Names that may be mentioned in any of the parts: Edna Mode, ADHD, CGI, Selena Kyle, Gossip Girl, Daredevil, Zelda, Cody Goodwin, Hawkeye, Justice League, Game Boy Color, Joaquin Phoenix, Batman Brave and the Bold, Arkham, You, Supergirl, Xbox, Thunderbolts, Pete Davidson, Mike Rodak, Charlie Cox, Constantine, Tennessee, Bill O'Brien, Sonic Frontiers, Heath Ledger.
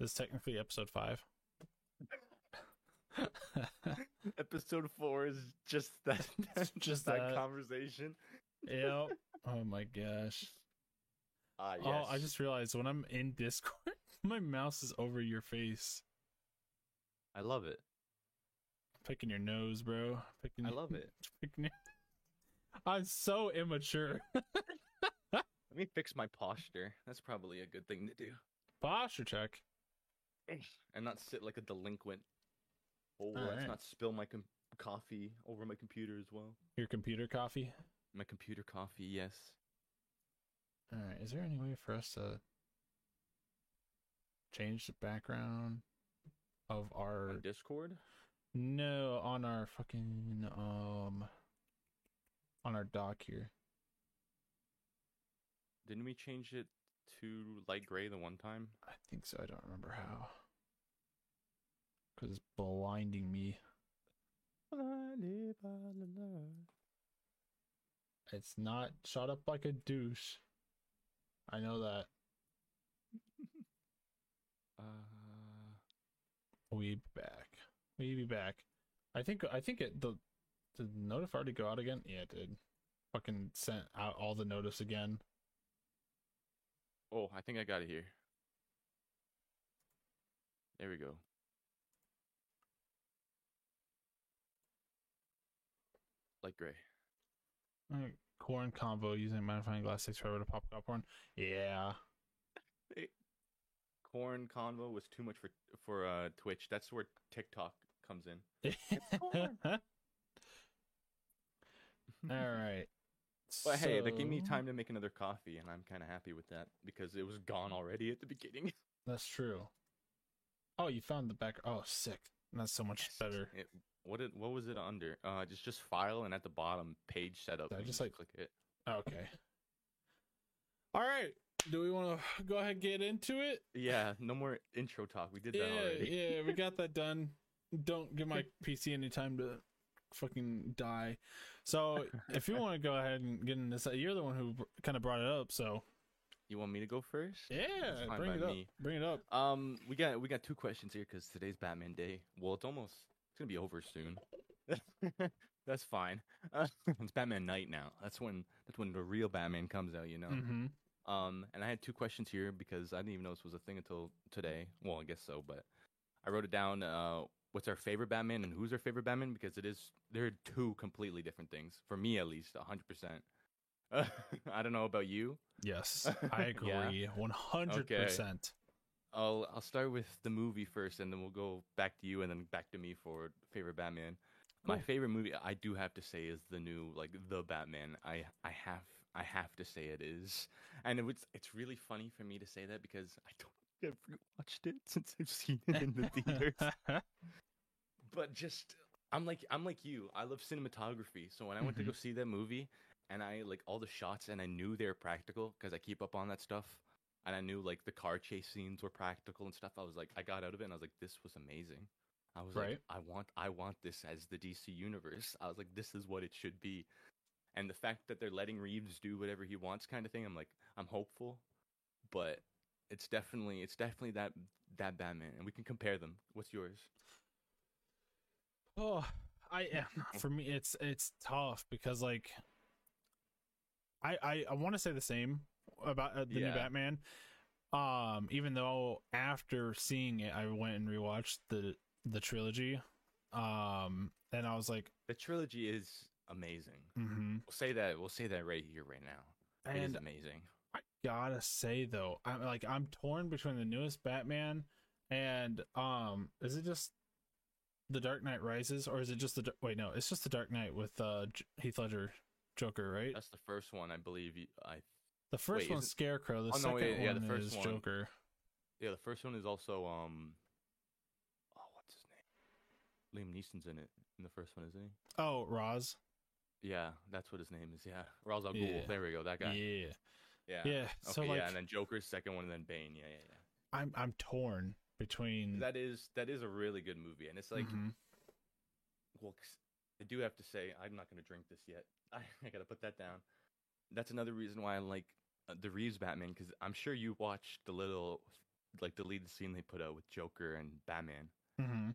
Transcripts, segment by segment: This is technically episode 5. Episode 4 is just that. Just that conversation. Yeah. Oh my gosh. Yes. Oh, I just realized when I'm in Discord, my mouse is over your face. I love it. Picking your nose, bro. I love it. I'm so immature. Let me fix my posture. That's probably a good thing to do. Posture check. And not sit like a delinquent. Oh, let's not spill my coffee over my computer as well. Your computer coffee? My computer coffee, yes. All right. Is there any way for us to change the background of our on Discord? No, on our fucking on our dock here. Didn't we change it to light gray the one time? I think so. I don't remember how. Because it's blinding me. Blinded by the love. It's not shot up like a douche. I know that. We be back. I think it did the notice already go out again? Yeah, it did. Fucking sent out all the notice again. Oh, I think I got it here. There we go. Light gray. All right. Corn combo using magnifying glass 6 forever to pop popcorn. Yeah. Corn convo was too much for Twitch. That's where TikTok comes in. It's corn. All right. But hey, that gave me time to make another coffee, and I'm kind of happy with that because it was gone already at the beginning. That's true. Oh, you found the back. Oh, sick. That's so much better. What was it under? Just file, and at the bottom, page setup. I just click it. Okay. All right. Do we want to go ahead and get into it? Yeah, no more intro talk. We did that already. Yeah, we got that done. Don't give my PC any time to fucking die. So if you want to go ahead and get into this, you're the one who kind of brought it up, so. You want me to go first? Yeah, bring it up. We got 2 questions here because today's Batman Day. Well, it's gonna be over soon. That's fine. It's Batman night now. That's when the real Batman comes out, you know. Mm-hmm. And I had 2 questions here because I didn't even know this was a thing until today. Well, I guess so, but I wrote it down. What's our favorite Batman and who's our favorite Batman? Because there are 2 completely different things for me, at least 100%. I don't know about you. Yes, I agree. 100%. I'll start with the movie first, and then we'll go back to you, and then back to me for favorite Batman. Cool. My favorite movie, I do have to say, is the new, like, The Batman. I have to say it is, and it's really funny for me to say that because I don't think I've watched it since I've seen it in the theaters. But just I'm like you. I love cinematography, so when I went to go see that movie, and I like all the shots, and I knew they were practical because I keep up on that stuff. And I knew, like, the car chase scenes were practical and stuff. I was like, I got out of it, and I was like, this was amazing. I was like, I want this as the DC universe. I was like, this is what it should be. And the fact that they're letting Reeves do whatever he wants kind of thing, I'm like, I'm hopeful. But it's definitely that Batman. And we can compare them. What's yours? Oh, for me, it's tough because, like, I want to say the same about the new Batman, even though after seeing it I went and rewatched the trilogy, and I was like, the trilogy is amazing. Mm-hmm. We'll say that right here, right now. It is amazing. I gotta say though, I'm torn between the newest Batman and is it just The Dark Knight Rises, or is it just it's just The Dark Knight with Heath Ledger Joker, right? That's the first one, I believe. The first one's Scarecrow. The second one is Joker. Yeah, the first one is also what's his name? Liam Neeson's in it. In the first one, isn't he? Oh, Roz. Yeah, that's what his name is. Yeah, Ra's al Ghul. Yeah. There we go. That guy. Yeah. Yeah. Yeah. Okay, so like, and then Joker's second one, and then Bane. Yeah. I'm torn between. That is a really good movie, and it's like, well, I do have to say, I'm not going to drink this yet. I got to put that down. That's another reason why I like the Reeves Batman, because I'm sure you watched the little like deleted scene they put out with Joker and Batman. Mm-hmm.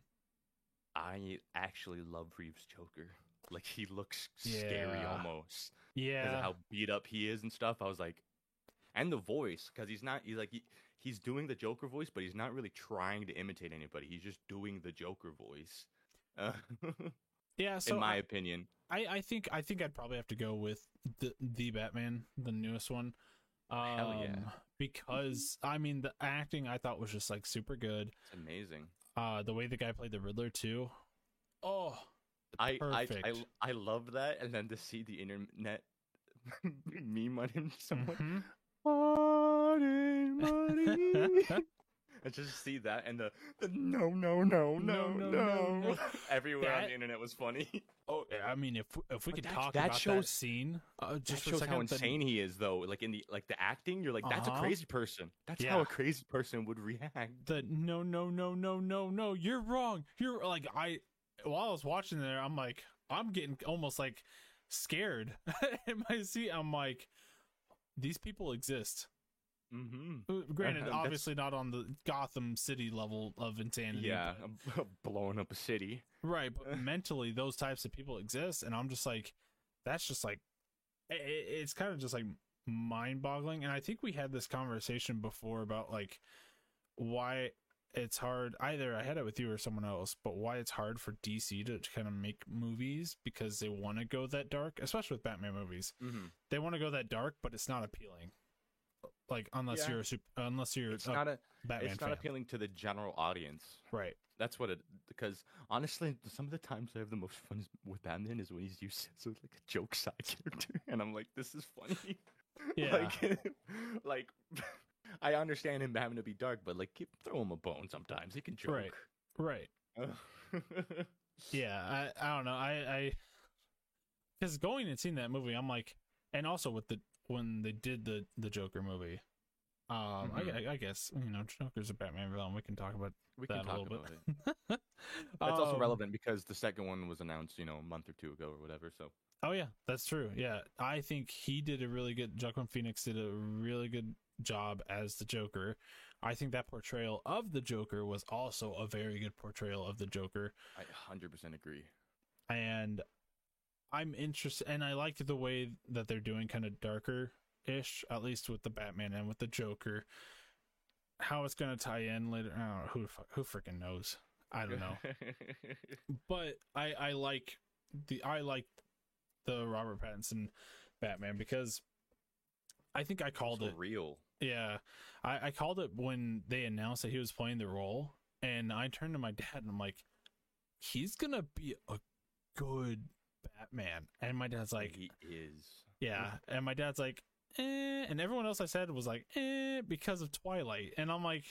I actually love Reeves' Joker. Like, he looks scary almost. Yeah. Because of how beat up he is and stuff. I was like, and the voice, because he's not, he's like, he's doing the Joker voice, but he's not really trying to imitate anybody. He's just doing the Joker voice. Yeah. So in my opinion, I think I'd probably have to go with the Batman, the newest one. Hell yeah. Because I mean, the acting I thought was just like super good. It's amazing. The way the guy played the Riddler too. Oh, perfect. I love that, and then to see the internet meme on him, someone money. And just see that, and the no everywhere that, on the internet was funny. Oh, I mean, if we could talk about that scene, just that shows how insane he is, though. Like in the acting, you're like, that's a crazy person. That's how a crazy person would react. The no, you're wrong. You're like while I was watching there, I'm like, I'm getting almost like scared in my seat. I'm like, these people exist. Mm-hmm. Granted, obviously not on the Gotham City level of insanity. Yeah, but blowing up a city. Right, but mentally, those types of people exist, and I'm just like, that's just like, it's kind of just like mind-boggling. And I think we had this conversation before about like why it's hard. Either I had it with you or someone else, but why it's hard for DC to kind of make movies because they want to go that dark, especially with Batman movies. Mm-hmm. They want to go that dark, but it's not appealing. Like unless you're a Batman it's not fan. Appealing to the general audience, right? That's what it. Because honestly, some of the times I have the most fun with Batman is when he's used as like a joke side character, and I'm like, this is funny. Yeah, like I understand him having to be dark, but like throw him a bone sometimes. He can joke, right. Yeah, I don't know. I because going and seeing that movie, I'm like, and also with the. When they did the Joker movie, I guess, you know, Joker's a Batman villain. We can talk about that a little bit. That's also relevant because the second one was announced, you know, a month or two ago or whatever. So. Oh yeah, that's true. Yeah, I think he did a really good. Joaquin Phoenix did a really good job as the Joker. I think that portrayal of the Joker was also a very good portrayal of the Joker. I 100% agree. And. I'm interested, and I liked the way that they're doing kind of darker-ish, at least with the Batman and with the Joker. How it's going to tie in later, I don't know, who freaking knows? I don't know. But I like the Robert Pattinson Batman because I think I called it real. Yeah, I called it when they announced that he was playing the role, and I turned to my dad and I'm like, he's gonna be a good Batman. And my dad's like, he is. Yeah. And my dad's like, eh. And everyone else I said was like, eh, because of Twilight. And I'm like,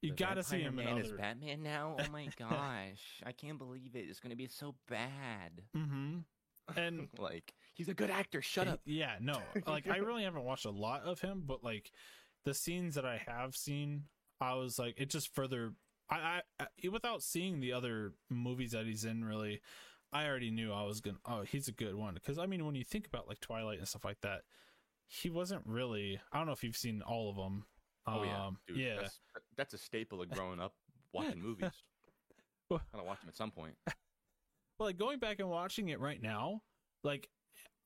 you gotta see him in other... Batman now. Oh my gosh, I can't believe it. It's gonna be so bad. Mm-hmm. And like, he's a good actor. Shut up. Yeah, no. Like, I really haven't watched a lot of him, but like, the scenes that I have seen, I was like, it just further. I without seeing the other movies that he's in, really. I already knew I was going to, oh, he's a good one. Because, I mean, when you think about, like, Twilight and stuff like that, he wasn't really, I don't know if you've seen all of them. Oh, yeah. Dude, yeah. That's a staple of growing up watching movies. Well, I'm going to watch them at some point. Well, like, going back and watching it right now, like,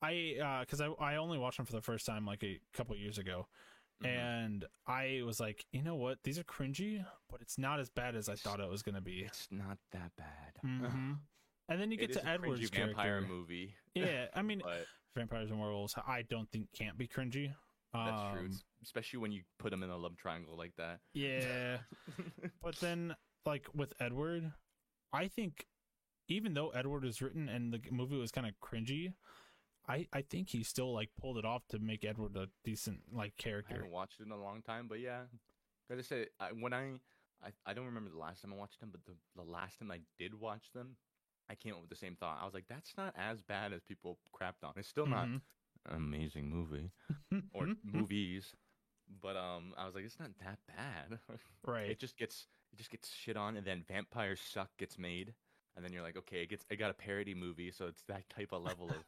because I only watched them for the first time, like, a couple years ago. Mm-hmm. And I was like, you know what? These are cringy, but it's not as bad as I thought it was going to be. It's not that bad. Mm-hmm. And then you get to Edward's character. Vampire movie. Yeah, I mean, but vampires and werewolves, I don't think can't be cringy. That's true, especially when you put them in a love triangle like that. Yeah, but then like with Edward, I think even though Edward was written and the movie was kind of cringy, I think he still like pulled it off to make Edward a decent like character. I haven't watched it in a long time, but yeah, like I said, I don't remember the last time I watched them, but the last time I did watch them, I came up with the same thought. I was like, that's not as bad as people crapped on. It's still not an amazing movie or movies, but I was like, it's not that bad. Right. It just gets shit on, and then Vampires Suck gets made, and then you're like, okay, it got a parody movie, so it's that type of level of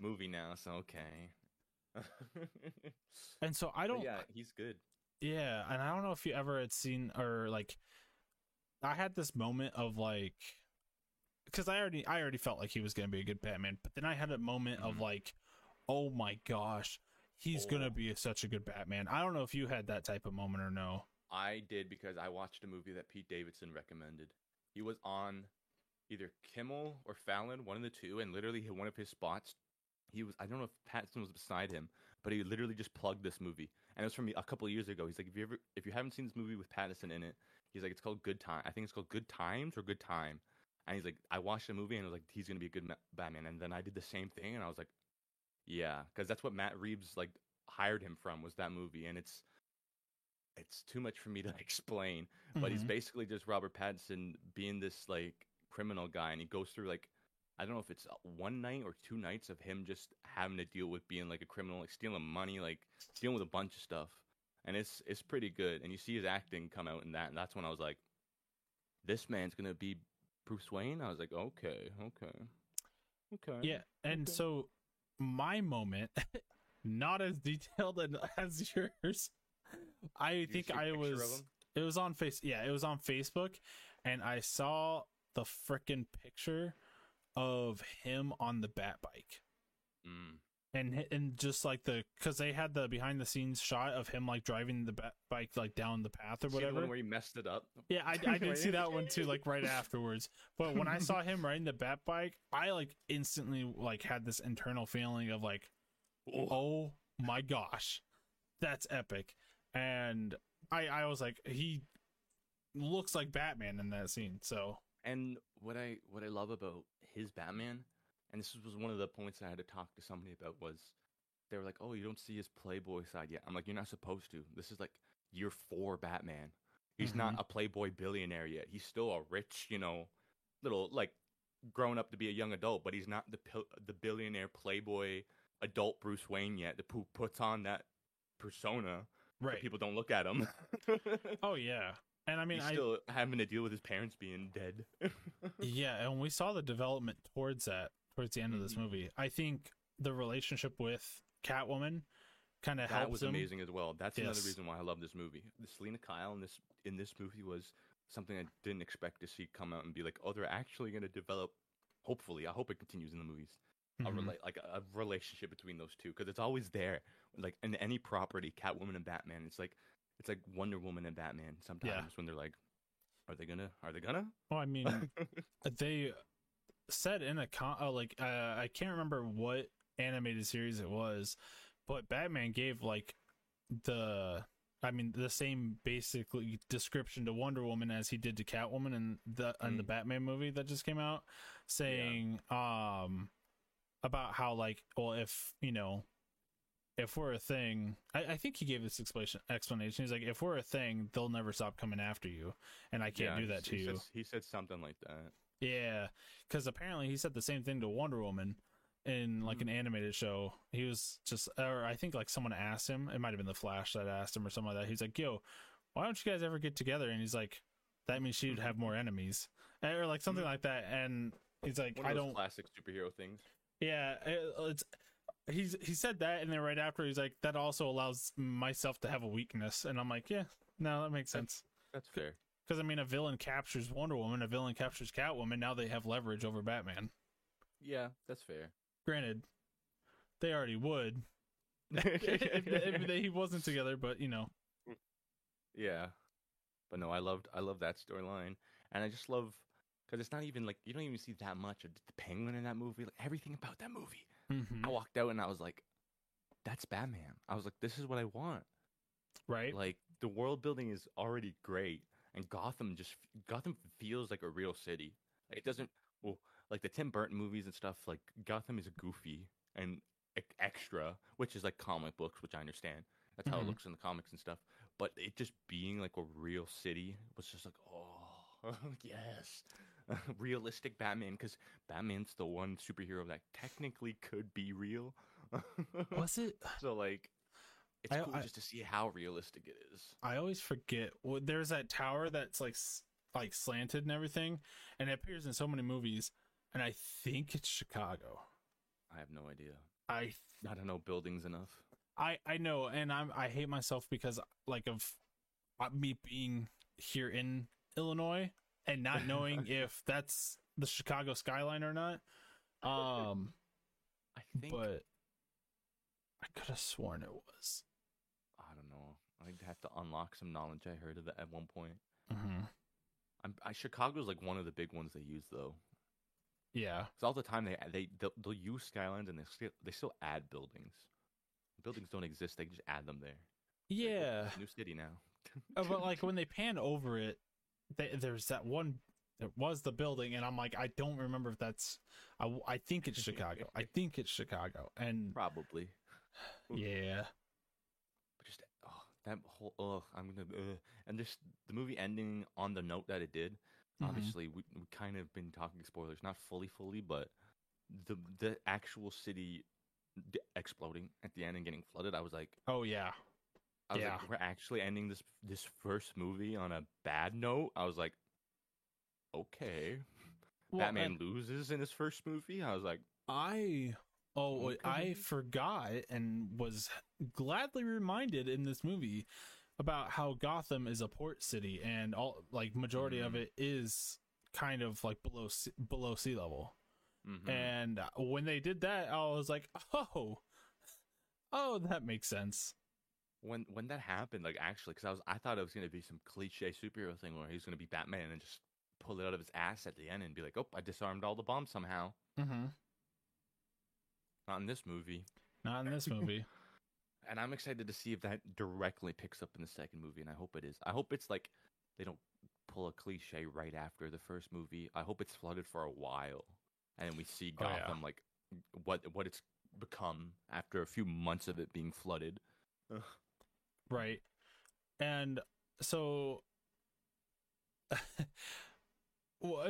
movie now, so okay. And so I don't. But yeah, he's good. Yeah, and I don't know if you ever had seen, or like, I had this moment of like, because I already felt like he was gonna be a good Batman, but then I had a moment of like, oh my gosh, he's gonna be such a good Batman. I don't know if you had that type of moment or no. I did, because I watched a movie that Pete Davidson recommended. He was on either Kimmel or Fallon, one of the two, and literally one of his spots, he was, I don't know if Pattinson was beside him, but he literally just plugged this movie. And it was from a couple of years ago. He's like, if you haven't seen this movie with Pattinson in it, he's like, it's called Good Time. I think it's called Good Times or Good Time. And he's like, I watched the movie and I was like, he's going to be a good Batman. And then I did the same thing and I was like, yeah, because that's what Matt Reeves like hired him from, was that movie. And it's too much for me to explain, but he's basically just Robert Pattinson being this like criminal guy, and he goes through like, I don't know if it's one night or two nights of him just having to deal with being like a criminal, like stealing money, like dealing with a bunch of stuff. And it's pretty good. And you see his acting come out in that. And that's when I was like, this man's going to be Bruce Wayne. I was like, okay. Yeah. And so my moment, not as detailed as yours. It was on Facebook, and I saw the freaking picture of him on the bat bike, and just like because they had the behind the scenes shot of him like driving the bat bike like down the path or whatever. See the one where he messed it up. Yeah, I did see that one too, like right afterwards. But when I saw him riding the bat bike, I like instantly like had this internal feeling of like, oh my gosh, that's epic. And I was like, he looks like Batman in that scene. So. And what I love about his Batman, and this was one of the points that I had to talk to somebody about, was they were like, oh, you don't see his playboy side yet. I'm like, you're not supposed to. This is like year 4 Batman. He's not a playboy billionaire yet. He's still a rich, little like grown up to be a young adult, but he's not the billionaire playboy adult Bruce Wayne yet, who puts on that persona. Right. So people don't look at him. Oh, yeah. And I mean, he's still having to deal with his parents being dead. Yeah, and we saw the development towards the end of this movie. I think the relationship with Catwoman kind of helps him. That was amazing as well. That's another reason why I love this movie. The Selena Kyle in this movie was something I didn't expect to see come out and be like, oh, they're actually going to develop, hopefully, I hope it continues in the movies, a relationship between those two, because it's always there. Like in any property, Catwoman and Batman, it's like Wonder Woman and Batman sometimes when they're like, are they gonna? Well, I mean, they said in a I can't remember what animated series it was, but Batman gave like the same basically description to Wonder Woman as he did to Catwoman in the Batman movie that just came out, saying about how like, well, if we're a thing, I think he gave this explanation. He's like, if we're a thing, they'll never stop coming after you, and I can't do that to you. He said something like that. Yeah, because apparently he said the same thing to Wonder Woman in like an animated show. He was just, or I think like someone asked him, it might have been The Flash that asked him or something like that. He's like, yo, why don't you guys ever get together? And he's like, that means she'd have more enemies, or like something like that. And he's like, one of those classic superhero things. Yeah, it's. He said that, and then right after he's like, that also allows myself to have a weakness. And I'm like, yeah, no, that makes sense. That's fair. Because, I mean, a villain captures Wonder Woman, a villain captures Catwoman, now they have leverage over Batman. Yeah, that's fair. Granted, they already would. if he wasn't together, but, Yeah. But no, I love that storyline. And I just love, because it's not even like, you don't even see that much of the Penguin in that movie. Like, everything about that movie. I walked out and I was like, that's Batman. I was like, this is what I want. Right. Like, the world building is already great. And Gotham feels like a real city. Like, it doesn't, well, like the Tim Burton movies and stuff, like Gotham is goofy and extra, which is like comic books, which I understand. That's how it looks in the comics and stuff. But it just being like a real city was just like, oh, yes. Realistic Batman, because Batman's the one superhero that technically could be real. Was it? So like, it's cool just to see how realistic it is. I always forget. Well, there's that tower that's like slanted and everything, and it appears in so many movies. And I think it's Chicago. I have no idea. I don't know buildings enough. I know, and I hate myself because like of me being here in Illinois and not knowing if that's the Chicago skyline or not. I think, but I could have sworn it was. I don't know. I'd have to unlock some knowledge. I heard of that at one point. Mm-hmm. Chicago's like one of the big ones they use though. Yeah, because all the time they'll use skylines and they still add buildings. Buildings don't exist; they just add them there. Yeah, like, new city now. Oh, but like when they pan over it, there's that one. It was the building, and I'm like, I don't remember if that's. I think it's Chicago. I think it's Chicago, and probably. Yeah. But just that whole and just the movie ending on the note that it did. Obviously, we kind of been talking spoilers, not fully, but the actual city exploding at the end and getting flooded. I was like, oh yeah, like, we're actually ending this first movie on a bad note. I was like, okay, well, Batman loses in his first movie. I was like, I forgot and was gladly reminded in this movie about how Gotham is a port city and all like majority of it is kind of like below sea level. Mm-hmm. And when they did that, I was like, oh, that makes sense. When that happened, like actually, because I thought it was going to be some cliche superhero thing where he's going to be Batman and just pull it out of his ass at the end and be like, oh, I disarmed all the bombs somehow. Mm-hmm. Not in this movie. And I'm excited to see if that directly picks up in the second movie, and I hope it is. I hope it's like they don't pull a cliche right after the first movie. I hope it's flooded for a while, and we see Gotham like what it's become after a few months of it being flooded. Ugh. Right, and so,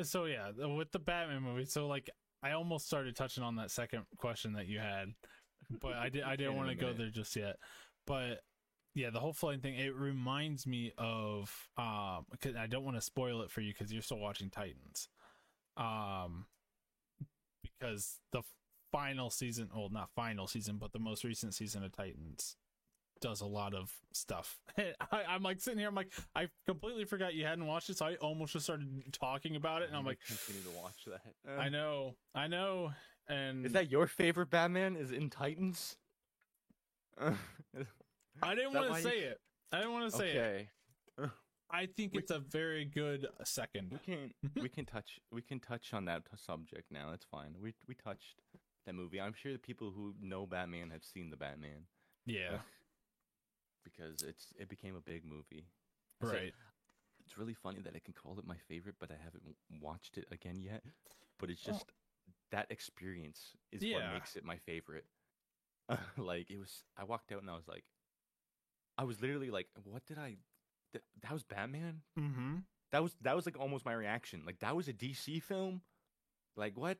so yeah, with the Batman movie, so like I almost started touching on that second question that you had. But I didn't want to go there just yet. But yeah, the whole flooding thing, it reminds me of because I don't want to spoil it for you because you're still watching Titans. Because the final season, well, not final season, but the most recent season of Titans does a lot of stuff. I'm like sitting here, I'm like, I completely forgot you hadn't watched it, so I almost just started talking about it, and I'm like, continue to watch that. I know. And is that your favorite Batman is in Titans? I didn't want to say it. I think it's a very good second. We can touch on that subject now. That's fine. We touched that movie. I'm sure the people who know Batman have seen the Batman. Yeah. Because it became a big movie. Right. So it's really funny that I can call it my favorite, but I haven't watched it again yet. But it's just that experience is what makes it my favorite. Like, it was, I walked out and I was literally like, what did I, that was Batman? Mm-hmm. That was like almost my reaction. Like, that was a DC film? Like, what?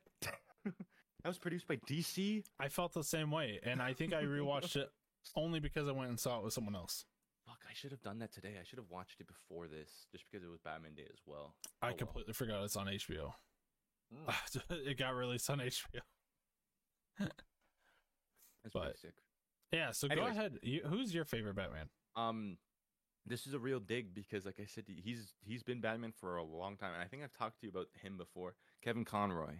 That was produced by DC? I felt the same way. And I think I rewatched it only because I went and saw it with someone else. Fuck, I should have done that today. I should have watched it before this, just because it was Batman Day as well. I completely forgot it's on HBO. It got released on HBO. That's pretty sick. Yeah, so anyways, go ahead. Who's your favorite Batman? This is a real dig because, like I said, he's been Batman for a long time, and I think I've talked to you about him before. Kevin Conroy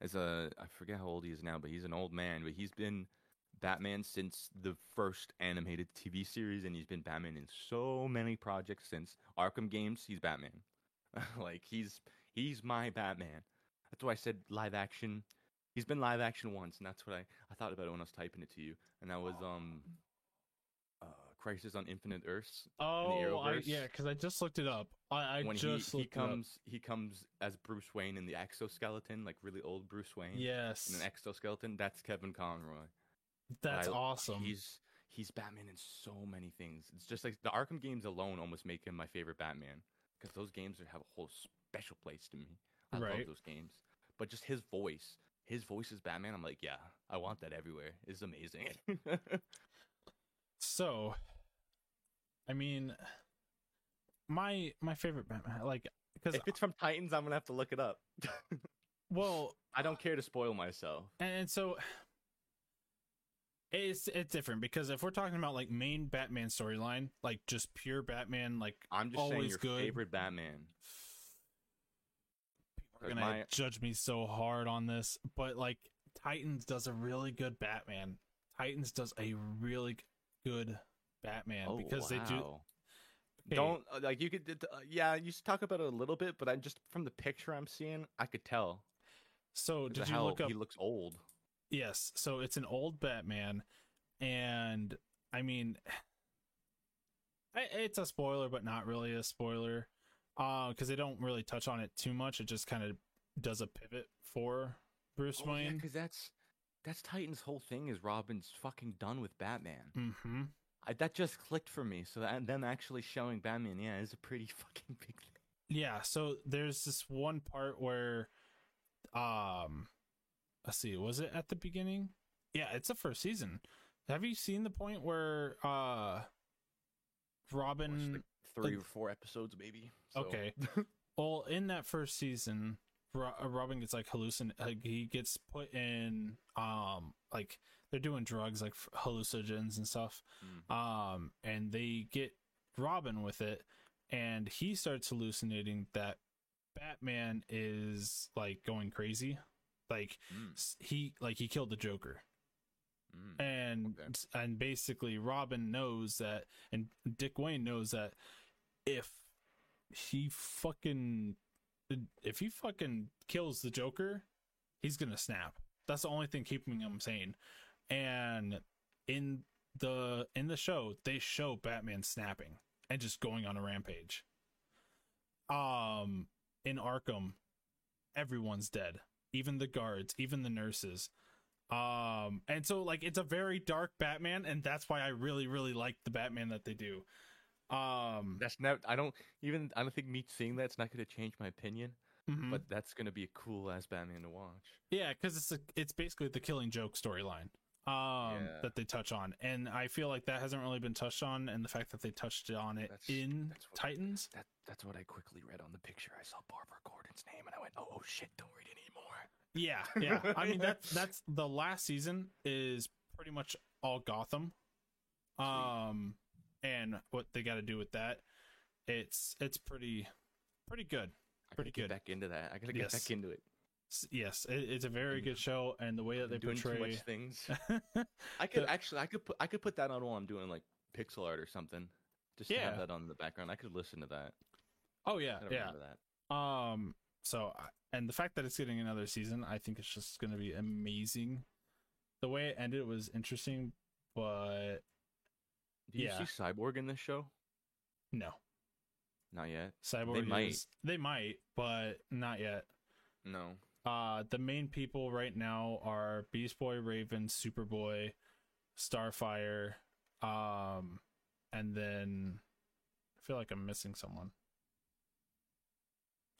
is I forget how old he is now, but he's an old man. But he's been Batman since the first animated TV series, and he's been Batman in so many projects since Arkham games. He's Batman. Like he's my Batman. That's why I said live action. He's been live action once, and that's what I thought about it when I was typing it to you. And that was Crisis on Infinite Earths. Oh, because I just looked it up. He comes as Bruce Wayne in the exoskeleton, like really old Bruce Wayne. Yes, in an exoskeleton. That's Kevin Conroy. That's awesome. He's Batman in so many things. It's just like the Arkham games alone almost make him my favorite Batman because those games have a whole special place to me. I love those games, but just his voice is Batman. I'm like, yeah, I want that everywhere. It's amazing. So, I mean, my favorite Batman, like, because if it's from Titans, I'm gonna have to look it up. Well, I don't care to spoil myself. And so, It's different, because if we're talking about like main Batman storyline, like just pure Batman, like I'm just always saying your good favorite Batman. People are gonna judge me so hard on this, but like Titans does a really good Batman. Titans does a really good Batman because they do. Hey. Don't like you could yeah, you talk about it a little bit, but I'm just from the picture I'm seeing, I could tell. So did you look up? He looks old. Yes, so it's an old Batman, and I mean, it's a spoiler, but not really a spoiler, because they don't really touch on it too much. It just kind of does a pivot for Bruce Wayne. Because that's Titan's whole thing is Robin's fucking done with Batman. Mm-hmm. That just clicked for me. So that, them actually showing Batman, yeah, is a pretty fucking big thing. Yeah. So there's this one part where, let's see, was it at the beginning? Yeah, it's the first season. Have you seen the point where Robin... Like 3 or 4 episodes, maybe. So. Okay. Well, in that first season, Robin gets, like, he gets put in, like, they're doing drugs, like, hallucinogens and stuff. Mm-hmm. And they get Robin with it, and he starts hallucinating that Batman is, like, going crazy. Like he killed the Joker, and basically Robin knows that, and Dick Wayne knows that if he fucking kills the Joker, he's gonna snap. That's the only thing keeping him sane. And in the show, they show Batman snapping and just going on a rampage. In Arkham, everyone's dead. Even the guards, even the nurses. And so, like, it's a very dark Batman, and that's why I really, really like the Batman that they do. I don't think me seeing that's not going to change my opinion, mm-hmm. but that's going to be a cool-ass Batman to watch. Yeah, because it's basically the Killing Joke storyline that they touch on, and I feel like that hasn't really been touched on, and the fact that they touched on it Titans. That's what I quickly read on the picture. I saw Barbara Gordon's name, and I went, oh shit, don't read it anymore. Yeah. I mean, that's the last season is pretty much all Gotham. And what they got to do with that, it's pretty good. I gotta get back into that. I gotta get back into it. Yes, it's a very good show, and the way that they portray too much things. I could put that on while I'm doing like pixel art or something. Just have that on the background. I could listen to that. Oh yeah, remember that. So, and the fact that it's getting another season, I think it's just going to be amazing. The way it ended was interesting, but do you see Cyborg in this show? No, not yet. They might, but not yet. No. The main people right now are Beast Boy, Raven, Superboy, Starfire, and then I feel like I'm missing someone.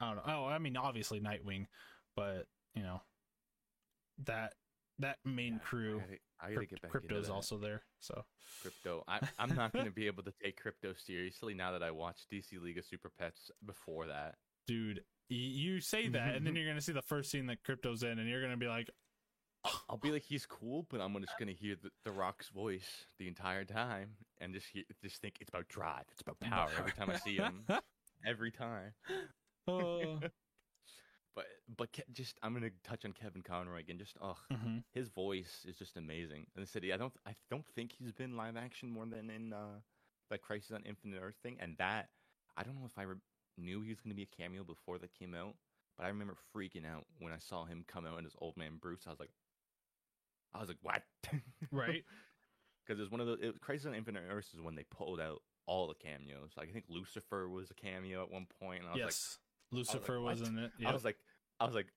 I don't know. Oh, I mean, obviously Nightwing, but you know that main crew. I gotta get back. Crypto's also there, so Crypto. I'm not gonna be able to take Crypto seriously now that I watched DC League of Super Pets before that. Dude, you say that, and then you're gonna see the first scene that Crypto's in, and you're gonna be like, I'll be like, he's cool, but I'm just gonna hear the Rock's voice the entire time, and just think it's about drive, it's about power every time I see him. Every time. But just I'm gonna touch on Kevin Conroy again. Just his voice is just amazing. And they said I don't think he's been live action more than in the Crisis on Infinite Earth thing. And that I don't know if I knew he was gonna be a cameo before that came out, but I remember freaking out when I saw him come out as Old Man Bruce. I was like, what? Right? Because it's one of the Crisis on Infinite Earths is when they pulled out all the cameos. Like I think Lucifer was a cameo at one point. And I was Lucifer was in it. Yep. I was like,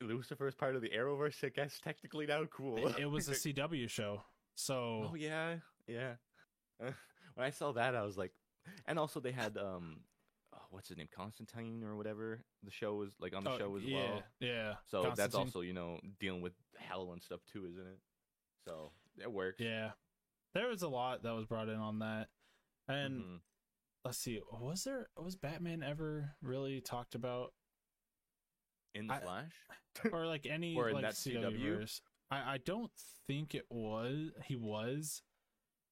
Lucifer is part of the Arrowverse, I guess, technically now. Cool. It was a CW show. So. Oh yeah. When I saw that, I was like, and also they had what's his name, Constantine or whatever. The show was like on the show as well. Yeah. So that's also dealing with hell and stuff too, isn't it? So it works. Yeah. There was a lot that was brought in on that. And let's see, was Batman ever really talked about in the Flash or like any or in like that CW? I don't think it was. He was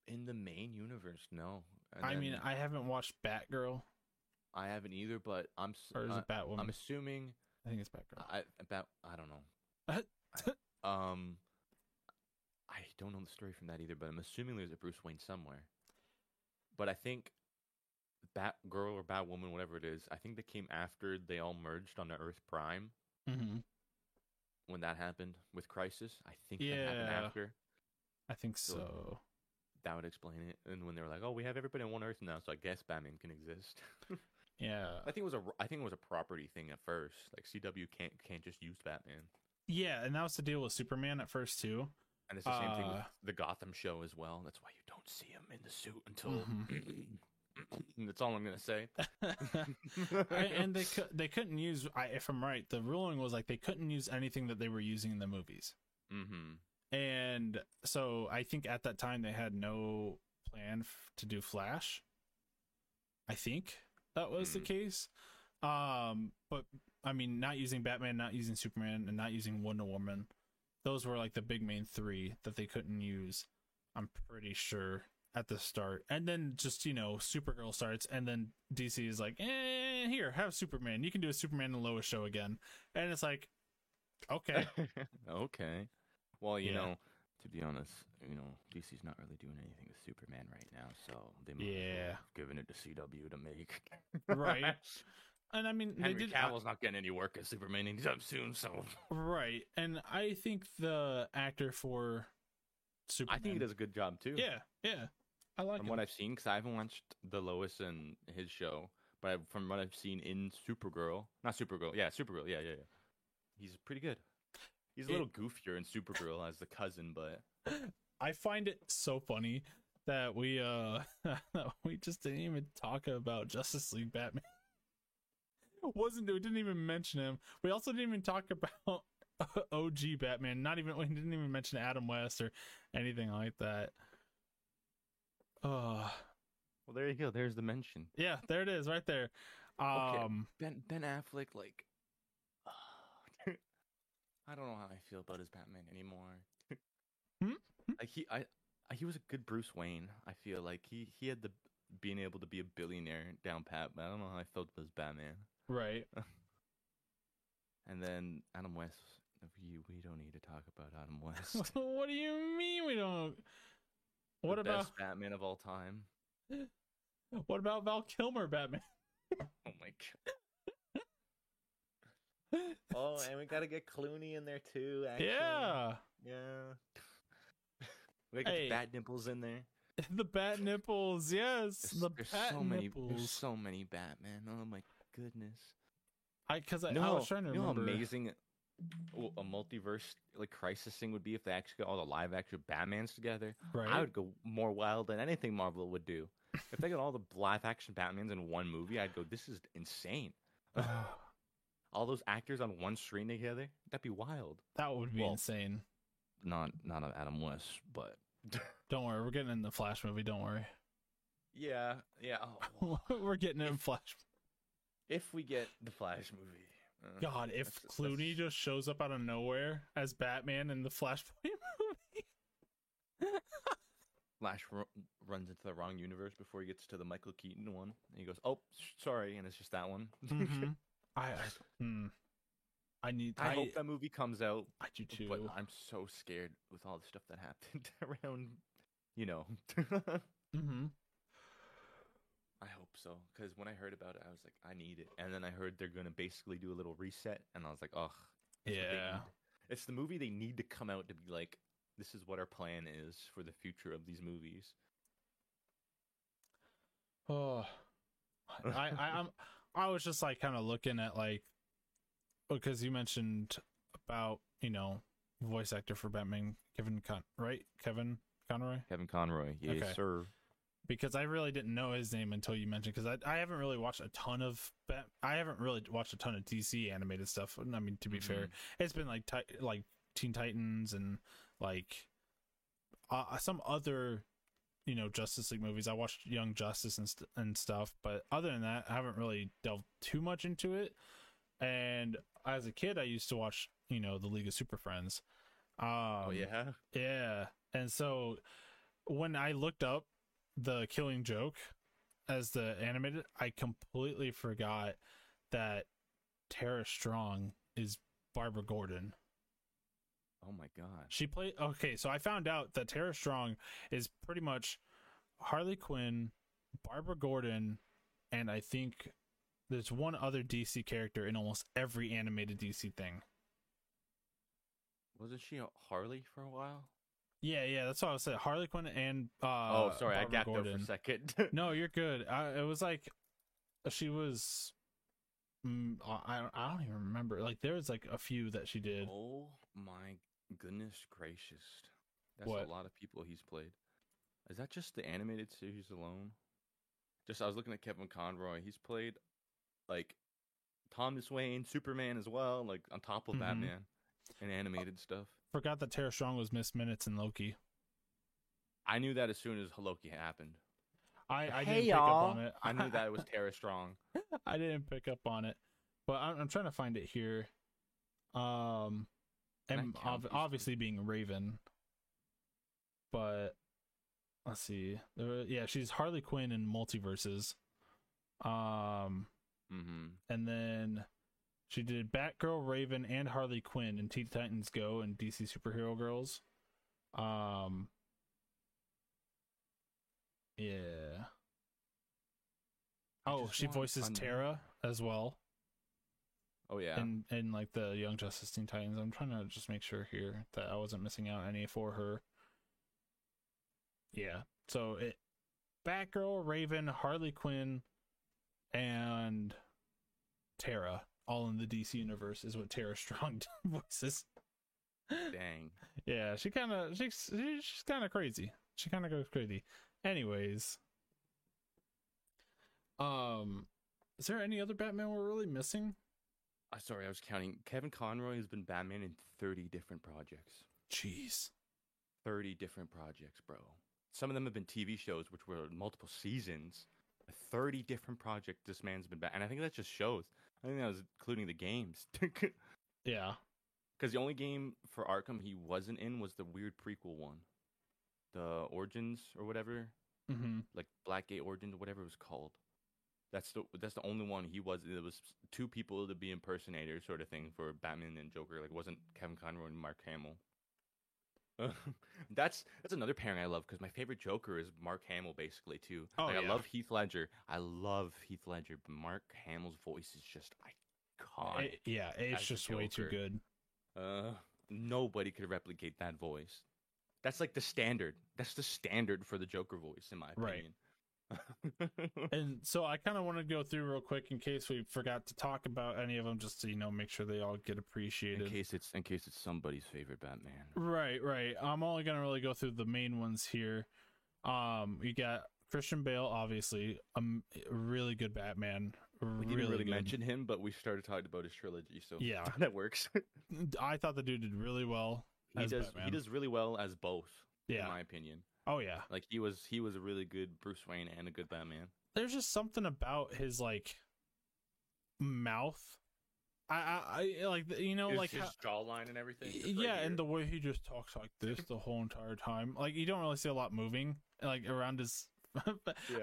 in the main universe. No, and I mean, I haven't watched Batgirl. I haven't either, but I'm. Or is it Batwoman? I'm assuming. I think it's Batgirl. I don't know. I don't know the story from that either, but I'm assuming there's a Bruce Wayne somewhere. But I think Batgirl or Batwoman, whatever it is, I think they came after they all merged on the Earth Prime. Mm-hmm. When that happened with Crisis, I think that happened after. I think so. That would explain it. And when they were like, "Oh, we have everybody on one Earth now, so I guess Batman can exist." Yeah, I think it was a property thing at first. Like CW can't just use Batman. Yeah, and that was the deal with Superman at first too. And it's the same thing with the Gotham show as well. That's why you don't see him in the suit until. Mm-hmm. That's all I'm gonna say. And they couldn't use. If I'm right, the ruling was like they couldn't use anything that they were using in the movies. Mm-hmm. And so I think at that time they had no plan to do Flash. I think that was the case. But I mean, not using Batman, not using Superman, and not using Wonder Woman. Those were like the big main three that they couldn't use, I'm pretty sure, at the start. And then just, you know, Supergirl starts, and then DC is like, here, have Superman. You can do a Superman and Lois show again. And it's like, okay. Okay. Well, you know, to be honest, you know, DC's not really doing anything with Superman right now, so they might have given it to CW to make. Right. And I mean, Henry Cavill's not getting any work as Superman anytime soon, so. Right. And I think the actor for Superman, I think he does a good job too. Yeah. Yeah. I like him. From what I've seen, because I haven't watched the Lois and his show, but from what I've seen in Supergirl. Yeah. He's pretty good. He's a little goofier in Supergirl as the cousin, but. I find it so funny that we just didn't even talk about Justice League Batman. We didn't even mention him. We also didn't even talk about OG Batman. We didn't even mention Adam West or anything like that. Well, there you go. There's the mention. Yeah, there it is, right there. Okay. Ben Affleck, like, I don't know how I feel about his Batman anymore. Like he was a good Bruce Wayne. I feel like he had the being able to be a billionaire down pat, but I don't know how I felt about his Batman. Right. And then Adam West, we don't need to talk about Adam West. What do you mean we don't? What about best Batman of all time? What about Val Kilmer Batman? Oh my god. Oh, and we gotta get Clooney in there too. Actually. Yeah. We gotta get the bat nipples in there. The bat nipples, yes. There's so many Batman. Oh my goodness. I was trying to remember. How amazing a multiverse like Crisis thing would be if they actually got all the live action Batmans together. Right. I would go more wild than anything Marvel would do. If they got all the live action Batmans in one movie, I'd go, this is insane. All those actors on one screen together, that'd be wild. That would be insane. Not of Adam West, but don't worry, we're getting in the Flash movie, don't worry. Yeah. Oh. We're getting in Flash. If we get the Flash movie. God, if Clooney just shows up out of nowhere as Batman in the Flashpoint movie. Flash runs into the wrong universe before he gets to the Michael Keaton one. And he goes, oh, sorry. And it's just that one. Mm-hmm. I hope that movie comes out. I do too. But I'm so scared with all the stuff that happened around, you know. Mm-hmm. I hope so, because when I heard about it, I was like, I need it. And then I heard they're going to basically do a little reset, and I was like, ugh. Yeah. It's the movie they need to come out to be like, this is what our plan is for the future of these movies. Oh. I was just like kind of looking at like, because you mentioned about, you know, voice actor for Batman, Kevin Conroy? Kevin Conroy, yes, okay. Sir. Because I really didn't know his name until you mentioned, because I haven't really watched a ton of DC animated stuff. I mean, to be fair, it's been like Teen Titans and like some other, you know, Justice League movies. I watched Young Justice and stuff, but other than that, I haven't really delved too much into it. And as a kid, I used to watch, you know, the League of Super Friends, Yeah. And so when I looked up the Killing Joke as the animated, I completely forgot that Tara Strong is Barbara Gordon. Oh my God. She played. Okay. So I found out that Tara Strong is pretty much Harley Quinn, Barbara Gordon, and I think there's one other DC character in almost every animated DC thing. Wasn't she a Harley for a while? Yeah, that's what I said. Harley Quinn and sorry, Barbara I got there for a second. No, you're good. It was like she was. I don't even remember. Like there was like a few that she did. Oh my goodness gracious! That's what? A lot of people he's played. Is that just the animated series alone? Just I was looking at Kevin Conroy. He's played like Thomas Wayne, Superman as well. Like on top of Batman and animated stuff. Forgot that Tara Strong was Miss Minutes and Loki. I knew that as soon as Loki happened. I didn't pick up on it. I knew that it was Tara Strong. I didn't pick up on it, but I'm trying to find it here. And obviously being Raven, but let's see. Yeah, she's Harley Quinn in Multiverses. And then she did Batgirl, Raven, and Harley Quinn in Teen Titans Go and DC Superhero Girls. Yeah. Oh, she voices Tara as well. Oh, yeah. And like the Young Justice Teen Titans. I'm trying to just make sure here that I wasn't missing out any for her. Yeah. So it Batgirl, Raven, Harley Quinn, and Tara. All in the DC universe is what Tara Strong voices. Dang. Yeah, she's kind of crazy. She kind of goes crazy. Anyways, is there any other Batman we're really missing? Sorry, I was counting. Kevin Conroy has been Batman in 30 different projects. Jeez, 30 different projects, bro. Some of them have been TV shows, which were multiple seasons. 30 different projects this man's been back, and I think that just shows. I think that was including the games. Yeah, because the only game for Arkham he wasn't in was the weird prequel one, the Origins or whatever, like Blackgate Origins or whatever it was called. That's the only one he was. There was two people to be impersonators sort of thing for Batman and Joker. Like it wasn't Kevin Conroy and Mark Hamill. That's another pairing I love because my favorite Joker is Mark Hamill basically too. I love Heath Ledger. But Mark Hamill's voice is just iconic. It's just way too good. Nobody could replicate that voice. That's like the standard. That's the standard for the Joker voice in my opinion. Right. And so I kind of want to go through real quick in case we forgot to talk about any of them, just to make sure they all get appreciated. In case it's somebody's favorite Batman. Right. I'm only gonna really go through the main ones here. You got Christian Bale, obviously, really good Batman. We didn't really mention him, but we started talking about his trilogy, so yeah, that works. I thought the dude did really well. He does really well as both. Yeah, in my opinion. Oh yeah, like he was a really good Bruce Wayne and a good Batman. There's just something about his mouth, I like his, like his jawline and everything. Yeah, right, and the way he just talks like this the whole entire time, like you don't really see a lot moving like around his.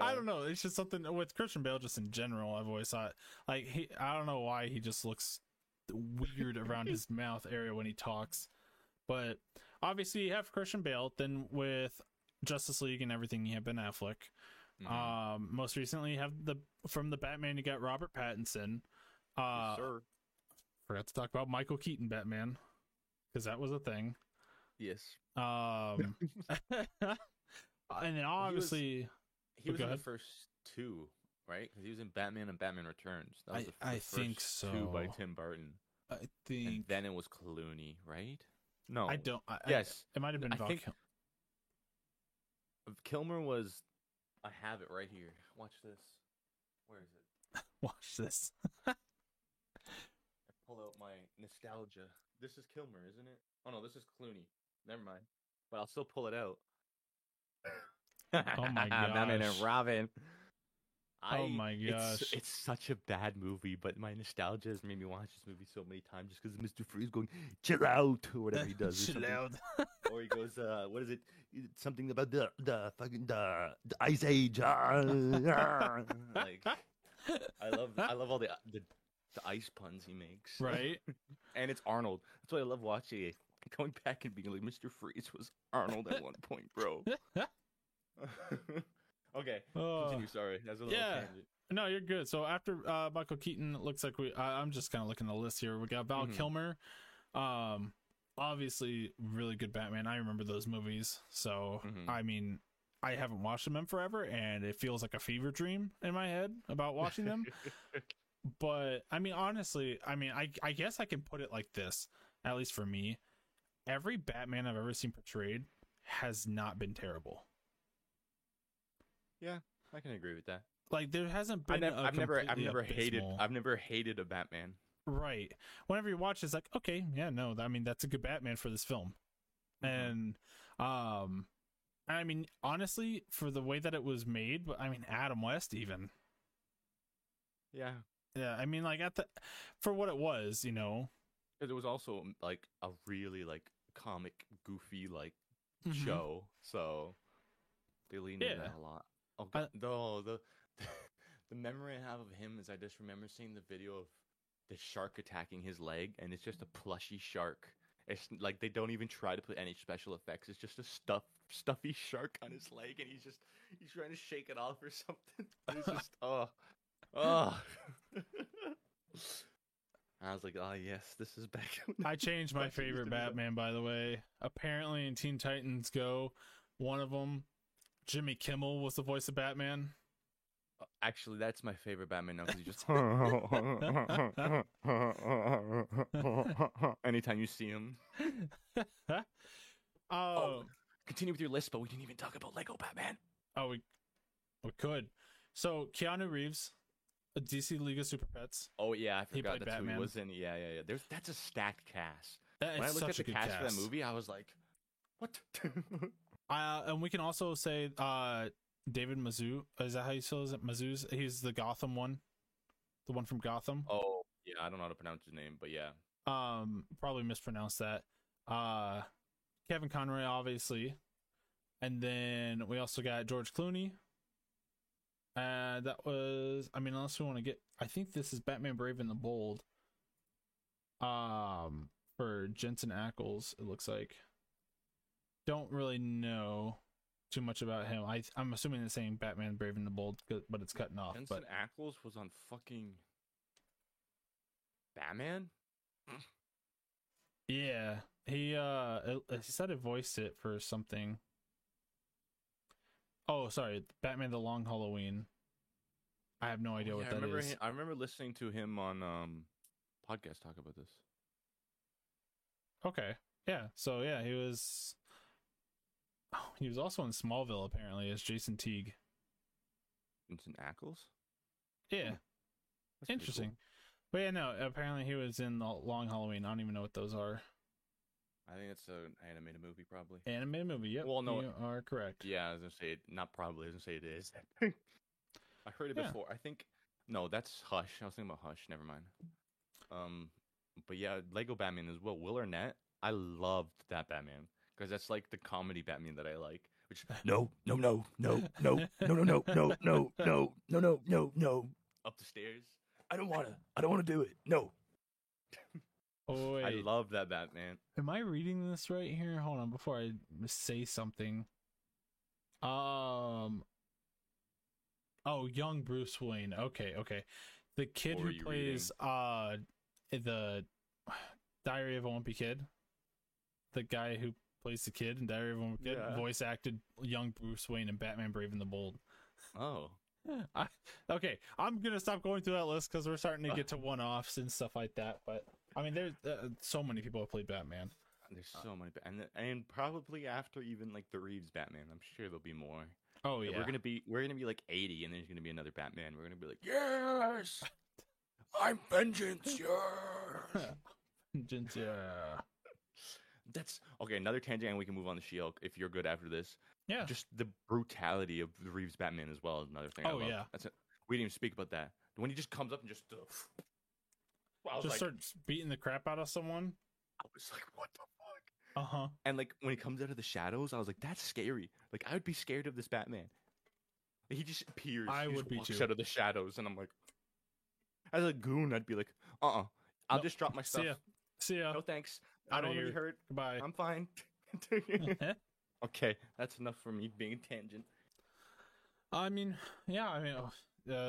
I don't know. It's just something with Christian Bale just in general. I've always thought I don't know why he just looks weird around his mouth area when he talks, but obviously you have Christian Bale. Then with Justice League and everything, you have Ben Affleck. Most recently, you have from the Batman, you got Robert Pattinson. Yes, sir. Forgot to talk about Michael Keaton Batman because that was a thing. Yes. And then obviously he was in the first two, right? Because he was in Batman and Batman Returns. That was the first two by Tim Burton. I think. And then it was Clooney, right? No, I don't. Yes, it might have been. Kilmer was. I have it right here. Watch this. Where is it? Watch this. I pulled out my nostalgia. This is Kilmer, isn't it? Oh no, this is Clooney. Never mind. But I'll still pull it out. Oh my god, Batman and Robin. Oh my gosh. It's such a bad movie, but my nostalgia has made me watch this movie so many times just because Mr. Freeze going, chill out, or whatever he does. Chill out. Or he goes, what is it? It's something about the fucking Ice Age. Like, I love all the ice puns he makes. Right. And it's Arnold. That's why I love watching it. Going back and being like, Mr. Freeze was Arnold at one point, bro. Okay. Continue, sorry. That's a little tangent. No, you're good. So after Michael Keaton, it looks like I'm just kind of looking at the list here. We got Val Kilmer. Obviously, really good Batman. I remember those movies. So, I mean, I haven't watched them in forever, and it feels like a fever dream in my head about watching them. But, I mean, honestly, I guess I can put it like this, at least for me. Every Batman I've ever seen portrayed has not been terrible. Yeah, I can agree with that. Like, there hasn't been. I've never hated a Batman. Right. Whenever you watch, it's like, okay, yeah, no, I mean, that's a good Batman for this film. And, I mean, honestly, for the way that it was made, but I mean, Adam West even. Yeah. Yeah, I mean, like for what it was, you know. It was also like a really like comic, goofy like show, so they leaned into that a lot. Okay. Though the memory I have of him is I just remember seeing the video of the shark attacking his leg, and it's just a plushy shark. It's like they don't even try to put any special effects. It's just a stuffy shark on his leg, and he's trying to shake it off or something. It's just oh. I was like, oh, yes, this is back. I changed my favorite Batman, by the way. Apparently in Teen Titans Go, one of them, Jimmy Kimmel was the voice of Batman. Actually, that's my favorite Batman now because he just... Anytime you see him. Continue with your list, but we didn't even talk about Lego Batman. Oh, we could. So, Keanu Reeves... A DC League of Super Pets. Oh yeah, I forgot that's who he was in. Yeah. That's a stacked cast. When I looked at the cast for that movie, I was like, "What?" And we can also say David Mazouz. Is that how you spell it? Mazouz. He's the Gotham one, the one from Gotham. Oh yeah, I don't know how to pronounce his name, but yeah. Probably mispronounced that. Kevin Conroy, obviously, and then we also got George Clooney. That was, I mean, unless we want to get, I think this is Batman Brave and the Bold. For Jensen Ackles, it looks like. Don't really know too much about him. I'm assuming they're saying Batman Brave and the Bold, but it's cutting off. Jensen Ackles was on fucking Batman? Yeah, he said he voiced it for something. Oh, sorry, Batman: The Long Halloween. I have no idea what that is. I remember listening to him on podcast talk about this. Okay, yeah. So yeah, he was. Oh, he was also in Smallville apparently as Jason Teague. Jensen Ackles. Yeah, that's interesting. Cool. But yeah, no. Apparently, he was in The Long Halloween. I don't even know what those are. I think it's an animated movie, probably. Animated movie, yep. Well, no, you are correct. Yeah, I was going to say, not probably, I was going to say it is. I heard it before. I think, no, that's Hush. I was thinking about Hush, never mind. But yeah, Lego Batman as well. Will Arnett, I loved that Batman. Because that's like the comedy Batman that I like. Which, no. Up the stairs. I don't want to do it. No. Oh, I love that Batman. Am I reading this right here? Hold on, before I say something. Oh, young Bruce Wayne. Okay. The kid who plays the Diary of a Wimpy Kid. The guy who plays the kid in Diary of a Wimpy Kid voice acted young Bruce Wayne in Batman Brave and the Bold. Oh. Okay, I'm gonna stop going through that list because we're starting to get to one-offs and stuff like that. But I mean, there's so many people have played Batman. There's so many, and probably after even like the Reeves Batman, I'm sure there'll be more. Oh yeah, we're gonna be like 80, and there's gonna be another Batman. We're gonna be like, yes, I'm vengeance, yes, vengeance, yeah. That's okay. Another tangent, and we can move on to She-Hulk if you're good after this. Yeah, just the brutality of the Reeves Batman as well is another thing. Oh yeah, that's it. We didn't even speak about that. When he just comes up and just like, starts beating the crap out of someone. I was like, what the fuck? Uh-huh. And like when he comes out of the shadows, I was like, that's scary. Like I would be scared of this Batman. Like, he just appears. He just walks out of the shadows, and I'm like, as a goon, I'd be like, I'll just drop my stuff. See ya. No thanks. I don't want to be hurt. Goodbye. I'm fine. Okay, that's enough for me being a tangent.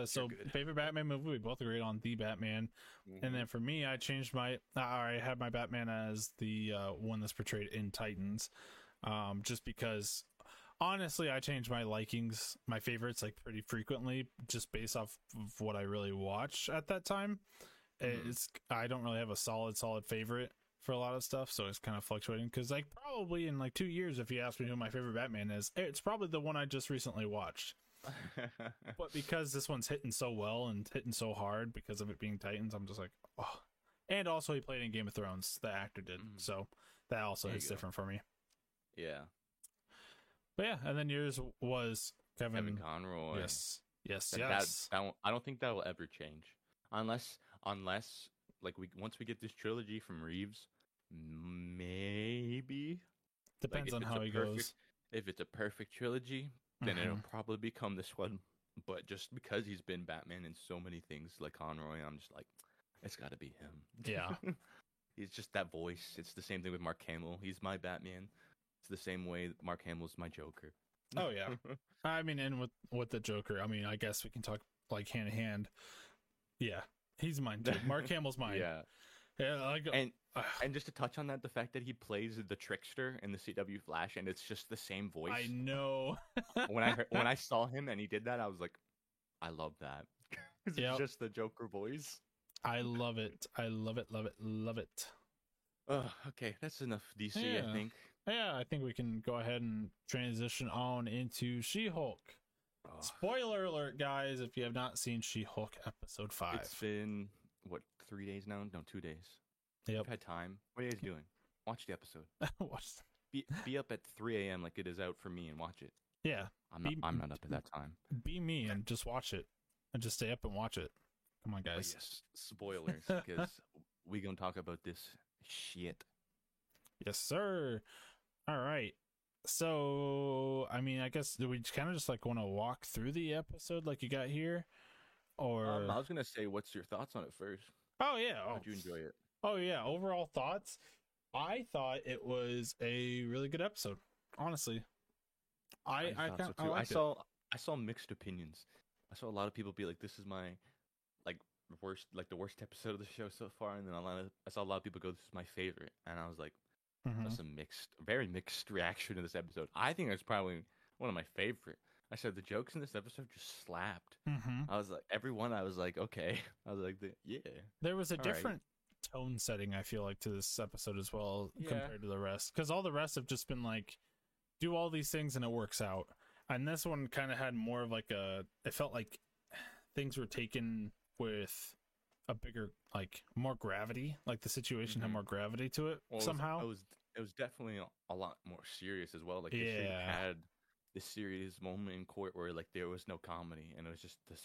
So favorite Batman movie, we both agreed on The Batman. Mm-hmm. And then for me, I changed my, I had my Batman as the one that's portrayed in Titans. Just because honestly, I change my likings, my favorites like pretty frequently just based off of what I really watch at that time. Mm-hmm. I don't really have a solid favorite for a lot of stuff, so it's kind of fluctuating because like probably in like 2 years, if you ask me who my favorite Batman is, it's probably the one I just recently watched. But because this one's hitting so well and hitting so hard because of it being Titans, I'm just like, oh. And also he played in Game of Thrones, the actor did, so that also is different for me. Yeah. But yeah, and then yours was Kevin Conroy. Yes. That I don't think that will ever change unless like once we get this trilogy from Reeves, maybe depends on how he goes. If it's a perfect trilogy, then it'll probably become this one. But just because he's been Batman in so many things, like Conroy, I'm just like, it's got to be him. Yeah. He's just that voice. It's the same thing with Mark Hamill. He's my Batman. It's the same way that Mark Hamill's my Joker. Oh, yeah. I mean, and with the Joker, I mean, I guess we can talk like hand in hand. Yeah. He's mine, too. Mark Hamill's mine. Yeah. And just to touch on that, the fact that he plays the trickster in the CW Flash, and it's just the same voice. I know. When I saw him and he did that, I was like, I love that. It's just the Joker voice. I love it. I love it. Okay, that's enough DC, I think. Yeah, I think we can go ahead and transition on into She-Hulk. Oh. Spoiler alert, guys, if you have not seen She-Hulk episode 5. It's been, 3 days now? No, 2 days. Yep. I've had time. What are you guys doing? Watch the episode. Be up at 3 a.m. like it is out for me and watch it. Yeah. I'm not up at that time. Be me and just watch it. And just stay up and watch it. Come on, guys. Yes, spoilers, because we're going to talk about this shit. Yes, sir. All right. So, I mean, I guess do we kind of just like want to walk through the episode like you got here? Or I was going to say, what's your thoughts on it first? Oh, yeah. How'd you enjoy it? Oh, yeah. Overall thoughts. I thought it was a really good episode, honestly. I saw mixed opinions. I saw a lot of people be like, this is my the worst episode of the show so far. And then I saw a lot of people go, this is my favorite. And I was like, that's a very mixed reaction to this episode. I think it's probably one of my favorite. I said the jokes in this episode just slapped. Mm-hmm. I was like, everyone, I was like, okay. I was like, yeah. There was a different tone setting, I feel like, to this episode as well compared to the rest. Because all the rest have just been like, do all these things and it works out. And this one kind of had more of like it felt like things were taken with a bigger, like, more gravity. Like the situation had more gravity to it somehow. It was definitely a lot more serious as well. Like they should have had the serious moment in court where like there was no comedy and it was just the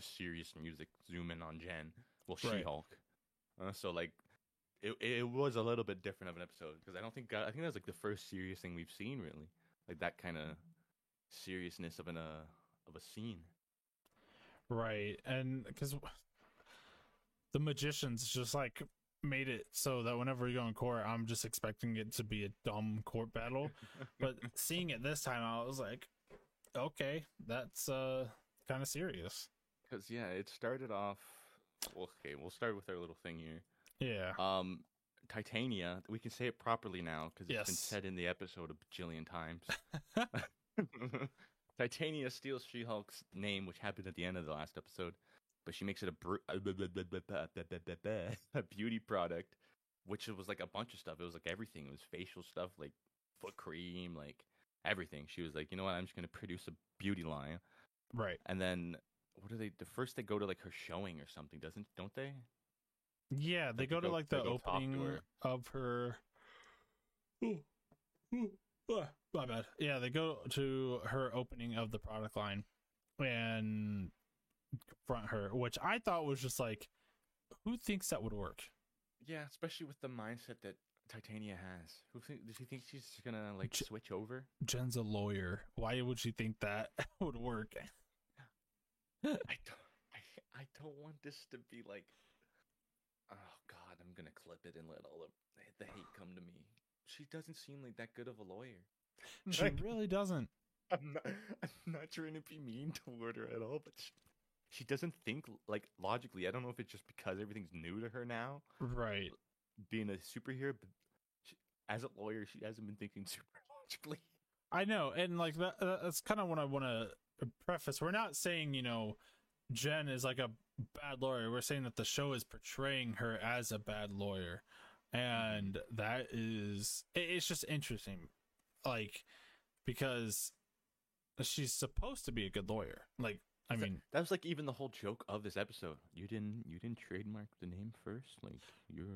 serious music zoom in on Jen. Well, She-Hulk. So like it was a little bit different of an episode because I think that was like the first serious thing we've seen really, like that kind of seriousness of a scene. Right, and because the magicians just like made it so that whenever we go in court, I'm just expecting it to be a dumb court battle, but seeing it this time, I was like, okay, that's kind of serious. Because it started off. Okay, we'll start with our little thing here. Yeah. Titania. We can say it properly now because it's been said in the episode a bajillion times. Titania steals She-Hulk's name, which happened at the end of the last episode, but she makes it a beauty product, which was like a bunch of stuff. It was like everything. It was facial stuff, like foot cream, like everything. She was like, you know what? I'm just gonna produce a beauty line. Right. And then. What are they? The first they go to like her showing or something, don't they? Yeah, they go to like the opening of her. My bad. Yeah, they go to her opening of the product line and confront her, which I thought was just like, who thinks that would work? Yeah, especially with the mindset that Titania has. Does she think she's just gonna like switch over? Jen's a lawyer. Why would she think that would work? I don't want this to be like, oh God, I'm gonna clip it and let all of the hate come to me. She doesn't seem like that good of a lawyer. She really doesn't. I'm not trying to be mean toward her at all, but she doesn't think like logically. I don't know if it's just because everything's new to her now, right? Being a superhero, but she, as a lawyer, she hasn't been thinking super logically. I know, and like that's kind of what I want to preface. We're not saying, you know, Jen is like a bad lawyer. We're saying that the show is portraying her as a bad lawyer, and that is it's just interesting, like because she's supposed to be a good lawyer. Like, I mean, that was like even the whole joke of this episode. You didn't trademark the name first. Like, you're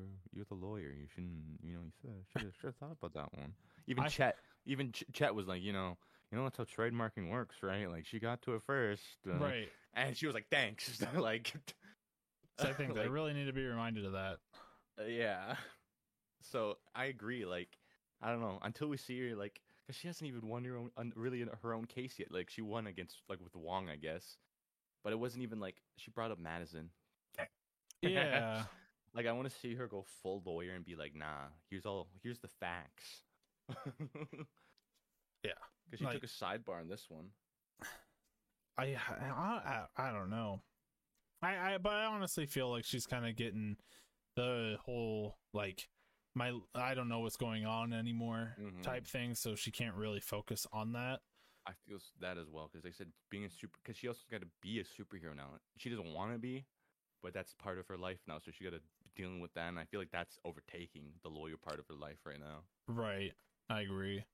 the lawyer. You shouldn't. You know, you should have thought about that one. Even Chet was like, you know that's how trademarking works, right? Like, she got to it first, right? And she was like, thanks. Like, so I think they really need to be reminded of that. Yeah. So I agree. Like, I don't know until we see her like. Because she hasn't even won her own case yet. Like, she won against, like, with Wong, I guess. But it wasn't even, like, she brought up Madison. Yeah. Like, I want to see her go full lawyer and be like, nah, here's the facts. Yeah. Because she took a sidebar in this one. I don't know. But I honestly feel like she's kind of getting the whole, like, I don't know what's going on anymore type thing, so she can't really focus on that. I feel that as well, because they said because she also got to be a superhero now. She doesn't want to be, but that's part of her life now, so she got to dealing with that, and I feel like that's overtaking the lawyer part of her life right now. Right, I agree.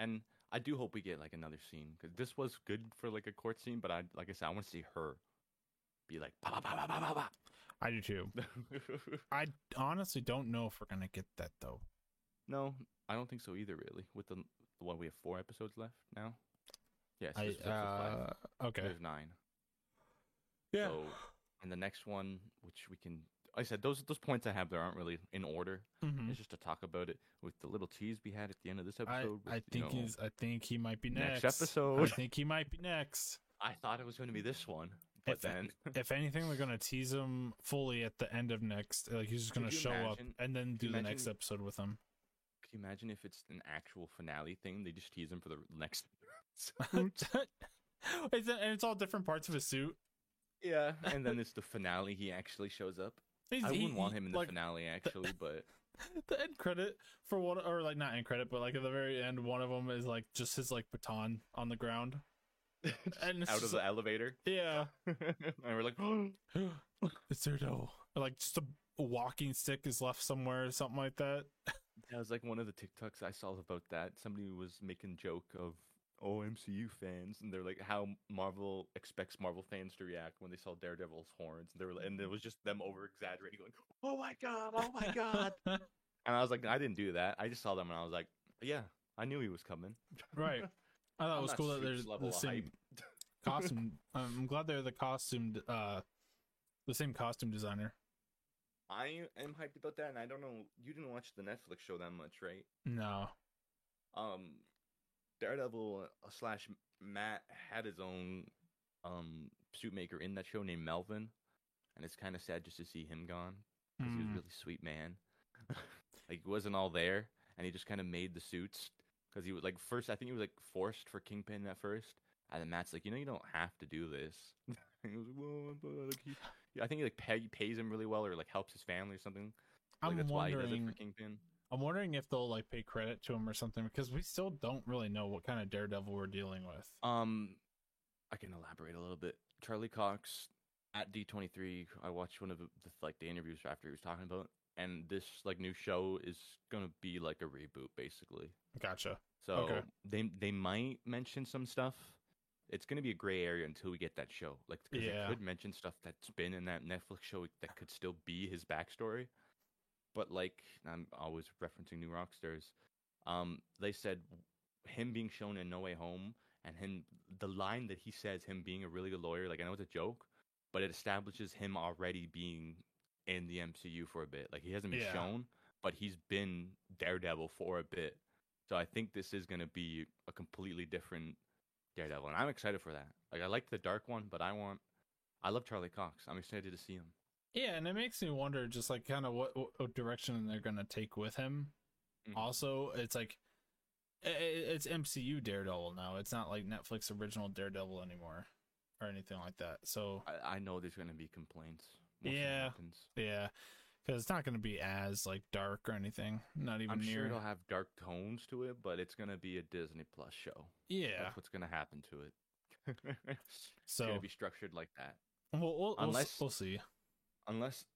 And I do hope we get like another scene, because this was good for like a court scene, but I want to see her be like pa pa pa pa pa pa. I do too. I honestly don't know if we're gonna get that though. No, I don't think so either. Really, with the one we have 4 episodes left now. Yes. Yeah, so okay. There's 9. Yeah. So, and the next one, which we can, like I said, those points I have there aren't really in order. Mm-hmm. It's just to talk about it with the little tease we had at the end of this episode. I think he might be next episode. I think he might be next. I thought it was going to be this one. But if anything, we're gonna tease him fully at the end of next. Like, he's just gonna show up and then do the next episode with him. Can you imagine if it's an actual finale thing? They just tease him for the next. And it's all different parts of his suit. Yeah, and then it's the finale. He actually shows up. I wouldn't want him in the finale actually, but the end credit for one, or like not end credit, but like at the very end, one of them is like just his like baton on the ground. And out of the elevator, yeah. And we're like, it's Zerto. Like, just a walking stick is left somewhere, or something like that. That was like one of the TikToks I saw about that. Somebody was making joke of MCU fans, and they're like, how Marvel expects Marvel fans to react when they saw Daredevil's horns. And it was just them over exaggerating, going, "Oh my god!" And I was like, I didn't do that. I just saw them, and I was like, yeah, I knew he was coming, right. I thought it was cool that there's the same costume. I'm glad they're the same costume designer. I am hyped about that, and I don't know. You didn't watch the Netflix show that much, right? No. Daredevil / Matt had his own suit maker in that show named Melvin, and it's kind of sad just to see him gone because he was a really sweet man. Like, he wasn't all there, and he just kind of made the suits. Because he was like, first, I think he was like forced for Kingpin at first. And then Matt's like, you don't have to do this. And he was like, whoa. Like, I think he like pays him really well, or like helps his family or something. Like, that's why he does it for Kingpin. I'm wondering if they'll like pay credit to him or something, because we still don't really know what kind of Daredevil we're dealing with. I can elaborate a little bit. Charlie Cox at D23, I watched one of the interviews after he was talking about it. And this like new show is gonna be like a reboot, basically. Gotcha. So they might mention some stuff. It's gonna be a gray area until we get that show. Like, because they could mention stuff that's been in that Netflix show that could still be his backstory. But like, I'm always referencing New Rockstars. They said him being shown in No Way Home, and the line that he says, him being a really good lawyer. Like, I know it's a joke, but it establishes him already being in the MCU for a bit. Like, he hasn't been shown, but he's been Daredevil for a bit. So I think this is going to be a completely different Daredevil, and I'm excited for that. Like, I liked the dark one, but I love Charlie Cox. I'm excited to see him. Yeah, and it makes me wonder just, like, kind of what direction they're going to take with him. Mm-hmm. Also, it's like, it's MCU Daredevil now. It's not like Netflix original Daredevil anymore or anything like that. So I know there's going to be complaints. Yeah, because it's not going to be as, like, dark or anything. Not even I'm sure it'll have dark tones to it, but it's going to be a Disney Plus show. Yeah. That's what's going to happen to it. So, it's going to be structured like that. We'll see. Unless,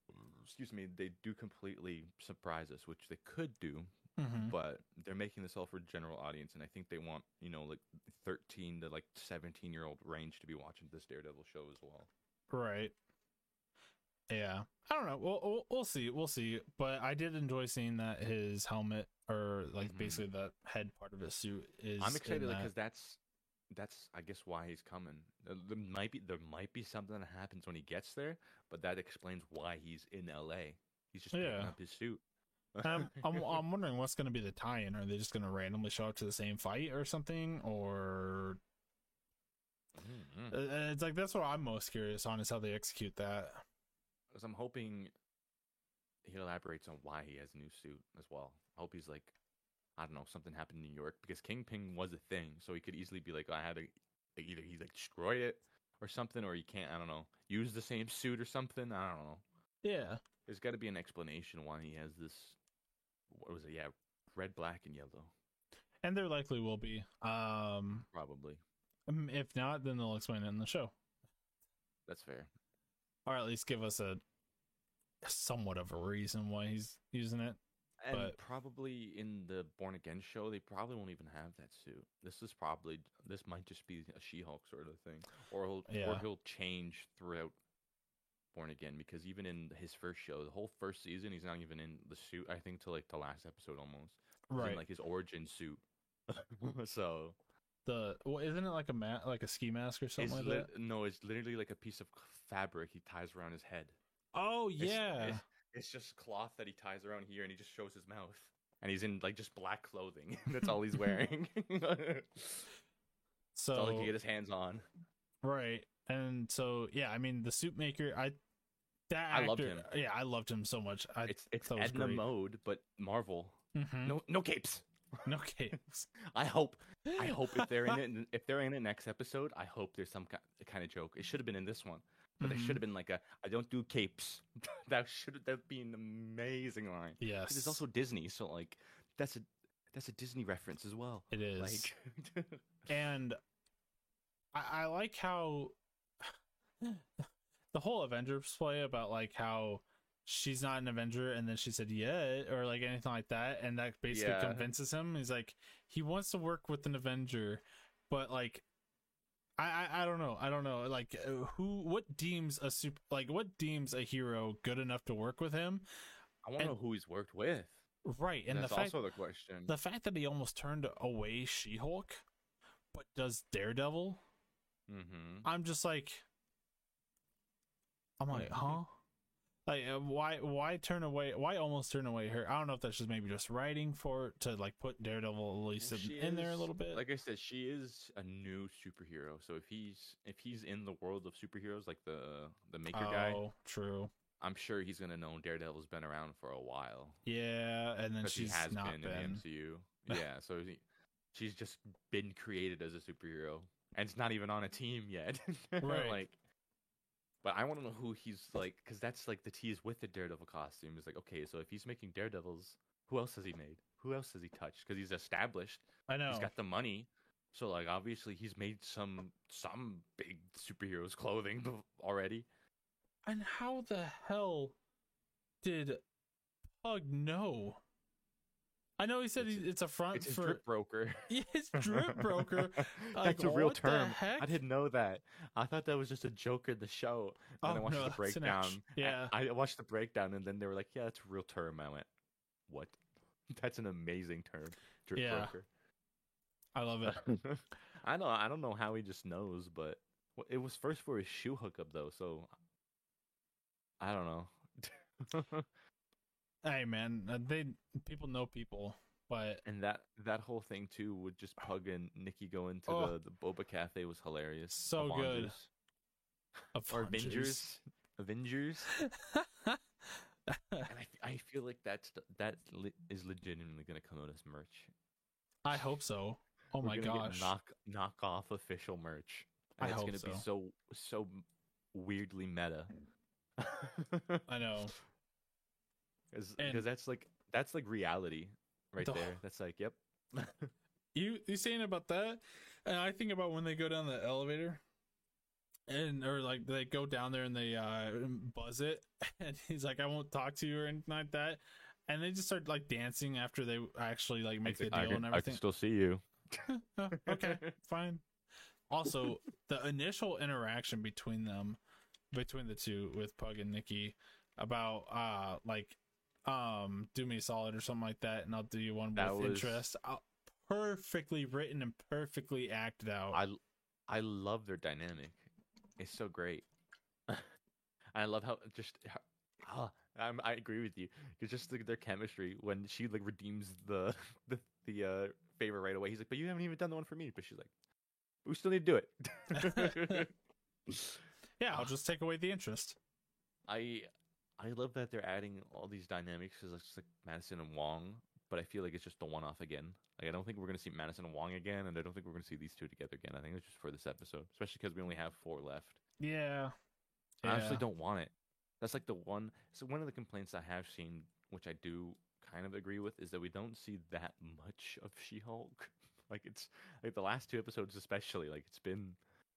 they do completely surprise us, which they could do, but they're making this all for general audience, and I think they want, you know, like 13 to like 17-year-old range to be watching this Daredevil show as well. Right. Yeah. I don't know. We'll see. We'll see. But I did enjoy seeing that his helmet, or like basically the head part of his suit is. I'm excited because that's I guess why he's coming. There might be something that happens when he gets there, but that explains why he's in LA. He's just picking up his suit. I'm wondering what's going to be the tie-in. Are they just going to randomly show up to the same fight or something? Or it's like, that's what I'm most curious on, is how they execute that. Because I'm hoping he elaborates on why he has a new suit as well. I hope he's like, I don't know, something happened in New York, because Kingpin was a thing, so he could easily be like, I had to, either he like destroyed it or something, or he can't, I don't know, use the same suit or something. I don't know. Yeah. There's got to be an explanation why he has this, what was it? Yeah, red, black, and yellow. And there likely will be. Probably. If not, then they'll explain it in the show. That's fair. Or at least give us a somewhat of a reason why he's using it. And probably in the Born Again show, they probably won't even have that suit. This might just be a She-Hulk sort of thing. Or he'll change throughout Born Again, because even in his first show, the whole first season, he's not even in the suit, I think, till like the last episode almost. Right. In like his origin suit. So isn't it like a ski mask or something like that? No, it's literally like a piece of fabric he ties around his head. Oh yeah. It's just cloth that he ties around here, and he just shows his mouth, and he's in like just black clothing. That's all he's wearing. So all he can get his hands on. Right, and so yeah, I mean the suit maker, I loved him. Yeah, I loved him so much. It's Edna Mode, but Marvel. Mm-hmm. No capes. No capes. I hope if they're in it, next episode, I hope there's some kind of joke. It should have been in this one. But there should have been like I don't do capes. That'd be an amazing line. Yes. It's also Disney, so like that's a Disney reference as well. It is. Like, and I like how the whole Avengers play about like how she's not an Avenger, and then she said yeah, or like anything like that, and that basically convinces him. He's like, he wants to work with an Avenger, but like I don't know. Like, what deems a hero good enough to work with him? I want to know who he's worked with. Right, and that's also the question. The fact that he almost turned away She-Hulk, but does Daredevil? Mm-hmm. I'm like, huh? Like, why turn away? Why almost turn away her? I don't know if that's just maybe just writing for it to like put Daredevil at least in there a little bit. Like I said, she is a new superhero. So if he's in the world of superheroes, like the maker guy, true. I'm sure he's gonna know Daredevil's been around for a while. Yeah, and then she has not been in the MCU. Yeah, so she's just been created as a superhero, and it's not even on a team yet. Right. But I want to know who he's like, because that's like the tease with the Daredevil costume. It's like, okay, so if he's making Daredevils, who else has he made? Who else has he touched? Because he's established. I know. He's got the money. So, like, obviously, he's made some big superheroes' clothing already. And how the hell did Pug know? I know he said it's a front for his drip broker. His drip broker. That's a real term. I didn't know that. I thought that was just a joke in the show. And I watched the breakdown. Yeah, I watched the breakdown, and then they were like, "Yeah, that's a real term." I went, "What? That's an amazing term, drip broker." I love it. I don't know how he just knows, but it was first for his shoe hookup though, so I don't know. Hey man, people know people, but and that whole thing too would just Pug and Nikki go into the Boba Cafe was hilarious. So Avengers. Good. Avengers. And I feel like that is legitimately going to come out as merch. I hope so. Oh my gosh! Knock off official merch. And I hope so. It's going to be so weirdly meta. I know. Because that's like reality right there. That's like, yep. you saying about that? And I think about when they go down the elevator, or like they go down there and they buzz it, and he's like, "I won't talk to you" or anything like that, and they just start like dancing after they actually like make the deal and everything. I can still see you. Okay, fine. Also, the initial interaction between the two with Pug and Nikki about do me a solid or something like that, and I'll do you one with interest. Perfectly written and perfectly acted out. I love their dynamic. It's so great. I love how I agree with you. It's just like their chemistry when she like redeems the favor right away. He's like, "But you haven't even done the one for me." But she's like, "We still need to do it." Yeah, I'll just take away the interest. I love that they're adding all these dynamics because it's like Madison and Wong, but I feel like it's just the one-off again. Like I don't think we're gonna see Madison and Wong again, and I don't think we're gonna see these two together again. I think it's just for this episode, especially because we only have 4 left. Yeah, I actually don't want it. That's like the one. So one of the complaints I have seen, which I do kind of agree with, is that we don't see that much of She-Hulk. Like it's like the last 2 episodes, especially. Like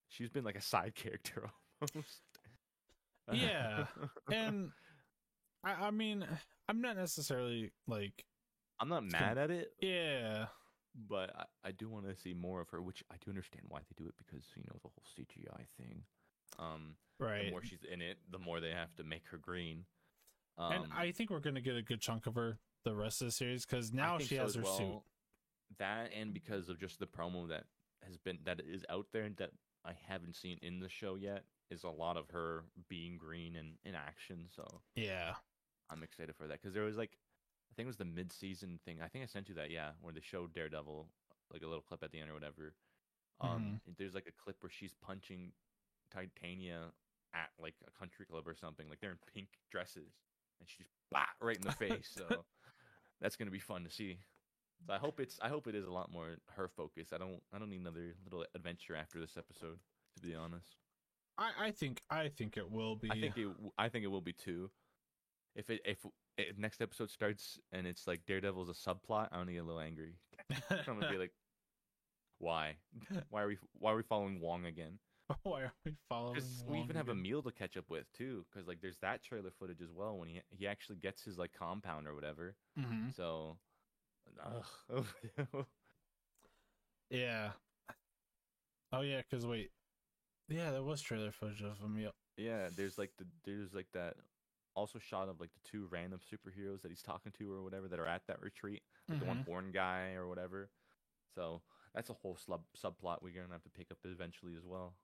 she's been like a side character almost. Yeah, and I mean, I'm not necessarily like I'm not mad at it. Yeah, but I do want to see more of her, which I do understand why they do it because you know the whole CGI thing. Right. The more she's in it, the more they have to make her green. And I think we're gonna get a good chunk of her the rest of the series because now she has her suit. That and because of just the promo that is out there that I haven't seen in the show yet is a lot of her being green and in action. So yeah, I'm excited for that because there was like I think it was the mid-season thing. I think I sent you that where they showed Daredevil like a little clip at the end or whatever. There's like a clip where she's punching Titania at like a country club or something. Like they're in pink dresses and she just right in the face. So that's gonna be fun to see. So I hope it is a lot more her focus. I don't need another little adventure after this episode, to be honest. I think it will be. I think it will be too. If next episode starts and it's like Daredevil's a subplot, I'm gonna get a little angry. I'm gonna be like, why? Why are we following Wong again? Why are we following? Because we even have a meal to catch up with too. Because like there's that trailer footage as well when he actually gets his like compound or whatever. Mm-hmm. So, yeah. Oh yeah, because wait. Yeah, there was trailer footage of him. Yep. Yeah, there's like that also shot of like the 2 random superheroes that he's talking to or whatever that are at that retreat, like the one born guy or whatever. So that's a whole subplot we're gonna have to pick up eventually as well.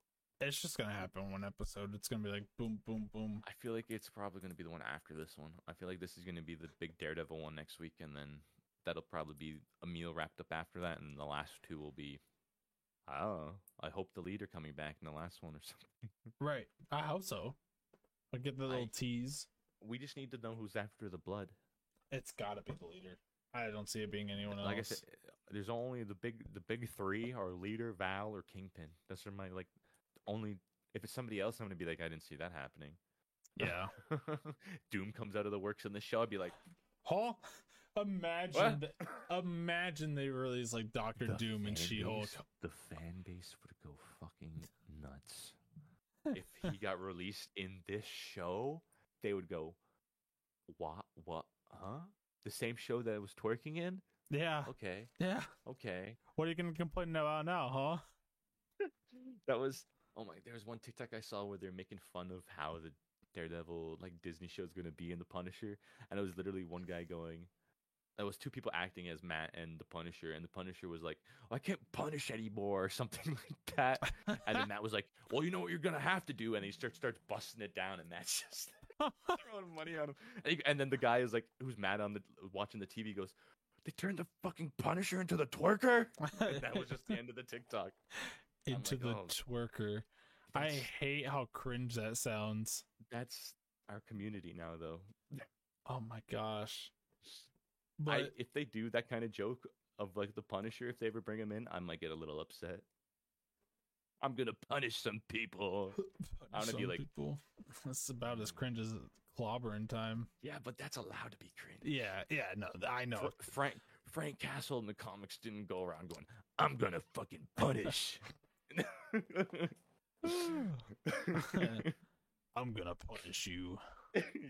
It's just gonna happen one episode. It's gonna be like boom, boom, boom. I feel like it's probably gonna be the one after this one. I feel like this is gonna be the big Daredevil one next week, and then that'll probably be a meal wrapped up after that, and the last 2 will be. I don't know. I hope the leader coming back in the last one or something. Right. I hope so. I'll get the little tease. We just need to know who's after the blood. It's gotta be the leader. I don't see it being anyone else. Like I said, there's only the big 3 are leader, Val, or Kingpin. Those are my like only. If it's somebody else, I'm gonna be like, I didn't see that happening. Yeah. Doom comes out of the works in the show. I'd be like, huh? Imagine they release like Doctor Doom and She-Hulk. The fan base would go fucking nuts. If he got released in this show, they would go, what, huh? The same show that I was twerking in? Yeah. Okay. Yeah. Okay. What are you gonna complain about now, huh? There was one TikTok I saw where they're making fun of how the Daredevil like Disney show is gonna be in The Punisher, and it was literally one guy going. That was 2 people acting as Matt and the Punisher, and the Punisher was like, "I can't punish anymore," or something like that. And then Matt was like, "Well, you know what you're gonna have to do," and he starts busting it down, and Matt's just throwing money at him. And then the guy is like, who's mad on the watching the TV, goes, "They turned the fucking Punisher into the twerker." And that was just the end of the TikTok. Twerker. I hate how cringe that sounds. That's our community now, though. Oh my gosh! But if they do that kind of joke of like the Punisher, if they ever bring him in, I might get a little upset. I'm gonna punish some people. I don't know if you like people. That's about as cringe as clobbering time. Yeah, but that's allowed to be cringe. Yeah, no, I know. Frank Castle in the comics didn't go around going, "I'm gonna fucking punish." I'm gonna punish you.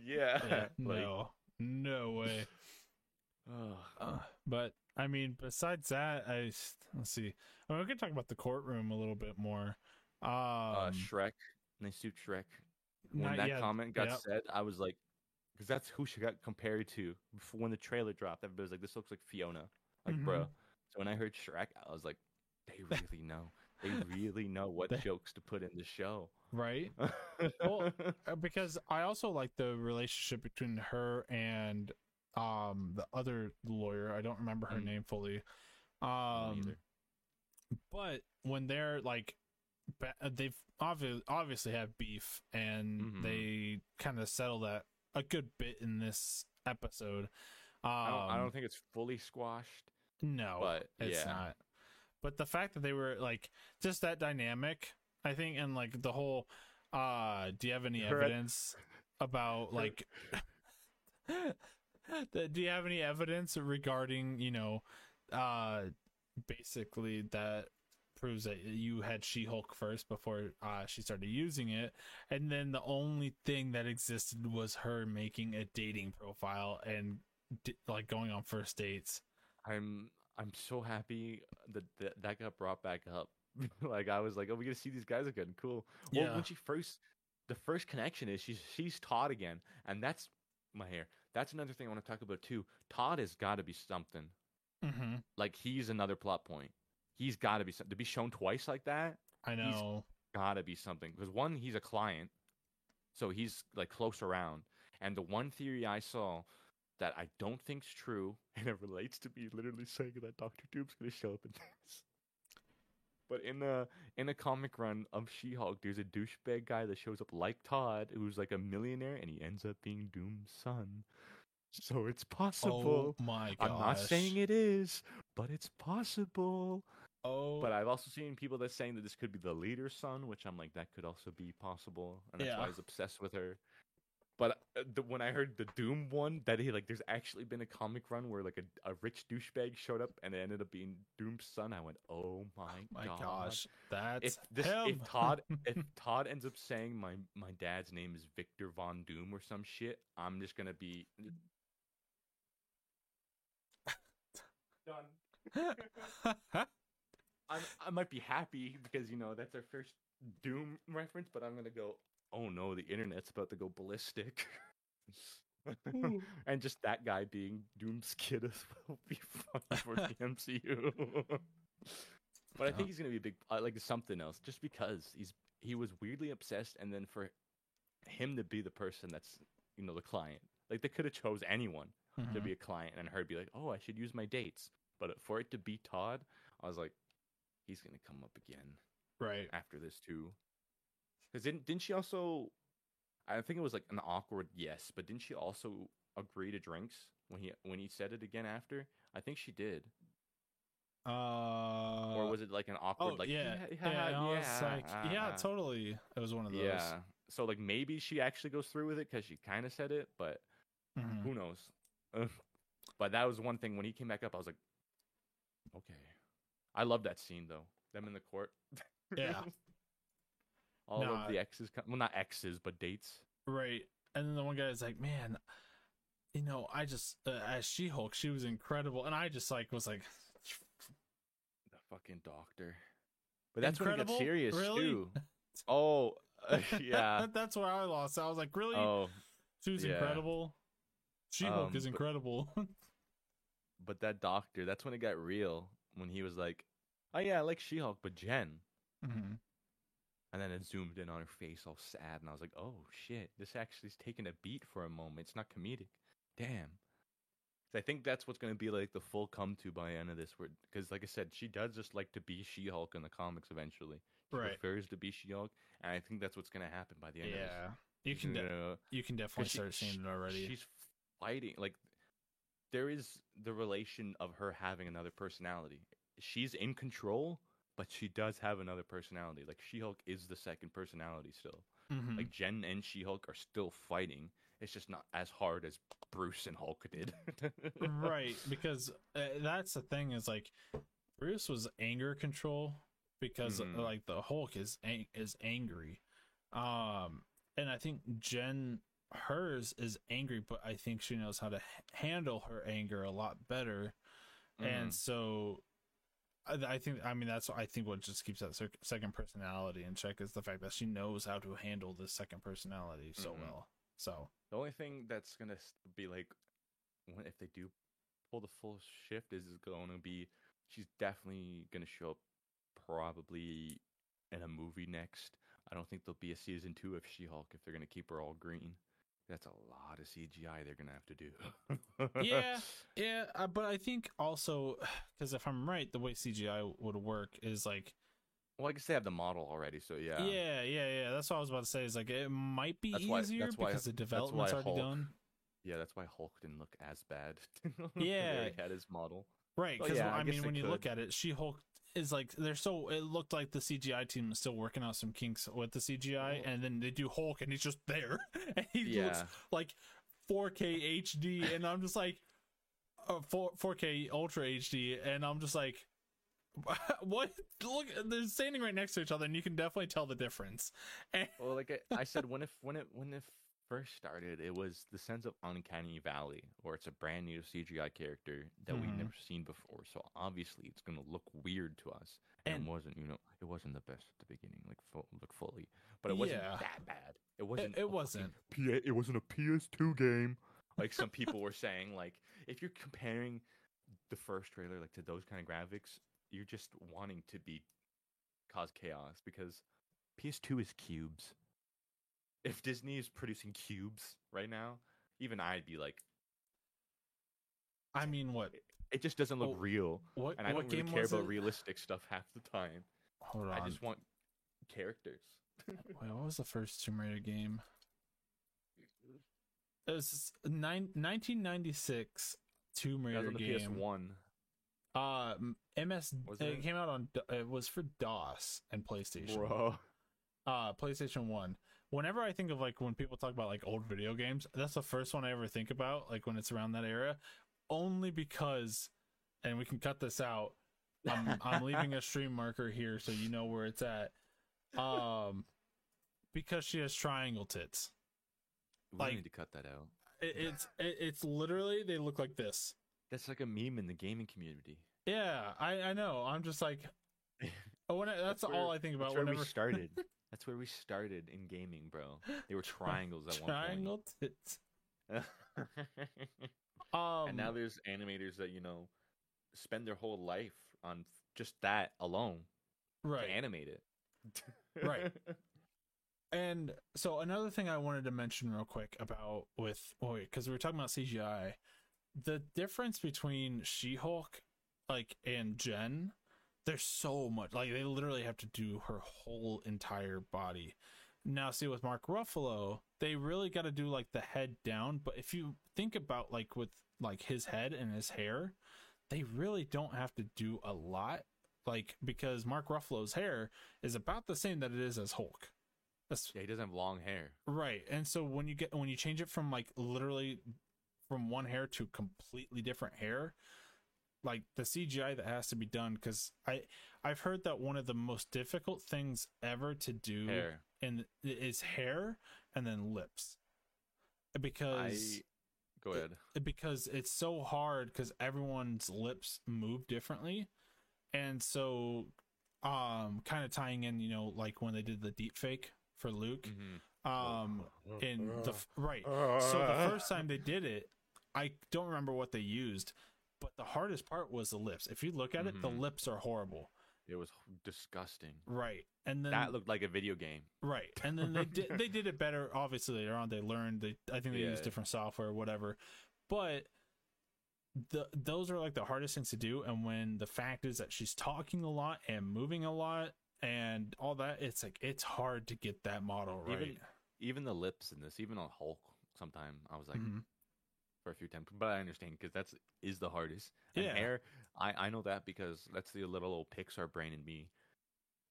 Yeah. No way. But I mean, besides that, let's see. I mean, we can talk about the courtroom a little bit more. Shrek. They sued Shrek. When that comment got said, I was like, because that's who she got compared to. When the trailer dropped, everybody was like, "This looks like Fiona." Like, bro. So when I heard Shrek, I was like, they really know. They really know what jokes to put in the show. Right? Well, because I also like the relationship between her and the other lawyer. I don't remember her name fully. But when they're like, they've obviously have beef, and they kind of settle that a good bit in this episode. I don't think it's fully squashed. No, but it's not. But the fact that they were like just that dynamic, I think, and like the whole, do you have any evidence about like? Do you have any evidence regarding, you know, basically that proves that you had She-Hulk first before she started using it, and then the only thing that existed was her making a dating profile and like going on first dates. I'm so happy that got brought back up. Like I was like, oh, we get to see these guys again. Cool. Well, when she first, the first connection is she's Todd again, and that's my hair. That's another thing I want to talk about too. Todd has got to be something. Like he's another plot point. He's got to be something to be shown twice like that. I know. He's got to be something because one, he's a client, so he's like close around. And the one theory I saw that I don't think's true, and it relates to me literally saying that Dr. Doom's gonna show up in this. But in a comic run of She-Hulk, there's a douchebag guy that shows up like Todd, who's like a millionaire, and he ends up being Doom's son. So it's possible. Oh my gosh. I'm not saying it is, but it's possible. Oh. But I've also seen people that's saying that this could be the leader's son, which I'm like, that could also be possible, and that's why I was obsessed with her. But when I heard the Doom one, that he like, there's actually been a comic run where like a rich douchebag showed up and it ended up being Doom's son. I went, oh my gosh, that's him. If Todd ends up saying my dad's name is Victor Von Doom or some shit, I'm just gonna be done. I might be happy because you know that's our first Doom reference, but I'm gonna go, oh no, the internet's about to go ballistic. And just that guy being Doom's kid as well be fun for the MCU. But I think he's going to be a big, like something else, just because he was weirdly obsessed, and then for him to be the person that's, you know, the client. Like they could have chose anyone to be a client and her to be like, oh, I should use my dates. But for it to be Todd, I was like, he's going to come up again. Right. After this too. Because didn't she also, I think it was like an awkward yes, but didn't she also agree to drinks when he said it again after? I think she did. Or was it like an awkward totally. It was one of those. Yeah. So like maybe she actually goes through with it because she kind of said it, but who knows? But that was one thing when he came back up, I was like, okay. I love that scene though. Them in the court. Yeah. All of the exes, well, not exes, but dates. Right. And then the one guy is like, man, you know, I just, as She-Hulk, she was incredible. And I just like, was like, the fucking doctor. But that's incredible? When it got serious, really? Too. Oh, yeah. That's where I lost. I was like, really? Oh, she was incredible. She-Hulk is incredible. But that doctor, that's when it got real. When he was like, oh, yeah, I like She-Hulk, but Jen. And then it zoomed in on her face all sad, and I was like, oh shit, this actually is taking a beat for a moment. It's not comedic. Damn. So I think that's what's going to be like the full come-to by the end of this. Because like I said, she does just like to be She-Hulk in the comics eventually. She prefers to be She-Hulk, and I think that's what's going to happen by the end of this. Yeah, you can definitely start seeing it already. She's fighting. Like, there is the relation of her having another personality. She's in control, but she does have another personality. Like, She-Hulk is the second personality still. Mm-hmm. Like, Jen and She-Hulk are still fighting. It's just not as hard as Bruce and Hulk did. Right, because that's the thing is, like, Bruce was anger control because, like, the Hulk is angry. And I think Jen, hers is angry, but I think she knows how to handle her anger a lot better. Mm-hmm. And so... I think what just keeps that second personality in check is the fact that she knows how to handle this second personality so well. So the only thing that's gonna be like, if they do pull the full shift, is going to be she's definitely gonna show up probably in a movie next. I don't think there'll be a season 2 of She-Hulk if they're gonna keep her all green. That's a lot of CGI they're going to have to do. But I think also, because if I'm right, the way CGI would work is like... Well, I guess they have the model already, so yeah. Yeah. That's what I was about to say, is like, it might be easier because the development's already done. Yeah, that's why Hulk didn't look as bad. Yeah. He had his model. Right, because when you look at it, She-Hulk is like, it looked like the CGI team is still working out some kinks with the CGI, and then they do Hulk, and he's just there, and he looks like 4K HD, and I'm just like, 4K Ultra HD, and I'm just like, what? Look, they're standing right next to each other, and you can definitely tell the difference. And well, like I said, when it first started, it was the sense of Uncanny Valley, where it's a brand new CGI character that we've never seen before, so obviously it's gonna look weird to us. And it wasn't, it wasn't the best at the beginning, like fully, but it wasn't that bad. It wasn't a PS2 game, like some people were saying. Like, if you're comparing the first trailer like to those kind of graphics, you're just wanting to cause chaos, because PS2 is cubes. If Disney is producing cubes right now, even I'd be like, I mean, what? It just doesn't look real. And I don't really care about realistic stuff half the time. Hold on. I just want characters. Wait, what was the first Tomb Raider game? It was 1996 Tomb Raider game. PS1. It came out on, it was for DOS and PlayStation. Bro. PlayStation 1. Whenever I think of, like, when people talk about, like, old video games, that's the first one I ever think about, like, when it's around that era, only because, and we can cut this out, I'm leaving a stream marker here so you know where it's at, because she has triangle tits. We need to cut that out. It's literally, they look like this. That's like a meme in the gaming community. Yeah, I know. I'm just like, all I think about whenever we started. That's where we started in gaming, bro. They were triangles at one point. Triangle tits. And now there's animators that, spend their whole life on just that alone. Right. To animate it. Right. And so another thing I wanted to mention real quick about because we were talking about CGI, the difference between She-Hulk, like, and Jen. There's so much, like, they literally have to do her whole entire body. Now, see, with Mark Ruffalo, they really got to do, like, the head down. But if you think about, like, with, like, his head and his hair, they really don't have to do a lot. Like, because Mark Ruffalo's hair is about the same that it is as Hulk. Yeah, he doesn't have long hair. Right. And so when you change it from, like, literally from one hair to completely different hair, like, the CGI that has to be done, because I've heard that one of the most difficult things ever to do is hair and then lips, because go ahead, because it's so hard, because everyone's lips move differently. And so kind of tying in, like when they did the deep fake for Luke, so the first time they did it, I don't remember what they used, but the hardest part was the lips. If you look at it, the lips are horrible. It was disgusting. Right. And then that looked like a video game. Right. And then they did it better. Obviously later on they learned, I think they used different software or whatever. But those are like the hardest things to do. And when the fact is that she's talking a lot and moving a lot and all that, it's like, it's hard to get that model right. Even the lips in this, even on Hulk, sometime I was like, mm-hmm. for a few times, but I understand because that's the hardest. Yeah. And hair, I know that because that's the little old Pixar brain in me.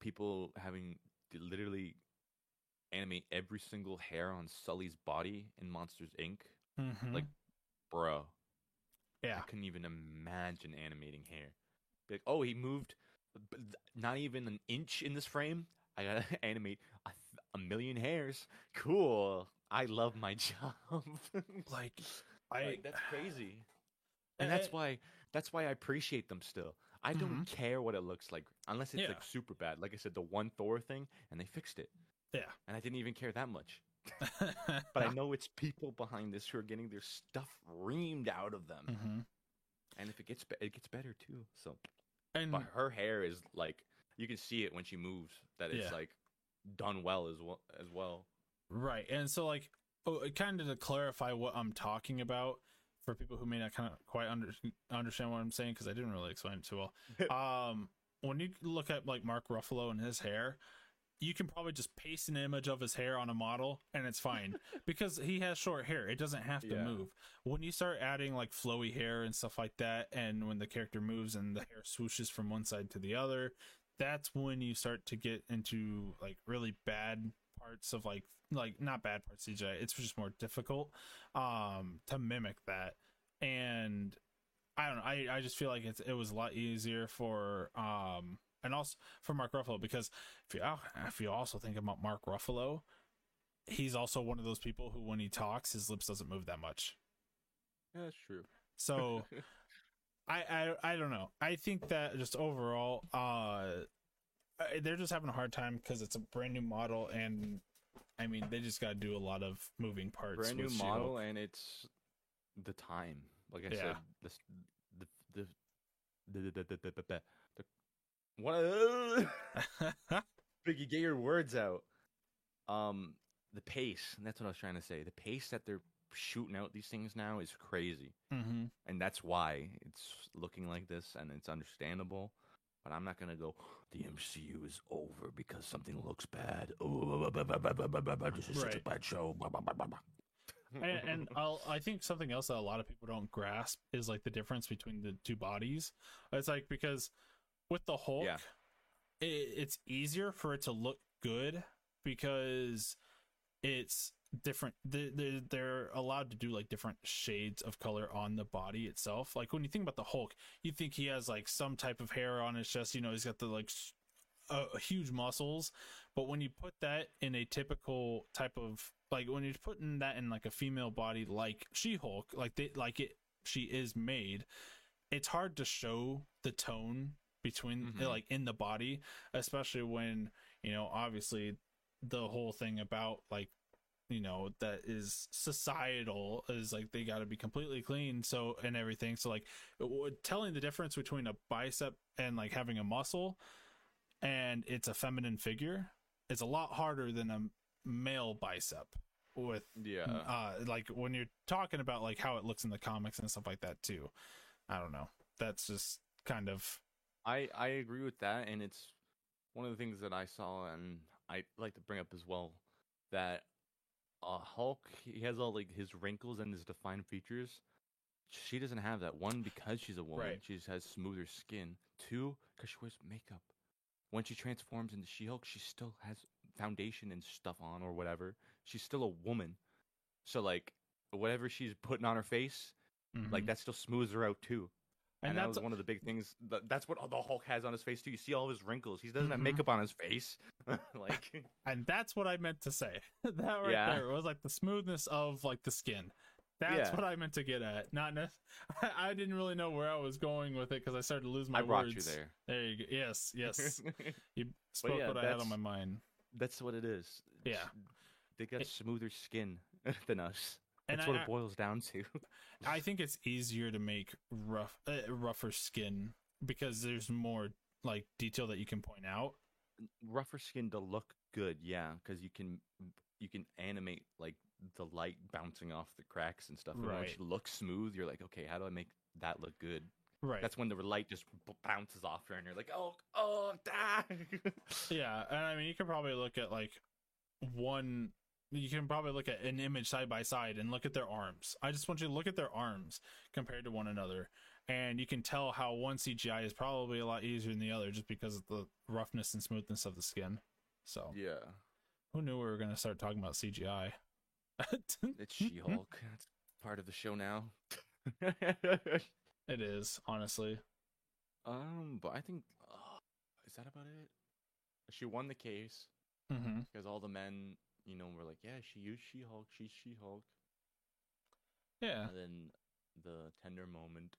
People having to literally animate every single hair on Sully's body in Monsters Inc. Mm-hmm. Like, bro, yeah, I couldn't even imagine animating hair. Like, oh, he moved not even an inch in this frame. I gotta animate a million hairs. Cool. I love my job. Like, that's crazy. And that's why I appreciate them still. I don't mm-hmm. care what it looks like unless it's like super bad. Like I said, the one Thor thing, and they fixed it. Yeah. And I didn't even care that much. But I know it's people behind this who are getting their stuff reamed out of them. Mm-hmm. And if it gets better too. So, but her hair is like, you can see it when she moves that it's like done well as well. Right. And so like, oh, kind of to clarify what I'm talking about for people who may not kind of quite understand what I'm saying, because I didn't really explain it too well. When you look at like Mark Ruffalo and his hair, you can probably just paste an image of his hair on a model and it's fine because he has short hair. It doesn't have to move. When you start adding like flowy hair and stuff like that, and when the character moves and the hair swooshes from one side to the other, that's when you start to get into like really bad parts of like not bad parts CGI, it's just more difficult to mimic that. And I don't know, I just feel like it was a lot easier for and also for Mark Ruffalo, because if you also think about Mark Ruffalo, he's also one of those people who when he talks his lips doesn't move that much. Yeah, that's true. So I don't know, I think that just overall they're just having a hard time because it's a brand new model, and I mean they just got to do a lot of moving parts. Brand new model, and it's the time. Like I said, the what? Biggie, get your words out. The pace. And that's what I was trying to say. The pace that they're shooting out these things now is crazy, mm-hmm. and that's why it's looking like this, and it's understandable. But I'm not going to go, the MCU is over because something looks bad. Oh, this is such a bad show. And I think something else that a lot of people don't grasp is like the difference between the two bodies. It's like, because with the Hulk, it's easier for it to look good because it's different. They're allowed to do like different shades of color on the body itself. Like when you think about the Hulk, you think he has like some type of hair on his chest, you know, he's got the like huge muscles. But when you put that in a typical type of like, when you're putting that in like a female body like She-Hulk, she is made, it's hard to show the tone between mm-hmm. like in the body, especially when, you know, obviously the whole thing about like, you know, that is societal, is like they got to be completely clean, so, and everything. So like telling the difference between a bicep and like having a muscle, and it's a feminine figure, it's a lot harder than a male bicep with like when you're talking about like how it looks in the comics and stuff like that too. I don't know, that's just kind of I agree with that. And it's one of the things that I saw and I like to bring up as well, that Hulk, he has all like his wrinkles and his defined features. She doesn't have that. One, because she's a woman, she has smoother skin. Two, because she wears makeup. When she transforms into She-Hulk, she still has foundation and stuff on or whatever. She's still a woman, so like whatever she's putting on her face, mm-hmm. like that still smooths her out too. And that was one of the big things. That's what the Hulk has on his face too. You see all his wrinkles. He doesn't have makeup on his face. Like, and that's what I meant to say. That right there was like the smoothness of like the skin. That's what I meant to get at. I didn't really know where I was going with it because I started to lose my words. I brought you there. There you go. Yes. You spoke what I had on my mind. That's what it is. Yeah, they got smoother skin than us. That's what it boils down to. I think it's easier to make rougher skin because there's more like detail that you can point out? Rougher skin to look good, yeah, because you can animate like the light bouncing off the cracks and stuff, right, which looks smooth. You're like, okay, how do I make that look good? Right. That's when the light just bounces off her, and you're like, oh, die. Yeah, and I mean, you can probably look at like one. You can probably look at an image side by side and look at their arms. I just want you to look at their arms compared to one another, and you can tell how one CGI is probably a lot easier than the other just because of the roughness and smoothness of the skin. So yeah, who knew we were gonna start talking about CGI? It's She-Hulk. It's part of the show now. It is, honestly. But I think is that about it? She won the case because all the men, you know, were like, yeah, she used She-Hulk. She's She-Hulk. Yeah. And then the tender moment.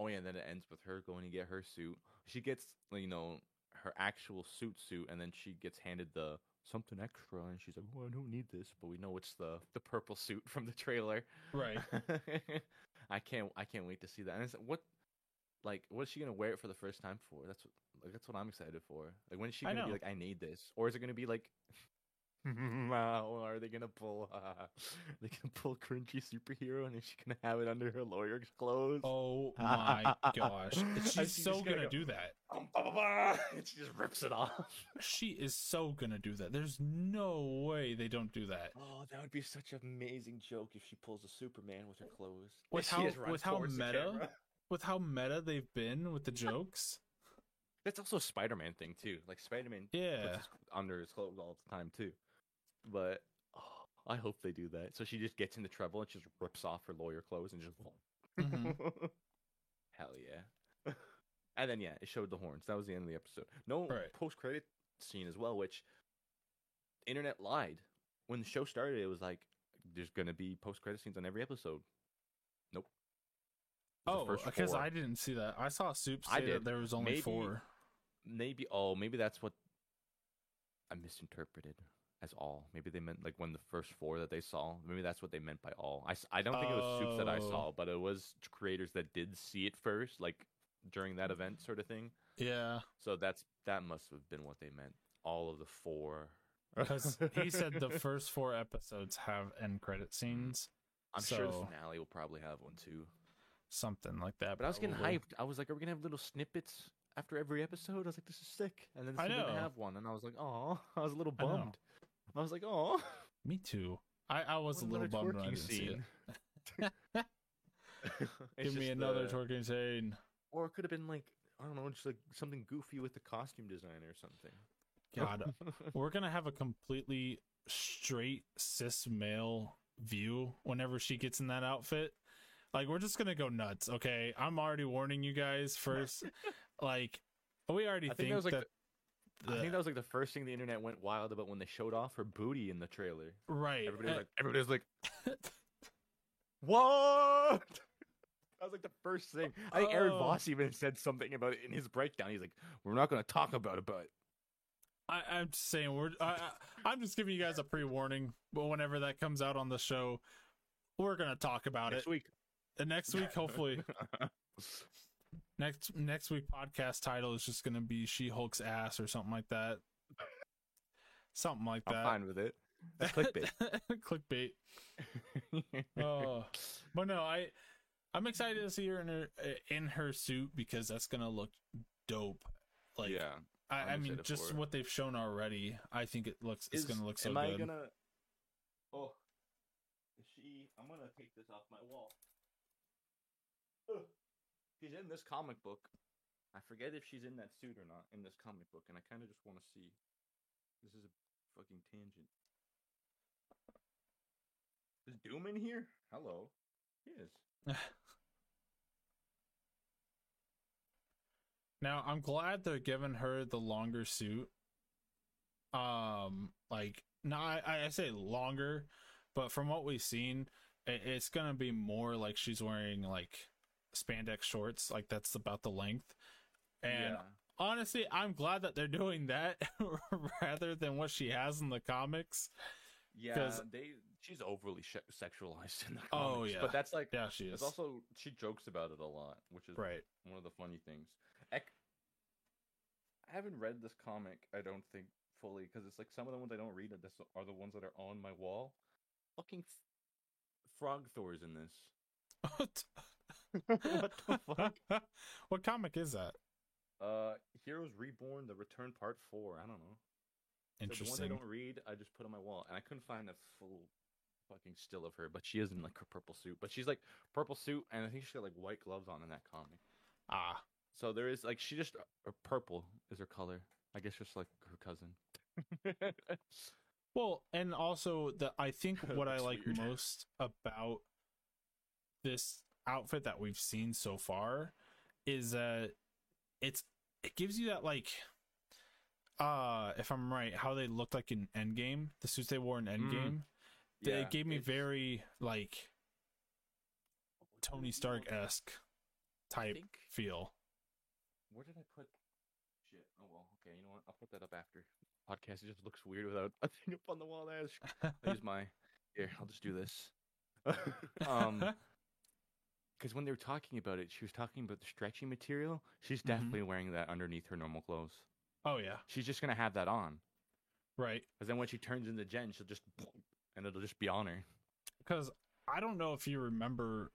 Oh yeah, and then it ends with her going to get her suit. She gets, you know, her actual suit, and then she gets handed the something extra, and she's like, "Oh, I don't need this," but we know it's the purple suit from the trailer. Right. I can't wait to see that. And it's like, what? Like, what's she gonna wear it for the first time for? That's what I'm excited for. Like, when is she gonna be like, "I need this," or is it gonna be like, are they gonna pull? They can pull cringy superhero, and is she gonna have it under her lawyer's clothes? Oh my gosh, she's so gonna do that. And she just rips it off. She is so gonna do that. There's no way they don't do that. Oh, that would be such an amazing joke if she pulls a Superman with her clothes. With how meta they've been with the jokes. That's also a Spider-Man thing too. Like Spider-Man, puts his under his clothes all the time too. But I hope they do that. So she just gets in the trouble and just rips off her lawyer clothes and just hell yeah. And then it showed the horns. That was the end of the episode. Post-credit scene as well, which internet lied. When the show started, it was like there's gonna be post-credit scenes on every episode. Nope. Oh, because I didn't see that. I saw Soup say that there was only four. Maybe that's what I misinterpreted as all. Maybe they meant like when the first four that they saw, maybe that's what they meant by all. I don't think it was Soups that I saw, but it was creators that did see it first, like during that event sort of thing. Yeah. So that must have been what they meant. All of the four. Because he said the first four episodes have end credit scenes. I'm sure the finale will probably have one too. Something like that. But I was getting hyped. I was like, are we going to have little snippets after every episode? I was like, this is sick. And then they didn't have one. And I was like, oh, I was a little bummed. I was like, oh. Me too. I was a little bummed when I didn't see it. Give me another twerking scene. Or it could have been like, I don't know, just like something goofy with the costume designer or something. God, we're going to have a completely straight cis male view whenever she gets in that outfit. Like, we're just going to go nuts, okay? I'm already warning you guys first. Like, we already I think that was, like, the first thing the internet went wild about when they showed off her booty in the trailer. Right. Everybody was like, what? That was, like, the first thing. I think Aaron Voss even said something about it in his breakdown. He's like, we're not going to talk about it, but... I'm just saying, I'm just giving you guys a pre-warning, but whenever that comes out on the show, we're going to talk about it. Next week, hopefully. Next week podcast title is just gonna be She-Hulk's ass or something like that. Something like that. I'm fine with it. That's clickbait. Clickbait. Oh, but no, I'm excited to see her in her suit because that's gonna look dope. Like, yeah, I mean, just what they've shown already, I think it's gonna look so good. I'm gonna take this off my wall. She's in this comic book. I forget if she's in that suit or not in this comic book, and I kind of just want to see. This is a fucking tangent. Is Doom in here? Hello. He is. Now, I'm glad they're giving her the longer suit. Like, no, I say longer, but from what we've seen, it's gonna be more like she's wearing like spandex shorts, like that's about the length. And honestly, I'm glad that they're doing that rather than what she has in the comics, Yeah, she's overly sexualized in the comics. Oh yeah, but that's like, yeah, she is. There's also, she jokes about it a lot, which is one of the funny things. I haven't read this comic, I don't think, fully, because it's like some of the ones I don't read are the ones that are on my wall. Fucking Frog Thor's in this. What the fuck? What comic is that? Heroes Reborn: The Return Part 4. I don't know. Interesting. So the ones I don't read, I just put on my wall, and I couldn't find a full fucking still of her, but she is in like her purple suit. But she's like purple suit, and I think she's got like white gloves on in that comic. Ah. So there is like, she just, purple is her color. I guess just like her cousin. Well, and also I think what I like most about this outfit that we've seen so far is it gives you that like, if I'm right, how they looked like in Endgame, the suits they wore in Endgame. Yeah, it gave me very like Tony Stark-esque type feel. Where did I put shit? Oh well, okay, you know what? I'll put that up after podcast. It just looks weird without a thing up on the wall. There's my here. I'll just do this. Because when they were talking about it, she was talking about the stretchy material. She's definitely wearing that underneath her normal clothes. Oh yeah, she's just gonna have that on, right? Because then when she turns into Jen, she'll just and it'll just be on her. Because I don't know if you remember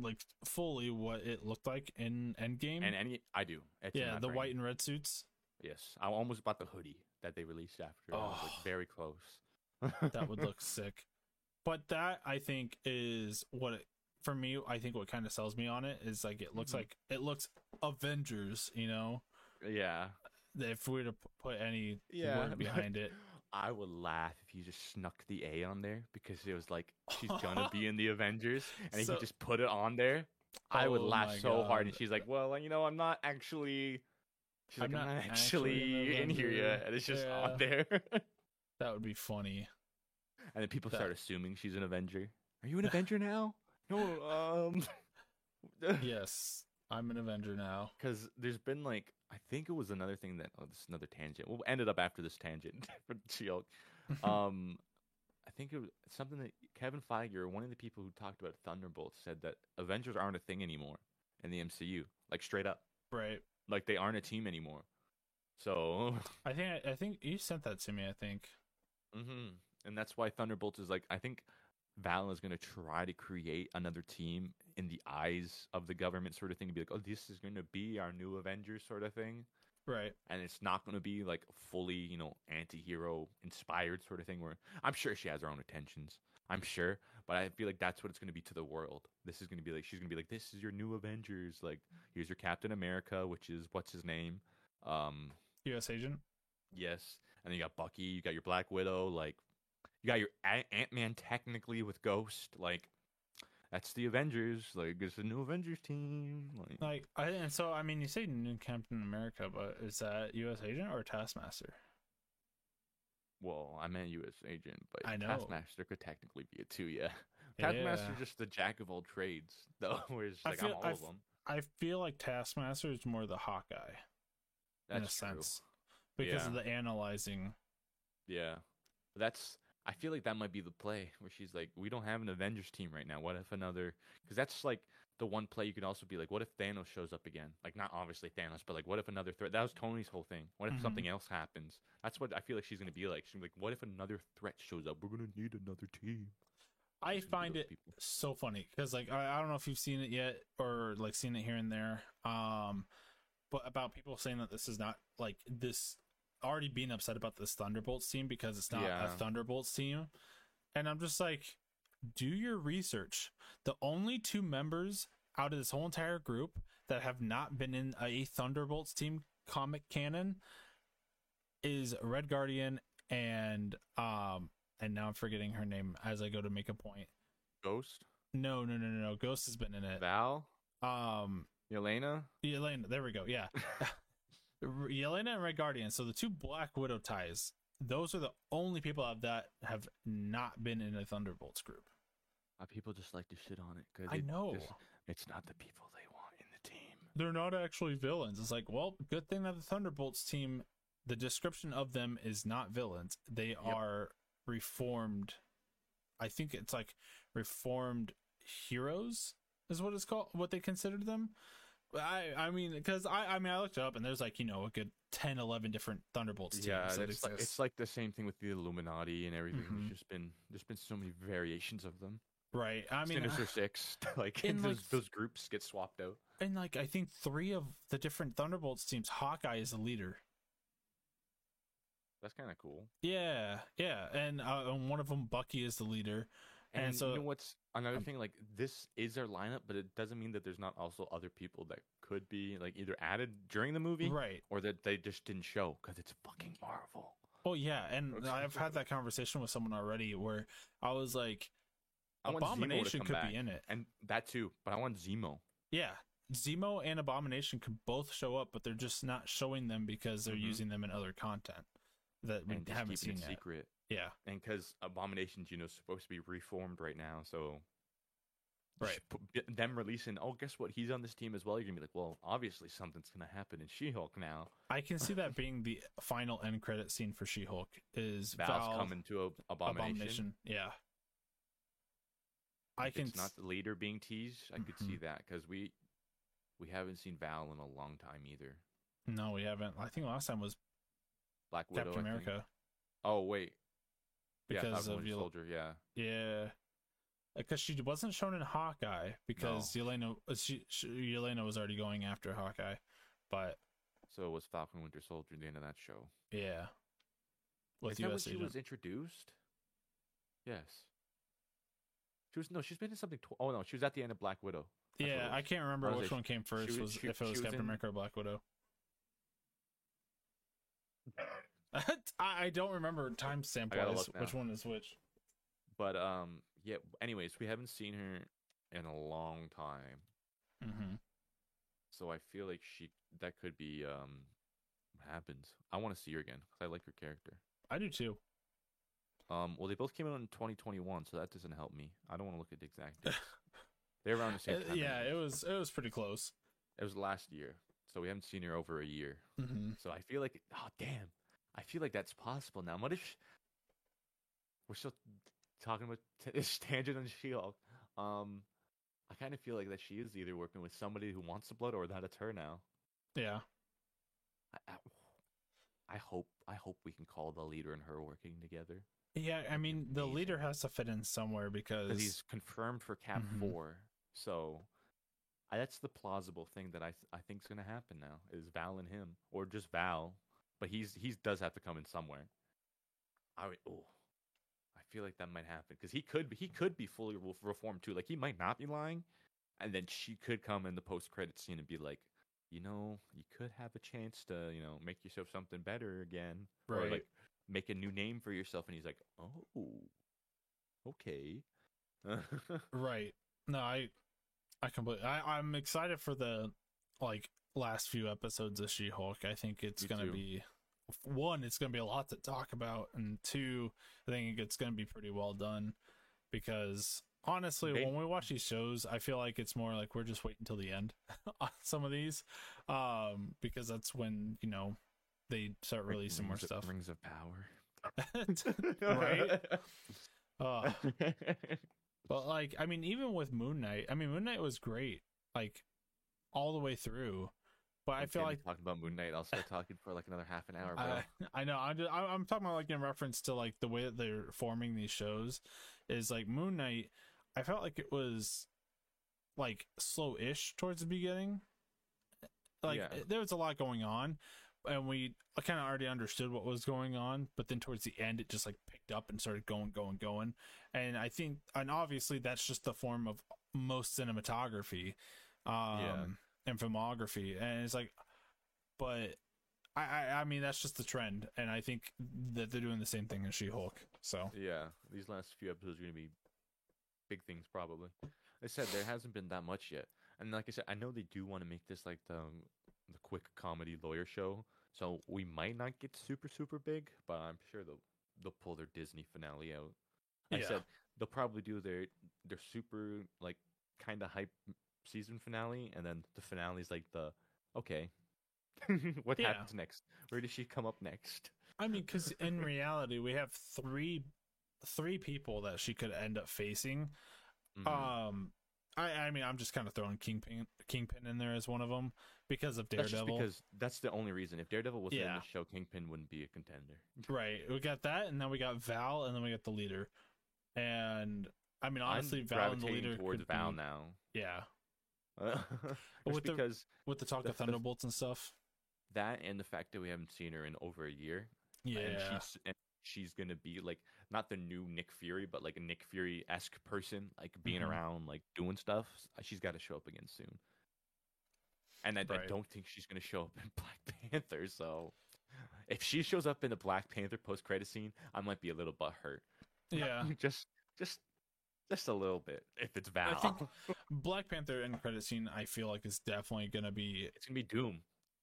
like fully what it looked like in Endgame. And I do. It's the white and red suits. Yes, I almost bought the hoodie that they released after. I was like very close. That would look sick. But that, I think, is what it, for me, I think what kind of sells me on it is like it looks like it looks Avengers, you know? Yeah. If we were to put any word behind it. I would laugh if you just snuck the A on there, because it was like, she's gonna be in the Avengers, and if you just put it on there, I would laugh so hard. And she's like, well, you know, I'm not actually in here yet, and it's just on there. That would be funny. And then people start assuming she's an Avenger. Are you an Avenger now? No, Yes, I'm an Avenger now. Because there's been like, I think it was another thing that, this is another tangent. We'll ended up after this tangent for She-Hulk. I think it was something that Kevin Feige, or one of the people who talked about Thunderbolts, said that Avengers aren't a thing anymore in the MCU. Like straight up, right? Like they aren't a team anymore. So I think you sent that to me. I think. And that's why Thunderbolts is like, I think Val is going to try to create another team in the eyes of the government sort of thing, to be like, oh, this is going to be our new Avengers sort of thing. Right. And it's not going to be like fully, you know, anti-hero inspired sort of thing, where I'm sure she has her own intentions. I'm sure. But I feel like that's what it's going to be to the world. This is going to be like, she's going to be like, this is your new Avengers. Like, here's your Captain America, which is, what's his name? U.S. Agent. Yes. And then you got Bucky. You got your Black Widow. Like, you got your Ant-Man technically with Ghost. Like, that's the Avengers. Like, it's the new Avengers team. And so you say new Captain America, but is that U.S. Agent or Taskmaster? Well, I meant U.S. Agent, but I know. Taskmaster could technically be it too. Yeah, Taskmaster is just the jack of all trades, though. Whereas like I'm all of them. I feel like Taskmaster is more the Hawkeye. That's in a sense, because of the analyzing. Yeah, I feel like that might be the play where she's like, we don't have an Avengers team right now. What if another? Because that's like the one play you could also be like, what if Thanos shows up again? Like, not obviously Thanos, but like, what if another threat? That was Tony's whole thing. What if something else happens? That's what I feel like she's going to be like. She's like, what if another threat shows up? We're going to need another team. I find it so funny because, like, I don't know if you've seen it yet or like seen it here and there. But about people saying that this is not like this. Already being upset about this Thunderbolts team because it's not a Thunderbolts team, and I'm just like, do your research. The only two members out of this whole entire group that have not been in a Thunderbolts team comic canon is Red Guardian and now I'm forgetting her name as I go to make a point. Ghost? No. Ghost has been in it. Val? Yelena. There we go. Yeah. Yelena and Red Guardian, so the two Black Widow ties, those are the only people that have not been in a Thunderbolts group. People just like to shit on it. I know. It's not the people they want in the team. They're not actually villains. It's like, well, good thing that the Thunderbolts team, the description of them is not villains. They are reformed, I think it's like reformed heroes is what it's called, what they considered them. I mean, I looked it up and there's like, you know, a good 10, 11 different Thunderbolts teams. Yeah, it's like the same thing with the Illuminati and everything. Mm-hmm. There's been so many variations of them. Right. I mean, Sinister Six, like those groups get swapped out. And like, I think 3 of the different Thunderbolts teams, Hawkeye is the leader. That's kind of cool. Yeah. Yeah. And one of them, Bucky, is the leader. And so, you know what's another thing? Like, this is their lineup, but it doesn't mean that there's not also other people that could be like either added during the movie, right? Or that they just didn't show because it's fucking Marvel. Oh yeah, and I've had that conversation with someone already where I was like, Abomination could be in it, and that too. But I want Zemo. Yeah, Zemo and Abomination could both show up, but they're just not showing them because they're using them in other content that we haven't seen yet. Secret. Yeah, and because Abomination's, you know, supposed to be reformed right now, so right, them releasing, oh, guess what? He's on this team as well. You're gonna be like, well, obviously something's gonna happen in She-Hulk now. I can see that being the final end credit scene for She-Hulk is Val's coming to Abomination. Yeah, it's not the leader being teased. I could see that because we haven't seen Val in a long time either. No, we haven't. I think last time was Black Widow, Captain America. Oh wait. Because of Soldier, yeah, because she wasn't shown in Hawkeye because Yelena was already going after Hawkeye, but so was Falcon Winter Soldier at the end of that show. Yeah, is that when she was introduced? Yes, she was. No, she's been in something. Oh no, she was at the end of Black Widow. Yeah, I can't remember which one came first. If it was Captain America or Black Widow. I don't remember time sample-wise which one is which. But yeah. Anyways, we haven't seen her in a long time, so I feel like that could be happens. I want to see her again because I like her character. I do too. Well, they both came out in 2021, so that doesn't help me. I don't want to look at the exact dates. They're around the same time. Yeah, it was pretty close. It was last year, so we haven't seen her over a year. So I feel like, oh damn. I feel like that's possible now. What if we're still talking about this tangent on She-Hulk? I kind of feel like that she is either working with somebody who wants the blood or that it's her now. Yeah. I hope we can call the leader and her working together. Yeah, I mean, the leader has to fit in somewhere because he's confirmed for Cap 4. So that's the plausible thing that I think is going to happen now is Val and him, or just Val. But he does have to come in somewhere. I feel like that might happen because he could be fully reformed too. Like he might not be lying, and then she could come in the post-credit scene and be like, you know, you could have a chance to, you know, make yourself something better again, right? Or like make a new name for yourself. And he's like, oh, okay, right? No, I completely. I'm excited for the last few episodes of She-Hulk. I think it's going to be, one, it's going to be a lot to talk about, and two, I think it's going to be pretty well done because honestly, when we watch these shows, I feel like it's more like we're just waiting till the end on some of these because that's when, you know, they start releasing more stuff. Rings of Power. Right? But like, I mean, even with Moon Knight was great, like all the way through. But I feel like talking about Moon Knight, I'll start talking for like another half an hour. Bro. I know. I'm talking about like in reference to like the way that they're forming these shows is like Moon Knight. I felt like it was like slow-ish towards the beginning. Like there was a lot going on, and we kind of already understood what was going on. But then towards the end, it just like picked up and started going. And I think, and obviously, that's just the form of most cinematography. And filmography, and it's like, but I mean, that's just the trend, and I think that they're doing the same thing as She-Hulk. So yeah, these last few episodes are gonna be big things probably. I said there hasn't been that much yet, and like I said, I know they do want to make this like the quick comedy lawyer show, so we might not get super big, but I'm sure they'll pull their Disney finale out. I said they'll probably do their super like kind of hype season finale, and then the finale is like what happens next, where does she come up next. I mean, because in reality we have 3 three people that she could end up facing. Mm-hmm. I mean, I'm just kind of throwing Kingpin in there as one of them because of Daredevil. That's just because that's the only reason. If Daredevil wasn't in the show, Kingpin wouldn't be a contender. Right. We got that, and then we got Val, and then we got the leader. And I mean, honestly, I'm Val and the leader towards Val now. Yeah. With the talk of Thunderbolts and stuff. That and the fact that we haven't seen her in over a year. Yeah. And she's going to be like not the new Nick Fury, but like a Nick Fury-esque person, like being around, like doing stuff. She's got to show up again soon. And I don't think she's going to show up in Black Panther. So if she shows up in the Black Panther post-credit scene, I might be a little butthurt. Yeah. Just a little bit, if it's Val. I think Black Panther end credit scene, I feel like is definitely going to be... It's going to be Doom.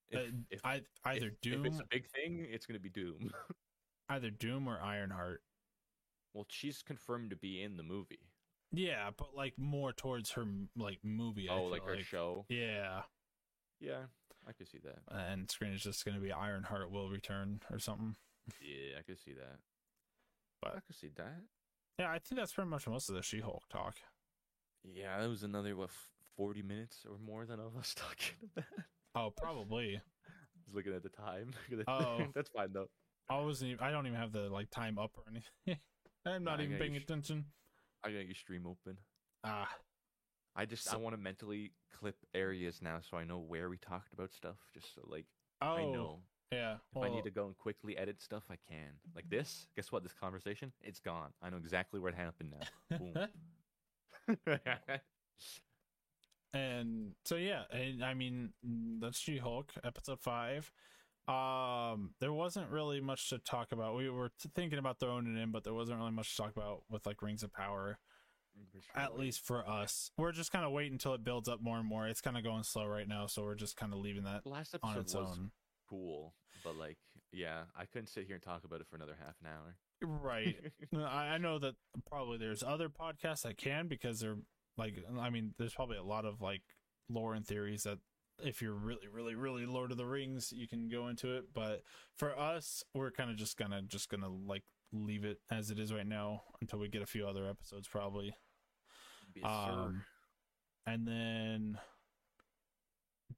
If it's a big thing, it's going to be Doom. Either Doom or Ironheart. Well, she's confirmed to be in the movie. Yeah, but like more towards her like movie. Oh, like her show. Yeah. Yeah, I could see that. And screen is just going to be Ironheart will return or something. Yeah, I could see that. But I could see that. Yeah, I think that's pretty much most of the She-Hulk talk. Yeah, that was another 40 minutes or more than of us talking about. Oh, probably. I was looking at the time. Oh, that's fine though. I don't even have the like time up or anything. I'm not even paying attention. I got your stream open. I want to mentally clip areas now so I know where we talked about stuff. Just so like I know. Yeah. If I need to go and quickly edit stuff, I can. Like this. Guess what? This conversation, it's gone. I know exactly where it happened now. Boom. And so yeah, I mean that's She-Hulk episode 5. There wasn't really much to talk about. We were thinking about throwing it in, but there wasn't really much to talk about with like Rings of Power. At least for us, we're just kind of waiting until it builds up more and more. It's kind of going slow right now, so we're just kind of leaving that. The last episode on its was own. Cool, but like, yeah, I couldn't sit here and talk about it for another half an hour. Right. I know that probably there's other podcasts that can because they're like, I mean, there's probably a lot of like lore and theories that. If you're really, really, really Lord of the Rings, you can go into it. But for us, we're kind of just gonna like leave it as it is right now until we get a few other episodes, probably. Yes, sir. And then,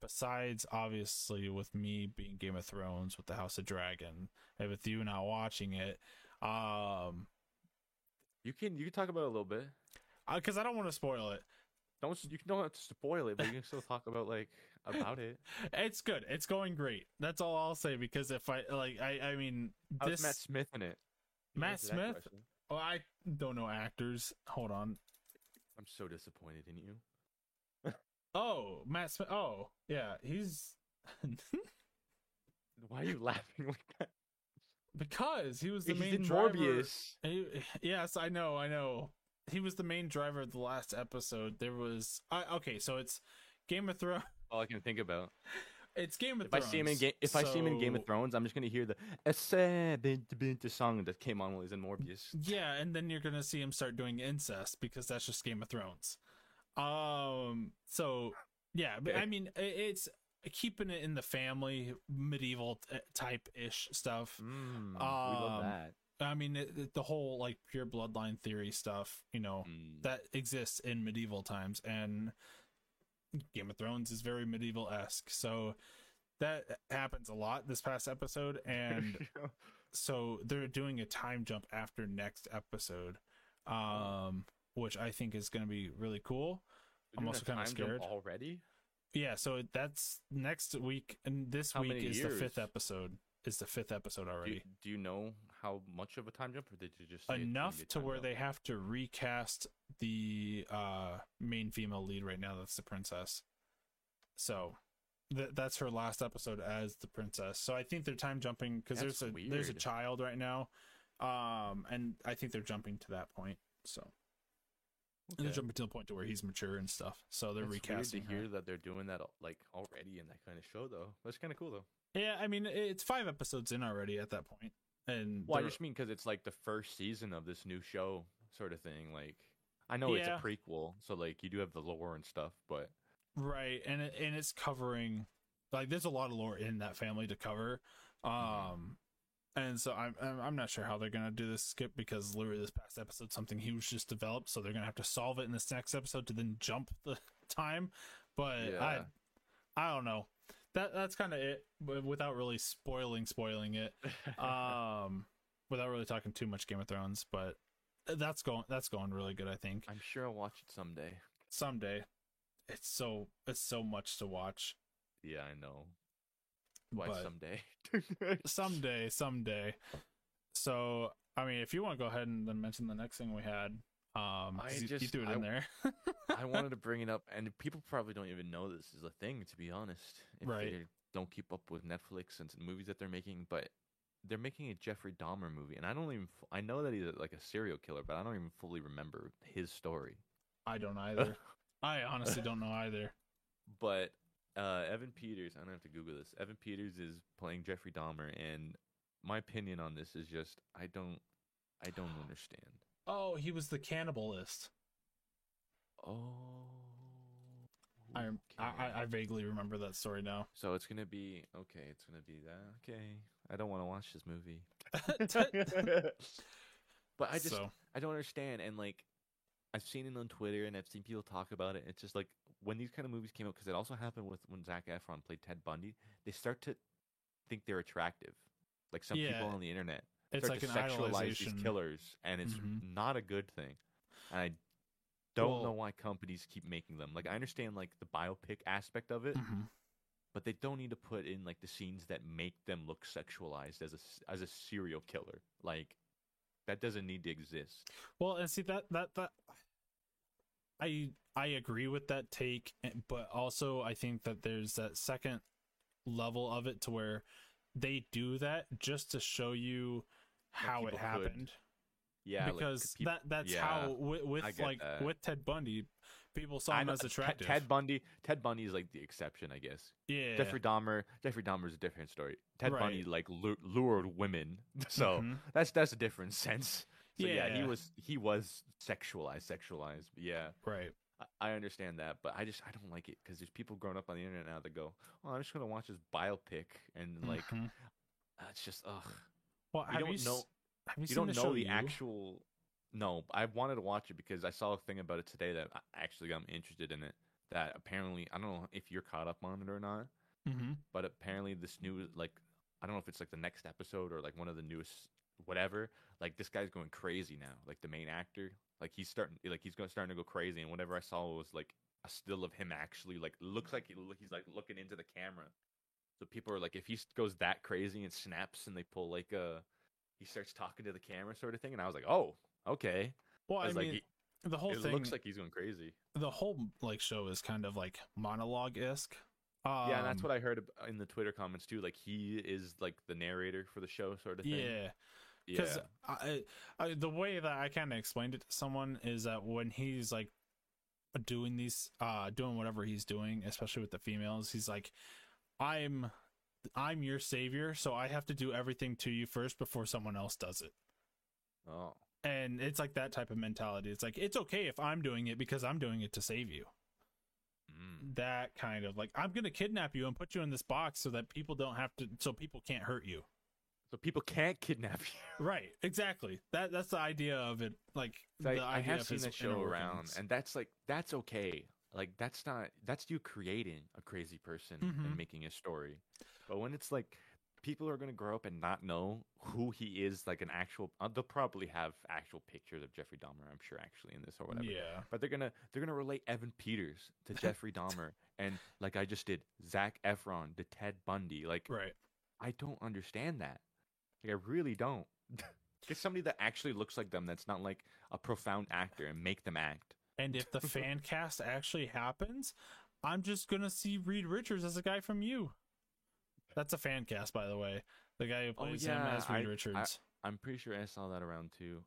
besides, obviously, with me being Game of Thrones with the House of Dragon, and with you not watching it, you can talk about it a little bit because I don't want to spoil it. You don't have to spoil it, but you can still talk about it. It's good. It's going great. That's all I'll say because if I mean this. How's Matt Smith in it? Matt Smith? Oh, I don't know actors. Hold on. I'm so disappointed in you. Oh, Matt Smith. Oh, yeah. He's. Why are you laughing like that? Because he was the main driver. Morbius. Yes, I know. He was the main driver of the last episode. There was okay, so it's Game of Thrones. All I can think about. It's Game of Thrones. I see him in Game of Thrones, I'm just gonna hear the song that came on while he's in Morbius. Yeah, and then you're gonna see him start doing incest because that's just Game of Thrones. So yeah, but I mean it's keeping it in the family, medieval type ish stuff. We love that. I mean, the whole like pure bloodline theory stuff, you know, that exists in medieval times, and Game of Thrones is very medieval-esque. So that happens a lot this past episode, and so they're doing a time jump after next episode, which I think is going to be really cool. I'm also kind of scared already. Yeah, so that's next week, and this week is the 5th episode. Is the 5th episode already? Do you know how much of a time jump, or did you just say enough to where they have to recast the main female lead right now? That's the princess. So that's her last episode as the princess. So I think they're time jumping because there's a child right now, and I think they're jumping to that point. So they're jumping to the point to where he's mature and stuff. So they're recasting. Weird to hear that they're doing that like already in that kind of show though. That's kind of cool though. Yeah, I mean, it's 5 episodes in already at that point. And I just mean because it's like the first season of this new show sort of thing. Like, I know it's a prequel, so like you do have the lore and stuff, but... Right, and it's covering... Like, there's a lot of lore in that family to cover. And so I'm not sure how they're gonna do this skip, because literally this past episode something huge just developed, so they're gonna have to solve it in this next episode to then jump the time. But yeah. I don't know. That's kind of it, without really spoiling it. Without really talking too much Game of Thrones, but that's going really good, I think. I'm sure I'll watch it someday. It's so much to watch. Yeah, I know. But someday. So, I mean, if you want to go ahead and then mention the next thing we had, you threw it in there. I wanted to bring it up, and people probably don't even know this is a thing, to be honest. They don't keep up with Netflix and movies that they're making, but they're making a Jeffrey Dahmer movie, and I know that he's like a serial killer, but I don't even fully remember his story. I don't either. I honestly don't know either. But Evan Peters, I don't have to Google this. Evan Peters is playing Jeffrey Dahmer, and my opinion on this is just I don't understand. Oh, he was the cannibalist. Oh, okay. I vaguely remember that story now. So it's gonna be okay. It's gonna be that okay. I don't want to watch this movie. But I don't understand, and like. I've seen it on Twitter, and I've seen people talk about it. It's just like when these kind of movies came out, because it also happened with when Zac Efron played Ted Bundy. They start to think they're attractive, like some people on the internet. It's like to sexualize these killers, and it's not a good thing. And I don't know why companies keep making them. Like I understand like the biopic aspect of it, but they don't need to put in like the scenes that make them look sexualized as a serial killer. Like that doesn't need to exist. Well, and see that. I agree with that take, but also I think that there's that second level of it to where they do that just to show you how it happened. Yeah, because like people, that's how with Ted Bundy, people saw him as attractive. Ted Bundy is like the exception, I guess. Yeah. Jeffrey Dahmer is a different story. Ted Bundy like lured women, so that's a different sense. So yeah, he was sexualized. Yeah, right. I understand that, but I don't like it because there's people growing up on the internet now that go, "Oh, I'm just gonna watch this biopic," and like, it's just ugh. Well, have you seen the actual? No, I wanted to watch it because I saw a thing about it today that actually got me interested in it. That apparently, I don't know if you're caught up on it or not, but apparently this new like, I don't know if it's like the next episode or like one of the newest. Whatever, like this guy's going crazy now. Like the main actor, like he's starting to go crazy. And whatever I saw was like a still of him actually, like looks like he's like looking into the camera. So people are like, if he goes that crazy and snaps, and they pull like he starts talking to the camera sort of thing. And I was like, oh, okay. Well, the whole thing looks like he's going crazy. The whole like show is kind of like monologue-esque. Yeah, and that's what I heard in the Twitter comments too. Like he is like the narrator for the show sort of thing. Yeah. Because the way that I kind of explained it to someone is that when he's like doing these, doing whatever he's doing, especially with the females, he's like, "I'm your savior, so I have to do everything to you first before someone else does it." Oh, and it's like that type of mentality. It's like it's okay if I'm doing it because I'm doing it to save you. That kind of like I'm gonna kidnap you and put you in this box so that people don't have to, so people can't hurt you. So people can't kidnap you. Right, exactly. That's the idea of it. Like I have seen that show around, and that's like that's okay. Like that's you creating a crazy person and making a story. But when it's like people are gonna grow up and not know who he is, like an actual, they'll probably have actual pictures of Jeffrey Dahmer, I'm sure, actually in this or whatever. Yeah. But they're gonna relate Evan Peters to Jeffrey Dahmer, and like I just did, Zac Efron to Ted Bundy. Like right. I don't understand that. Like, I really don't. Get somebody that actually looks like them, that's not like a profound actor, and make them act. And if the fan cast actually happens, I'm just gonna see Reed Richards as a guy from You. That's a fan cast, by the way. The guy who plays him as Reed Richards. I'm pretty sure I saw that around too.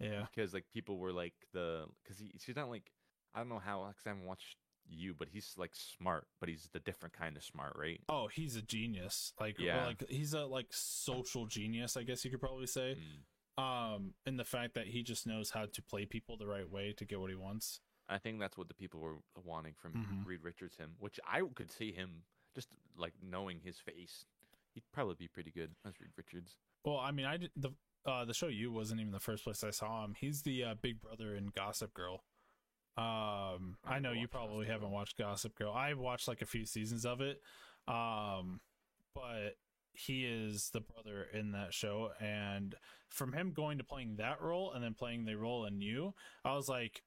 Yeah, because like people were like because he's not like, I don't know how, because I haven't watched You, but he's like smart, but he's the different kind of smart, right? Oh, he's a genius. Like like he's a like social genius, I guess you could probably say. And the fact that he just knows how to play people the right way to get what he wants, I think that's what the people were wanting from Reed Richards, which I could see him just like knowing his face, he'd probably be pretty good as Reed Richards. Well, I mean, the show You wasn't even the first place I saw him. He's the big brother in Gossip Girl. I know you probably haven't watched Gossip Girl. I watched like a few seasons of it, but he is the brother in that show. And from him going to playing that role and then playing the role in You, I was like,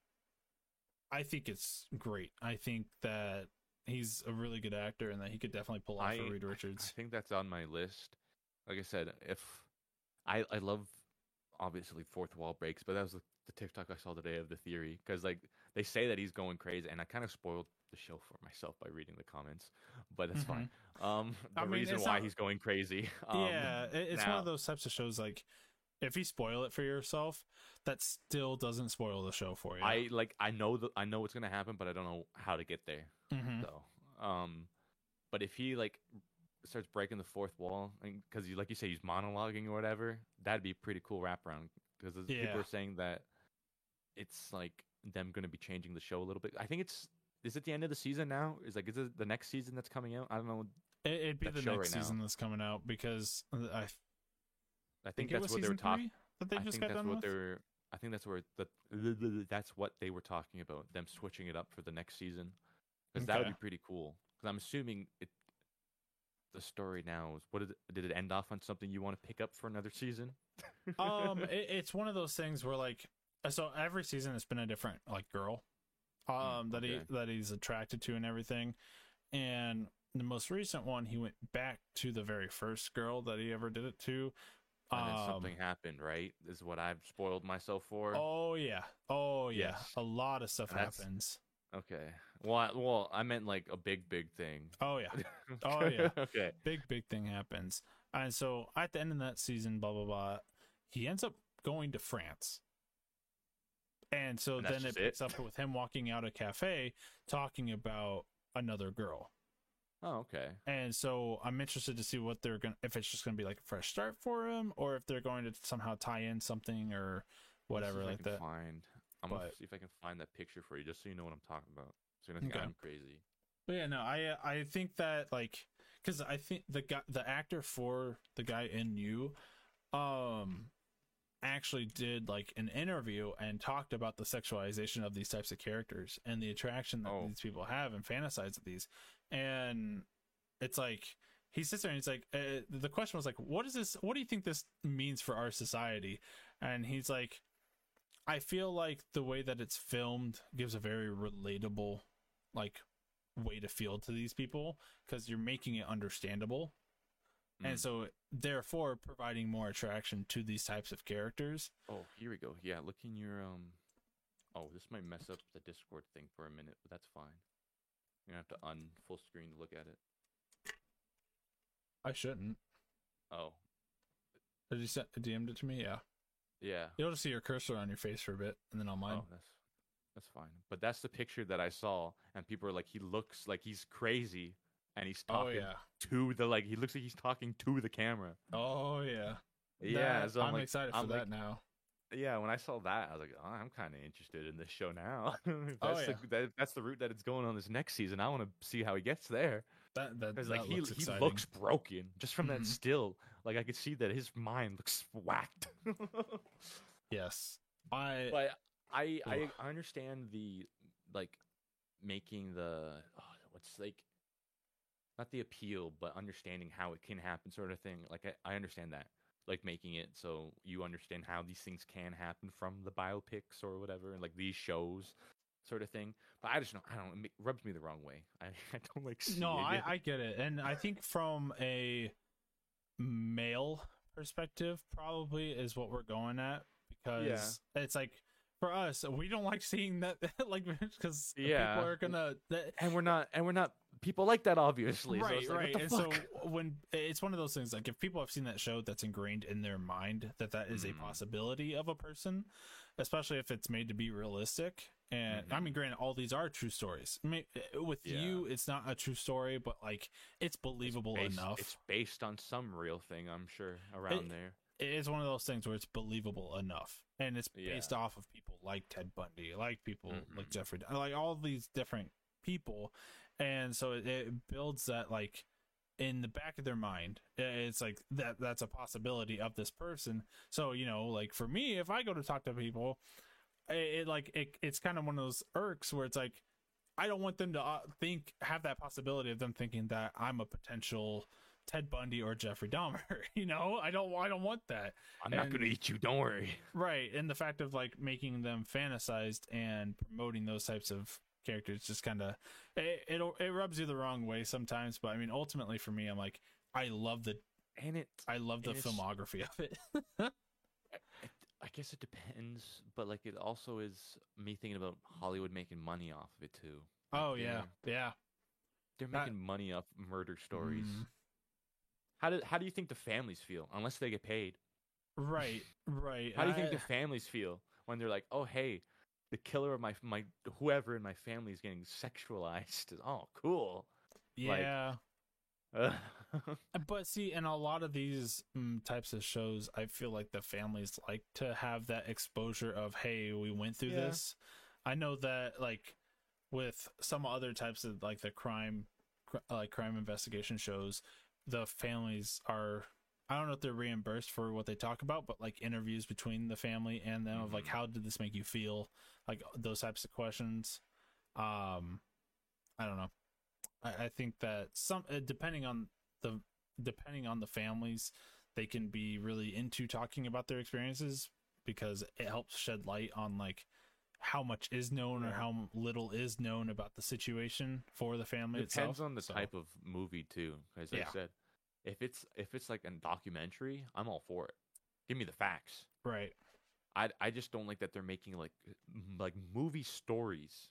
I think it's great. I think that he's a really good actor and that he could definitely pull off for Reed Richards. I think that's on my list. Like I said, if I love obviously fourth wall breaks, but that was the TikTok I saw today of the theory, because like they say that he's going crazy, and I kind of spoiled the show for myself by reading the comments, but that's fine. The reason why he's going crazy. One of those types of shows, like if you spoil it for yourself, that still doesn't spoil the show for you. I know what's gonna happen, but I don't know how to get there. But if he like starts breaking the fourth wall, because like you say, he's monologuing or whatever, that'd be a pretty cool wraparound. Because people are saying that it's like them going to be changing the show a little bit. I think is it the end of the season now? Is it the next season that's coming out? I don't know. It'd be the next season that's coming out, because I think that's what they were talking. I think that's where that's what they were talking about, them switching it up for the next season, because that would be pretty cool. Because I'm assuming the story now is did it end off on something you want to pick up for another season? It's one of those things where like, so every season it's been a different like girl that he's attracted to and everything, and the most recent one he went back to the very first girl that he ever did it to, and then something happened, right? This is what I've spoiled myself for. A lot of stuff happens. Okay. Well, I meant like a big thing. Oh yeah. Okay. Big thing happens. And so at the end of that season, blah blah blah, he ends up going to France. And so then it picks up with him walking out a cafe talking about another girl. Oh, okay. And so I'm interested to see what if it's just going to be like a fresh start for him, or if they're going to somehow tie in something or whatever like that. I'm going to see if I can find that picture for you, just so you know what I'm talking about. So you don't think I'm crazy. But yeah, no, I think that, like, because I think the actor for the guy in You actually did, like, an interview and talked about the sexualization of these types of characters and the attraction that these people have and fantasize of these. And it's like, he sits there and he's like, the question was like, what is this? What do you think this means for our society? And he's like, I feel like the way that it's filmed gives a very relatable, like, way to feel to these people, because you're making it understandable. And so, therefore, providing more attraction to these types of characters. Oh, here we go. Yeah, look in your, oh, this might mess up the Discord thing for a minute, but that's fine. You're going to have to full screen to look at it. I shouldn't. Oh. Did you DM'd it to me? Yeah. Yeah, you'll just see your cursor on your face for a bit, and then on mine. Oh, that's fine. But that's the picture that I saw, and people are like, he looks like he's crazy, and he's talking to the, like, he looks like he's talking to the camera. Oh yeah, yeah. That, so I'm like, excited for that, like, now. Yeah, when I saw that, I was like, I'm kind of interested in this show now. That's the route that it's going on this next season. I want to see how he gets there. He looks broken just from that still. Like, I could see that his mind looks whacked. Yes. But I understand the, like, making the, what's, like, not the appeal, but understanding how it can happen sort of thing. Like, I understand that. Like, making it so you understand how these things can happen from the biopics or whatever, and, like, these shows sort of thing. But I just know, it rubs me the wrong way. I don't like seeing I get it. And I think from a male perspective probably is what we're going at, because it's like, for us, we don't like seeing that, like, because people are gonna and we're not people like that, obviously, right? So like, right. And so when it's one of those things, like, if people have seen that show, that's ingrained in their mind that is a possibility of a person, especially if it's made to be realistic. And I mean, granted, all these are true stories. I mean, with You, it's not a true story, but like, it's believable enough. It's based on some real thing, I'm sure, around there. It's one of those things where it's believable enough, and it's based off of people like Ted Bundy, like people like Jeffrey, like all these different people, and so it builds that, like, in the back of their mind, it's like that's a possibility of this person. So, you know, like for me, if I go to talk to people, it's kind of one of those irks where it's like, I don't want them to have that possibility of them thinking that I'm a potential Ted Bundy or Jeffrey Dahmer. You know, I don't want that. I'm not going to eat you. Don't worry. Right. And the fact of like making them fantasized and promoting those types of characters just kind of, it rubs you the wrong way sometimes. But I mean, ultimately for me, I'm like, I love the filmography of it. I guess it depends, but like it also is me thinking about Hollywood making money off of it too. Like, oh yeah, yeah. They're making money off murder stories. Mm. How do you think the families feel unless they get paid? Right. How do you think the families feel when they're like, oh hey, the killer of my whoever in my family is getting sexualized? Oh cool. Yeah. Like, but see, in a lot of these types of shows, I feel like the families like to have that exposure of, hey, we went through this. I know that like with some other types of like the crime investigation shows, the families are, I don't know if they're reimbursed for what they talk about, but like interviews between the family and them of like, how did this make you feel? Like those types of questions. I don't know. I think that some depending on the families, they can be really into talking about their experiences because it helps shed light on like how much is known or how little is known about the situation for the family itself. Depends on the type of movie too. As I said, if it's like a documentary, I'm all for it. Give me the facts. Right. I just don't like that they're making like movie stories.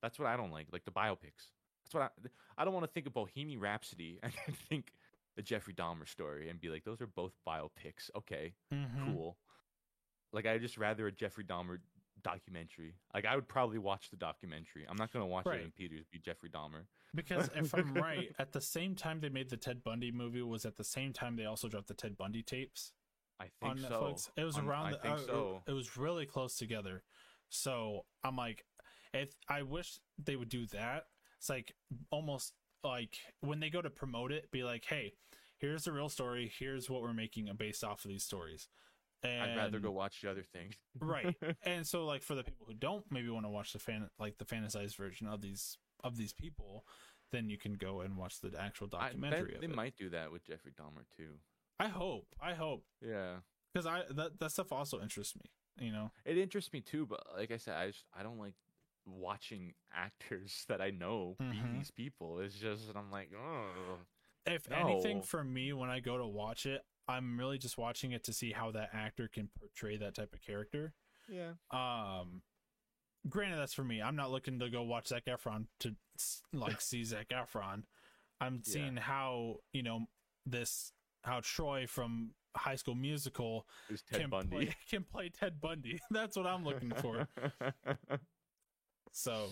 That's what I don't like the biopics. That's what I don't want to think of Bohemian Rhapsody and think the Jeffrey Dahmer story and be like, those are both biopics. Okay, cool. Like, I'd just rather a Jeffrey Dahmer documentary. Like, I would probably watch the documentary. I'm not going to watch Evan Peters be Jeffrey Dahmer. Because if I'm right, at the same time they made the Ted Bundy movie was at the same time they also dropped the Ted Bundy tapes. I think on Netflix. So. It was around. It was really close together. So I'm like, if I wish they would do that. It's like almost like when they go to promote it, be like, hey, here's the real story. Here's what we're making based off of these stories. And I'd rather go watch the other thing. Right. And so like for the people who don't maybe want to watch the fantasized version of these people, then you can go and watch the actual documentary. They might do that with Jeffrey Dahmer too. I hope. Yeah. Because that stuff also interests me, you know. It interests me too, but like I said, I don't like watching actors that I know be these people. It's just that I'm like, oh. If anything for me, when I go to watch it, I'm really just watching it to see how that actor can portray that type of character. Yeah. Granted, that's for me. I'm not looking to go watch Zac Efron to like see Zac Efron. I'm seeing how, you know, how Troy from High School Musical can play Ted Bundy. That's what I'm looking for. So,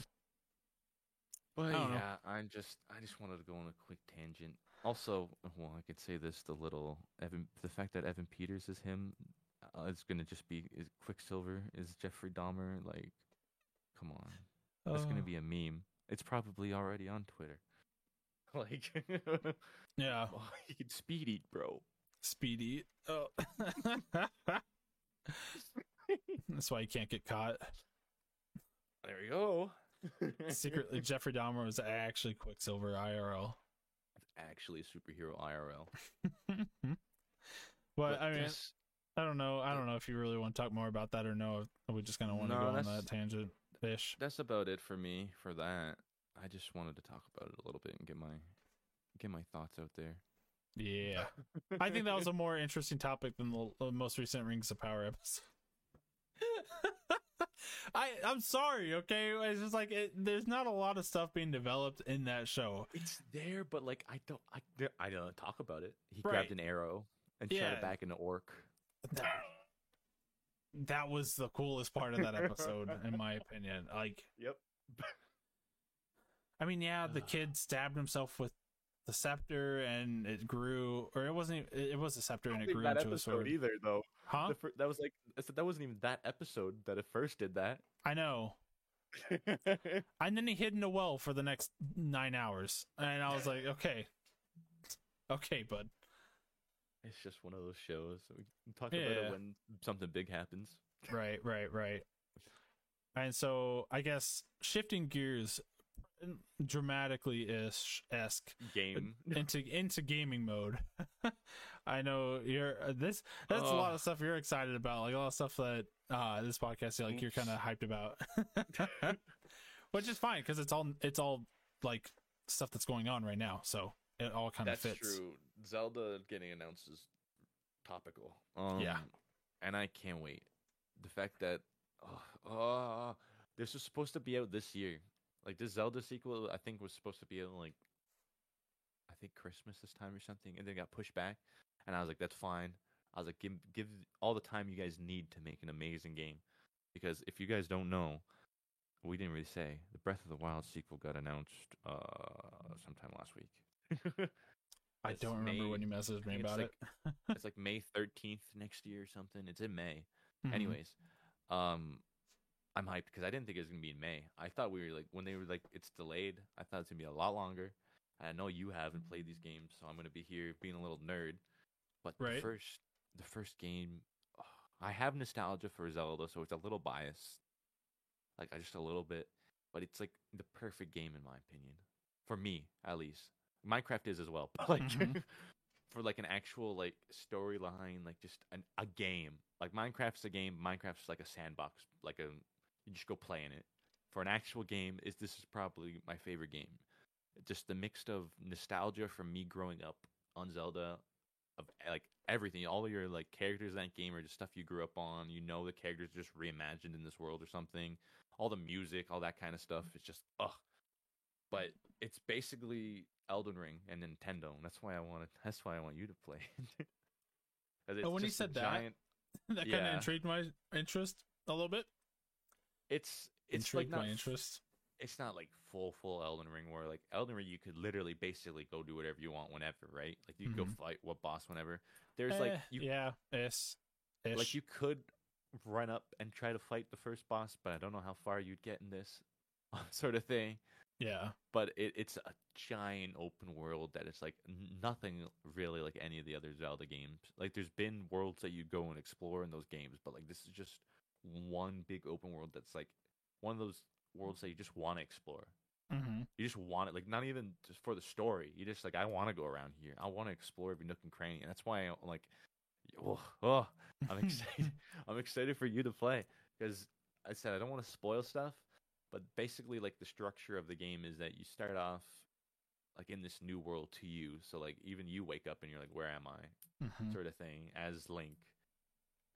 but yeah, I just wanted to go on a quick tangent. Also, well, I could say this: the fact that Evan Peters is him, is gonna just be is Quicksilver is Jeffrey Dahmer. Like, come on, that's gonna be a meme. It's probably already on Twitter. Like, yeah, oh, you can speed eat, bro. Speed eat. Oh, that's why you can't get caught. There we go. Secretly, Jeffrey Dahmer was actually Quicksilver IRL. It's actually a superhero IRL. Well, I mean, I don't know if you really want to talk more about that or no. We just kind of want to go on that tangent-ish. That's about it for me for that. I just wanted to talk about it a little bit and get my thoughts out there. Yeah. I think that was a more interesting topic than the most recent Rings of Power episode. I'm sorry, okay? It's just like there's not a lot of stuff being developed in that show. It's there, but like I don't talk about it. He grabbed an arrow and shot it back into Orc. That was the coolest part of that episode, in my opinion. Like, yep. I mean, yeah, the kid stabbed himself with the scepter and it grew, or it wasn't. It was a scepter and it grew into a sword. Either though, huh? That was like that wasn't even that episode that it first did that. I know. And then he hid in a well for the next 9 hours, and I was like, okay, Okay, bud. It's just one of those shows. We can talk about it when something big happens. Right. And so, I guess, shifting gears dramatically-esque game into gaming mode. I know that's a lot of stuff you're excited about, like a lot of stuff that this podcast, like, you're kind of hyped about, which is fine because it's all like stuff that's going on right now, so it all kind of fits. That's true. Zelda getting announced is topical, and I can't wait. The fact that this was supposed to be out this year. Like, this Zelda sequel, I think, was supposed to be in, like, I think Christmas this time or something, and then got pushed back. And I was like, that's fine. I was like, give all the time you guys need to make an amazing game. Because if you guys don't know, we didn't really say, the Breath of the Wild sequel got announced sometime last week. I don't remember when you messaged me about it. It's like May 13th next year or something. It's in May. Mm-hmm. Anyways, I'm hyped because I didn't think it was going to be in May. I thought we were like, when they were like, it's delayed, I thought it's going to be a lot longer. And I know you haven't played these games, so I'm going to be here being a little nerd. But the first game, I have nostalgia for Zelda, so it's a little biased. Like, just a little bit. But it's like the perfect game in my opinion. For me, at least. Minecraft is as well. But like, for like an actual like storyline, like just a game. Like, Minecraft's a game. Minecraft's like a sandbox. Like a... You just go play in it. For an actual game, this is probably my favorite game. Just the mix of nostalgia from me growing up on Zelda, of like everything. All your like characters in that game are just stuff you grew up on. You know, the characters are just reimagined in this world or something. All the music, all that kind of stuff. It's just But it's basically Elden Ring and Nintendo, and that's why I want to. That's why I want you to play. When you said that kind of intrigued my interest a little bit. It's intrigued like not, my interest. It's not like full Elden Ring, where like Elden Ring you could literally basically go do whatever you want whenever, right? Like you go fight what boss whenever. There's you could run up and try to fight the first boss, but I don't know how far you'd get in this sort of thing. Yeah, but it's a giant open world that it's like nothing really like any of the other Zelda games. Like there's been worlds that you go and explore in those games, but like this is just one big open world that's like one of those worlds that you just want to explore. You just want it, like not even just for the story. You just like, I want to go around here. I want to explore every nook and cranny, and that's why I'm like, I'm excited. I'm excited for you to play because I said I don't want to spoil stuff, but basically like the structure of the game is that you start off like in this new world to you. So like even you wake up and you're like, where am I? Sort of thing as Link.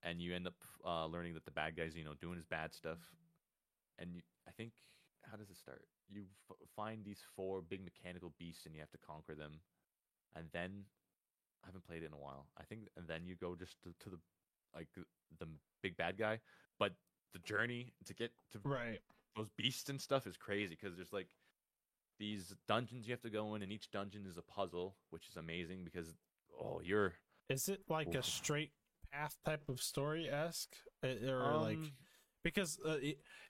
And you end up learning that the bad guy's, you know, doing his bad stuff. And I think, how does it start? You find these 4 big mechanical beasts and you have to conquer them. And then, I haven't played it in a while. I think, and then you go just to the, like, the big bad guy. But the journey to get to those beasts and stuff is crazy. Because there's, like, these dungeons you have to go in. And each dungeon is a puzzle, which is amazing. Because, is it, like, a straight path type of story-esque, or like, because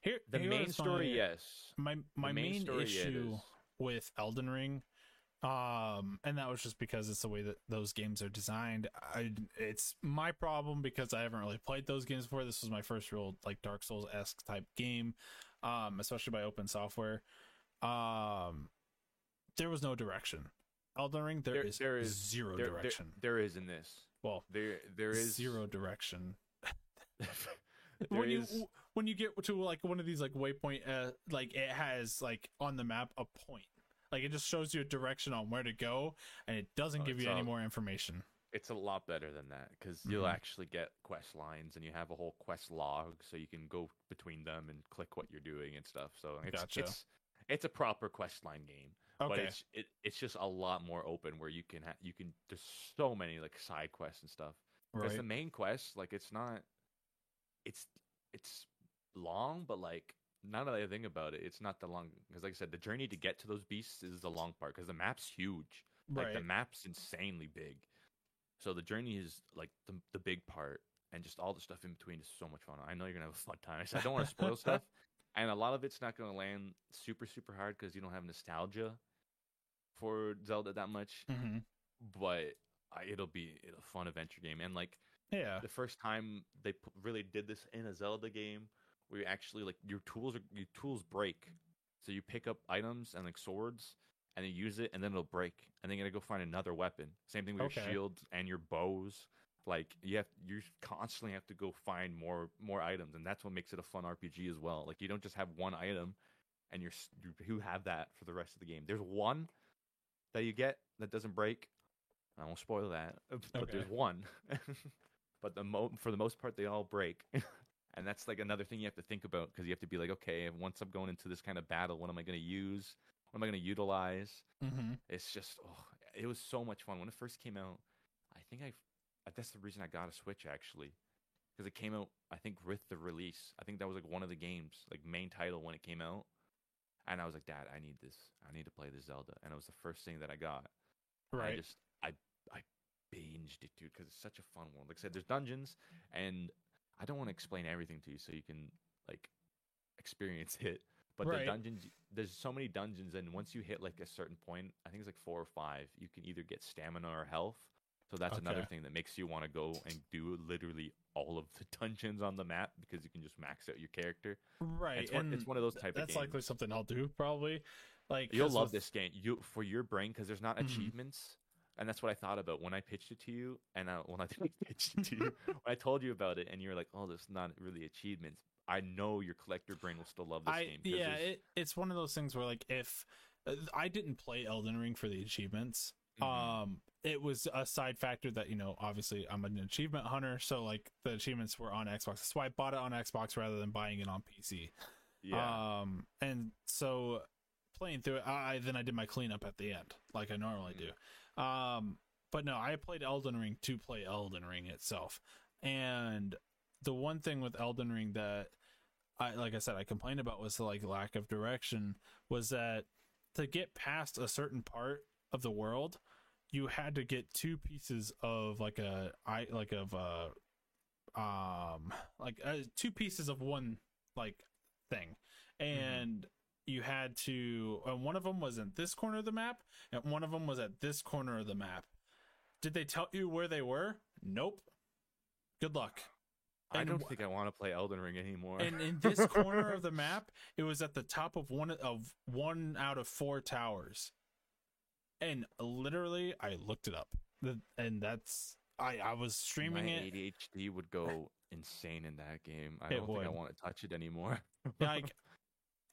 here the main story, my main issue with Elden Ring, and that was just because it's the way that those games are designed. It's my problem because I haven't really played those games before. This was my first real like Dark Souls-esque type game, especially by open software. There was no direction. Elden Ring, there is zero direction. There is in this. Well, there is zero direction. When you get to like one of these like waypoint, like it has like on the map a point, like it just shows you a direction on where to go, and it doesn't give you any more information. It's a lot better than that because you'll actually get quest lines and you have a whole quest log, so you can go between them and click what you're doing and stuff. So it's a proper questline game. Okay. But it's just a lot more open where you can there's so many like side quests and stuff. Because the main quest, like it's long, but like now that I think about it, it's not the long, because like I said, the journey to get to those beasts is the long part because the map's huge. Like the map's insanely big. So the journey is like the big part, and just all the stuff in between is so much fun. I know you're gonna have a fun time. I don't want to spoil stuff. And a lot of it's not going to land super, super hard because you don't have nostalgia for Zelda that much. but it'll be a fun adventure game. And like, yeah, the first time they really did this in a Zelda game, where you actually like your tools break, so you pick up items and like swords and you use it, and then it'll break, and then you gotta go find another weapon. Same thing with your shields and your bows. Like you constantly have to go find more items, and that's what makes it a fun RPG as well. Like you don't just have one item, and you have that for the rest of the game. There's one that you get that doesn't break. I won't spoil that, but there's one. But for the most part, they all break, and that's like another thing you have to think about, because you have to be like, okay, once I'm going into this kind of battle, what am I going to use? What am I going to utilize? Mm-hmm. It's just, it was so much fun when it first came out. I think that's the reason I got a Switch, actually, because it came out, I think, with the release. I think that was like one of the games, like main title when it came out, and I was like, Dad, I need this. I need to play this Zelda, and it was the first thing that I got. Right. I binged it, dude, because it's such a fun one. Like I said, there's dungeons, and I don't want to explain everything to you so you can like experience it. But the dungeons, there's so many dungeons, and once you hit like a certain point, I think it's like 4 or 5, you can either get stamina or health. So that's another thing that makes you want to go and do literally all of the dungeons on the map, because you can just max out your character. Right. It's one of those type of games. That's likely something I'll do, probably. Like you'll love this game for your brain, because there's not achievements. And that's what I thought about when I pitched it to you, when I told you about it, and you were like, "Oh, that's not really achievements." I know your collector brain will still love this game. Yeah, it's one of those things where, like, if I didn't play Elden Ring for the achievements, it was a side factor that, you know, obviously I'm an achievement hunter, so like the achievements were on Xbox. That's why I bought it on Xbox rather than buying it on PC. Yeah. And so playing through it, I did my cleanup at the end, like I normally do. But no, I played Elden Ring to play Elden Ring itself. And the one thing with Elden Ring that I complained about was the like lack of direction, was that to get past a certain part of the world, you had to get 2 pieces of like 2 pieces of one like thing. And you had to, and one of them was in this corner of the map, and one of them was at this corner of the map. Did they tell you where they were? Nope. Good luck. And I don't think I want to play Elden Ring anymore. And in this corner of the map, it was at the top of one out of 4 towers. And literally, I looked it up, and that's I was streaming it. My ADHD would go insane in that game. I don't think I want to touch it anymore. Like.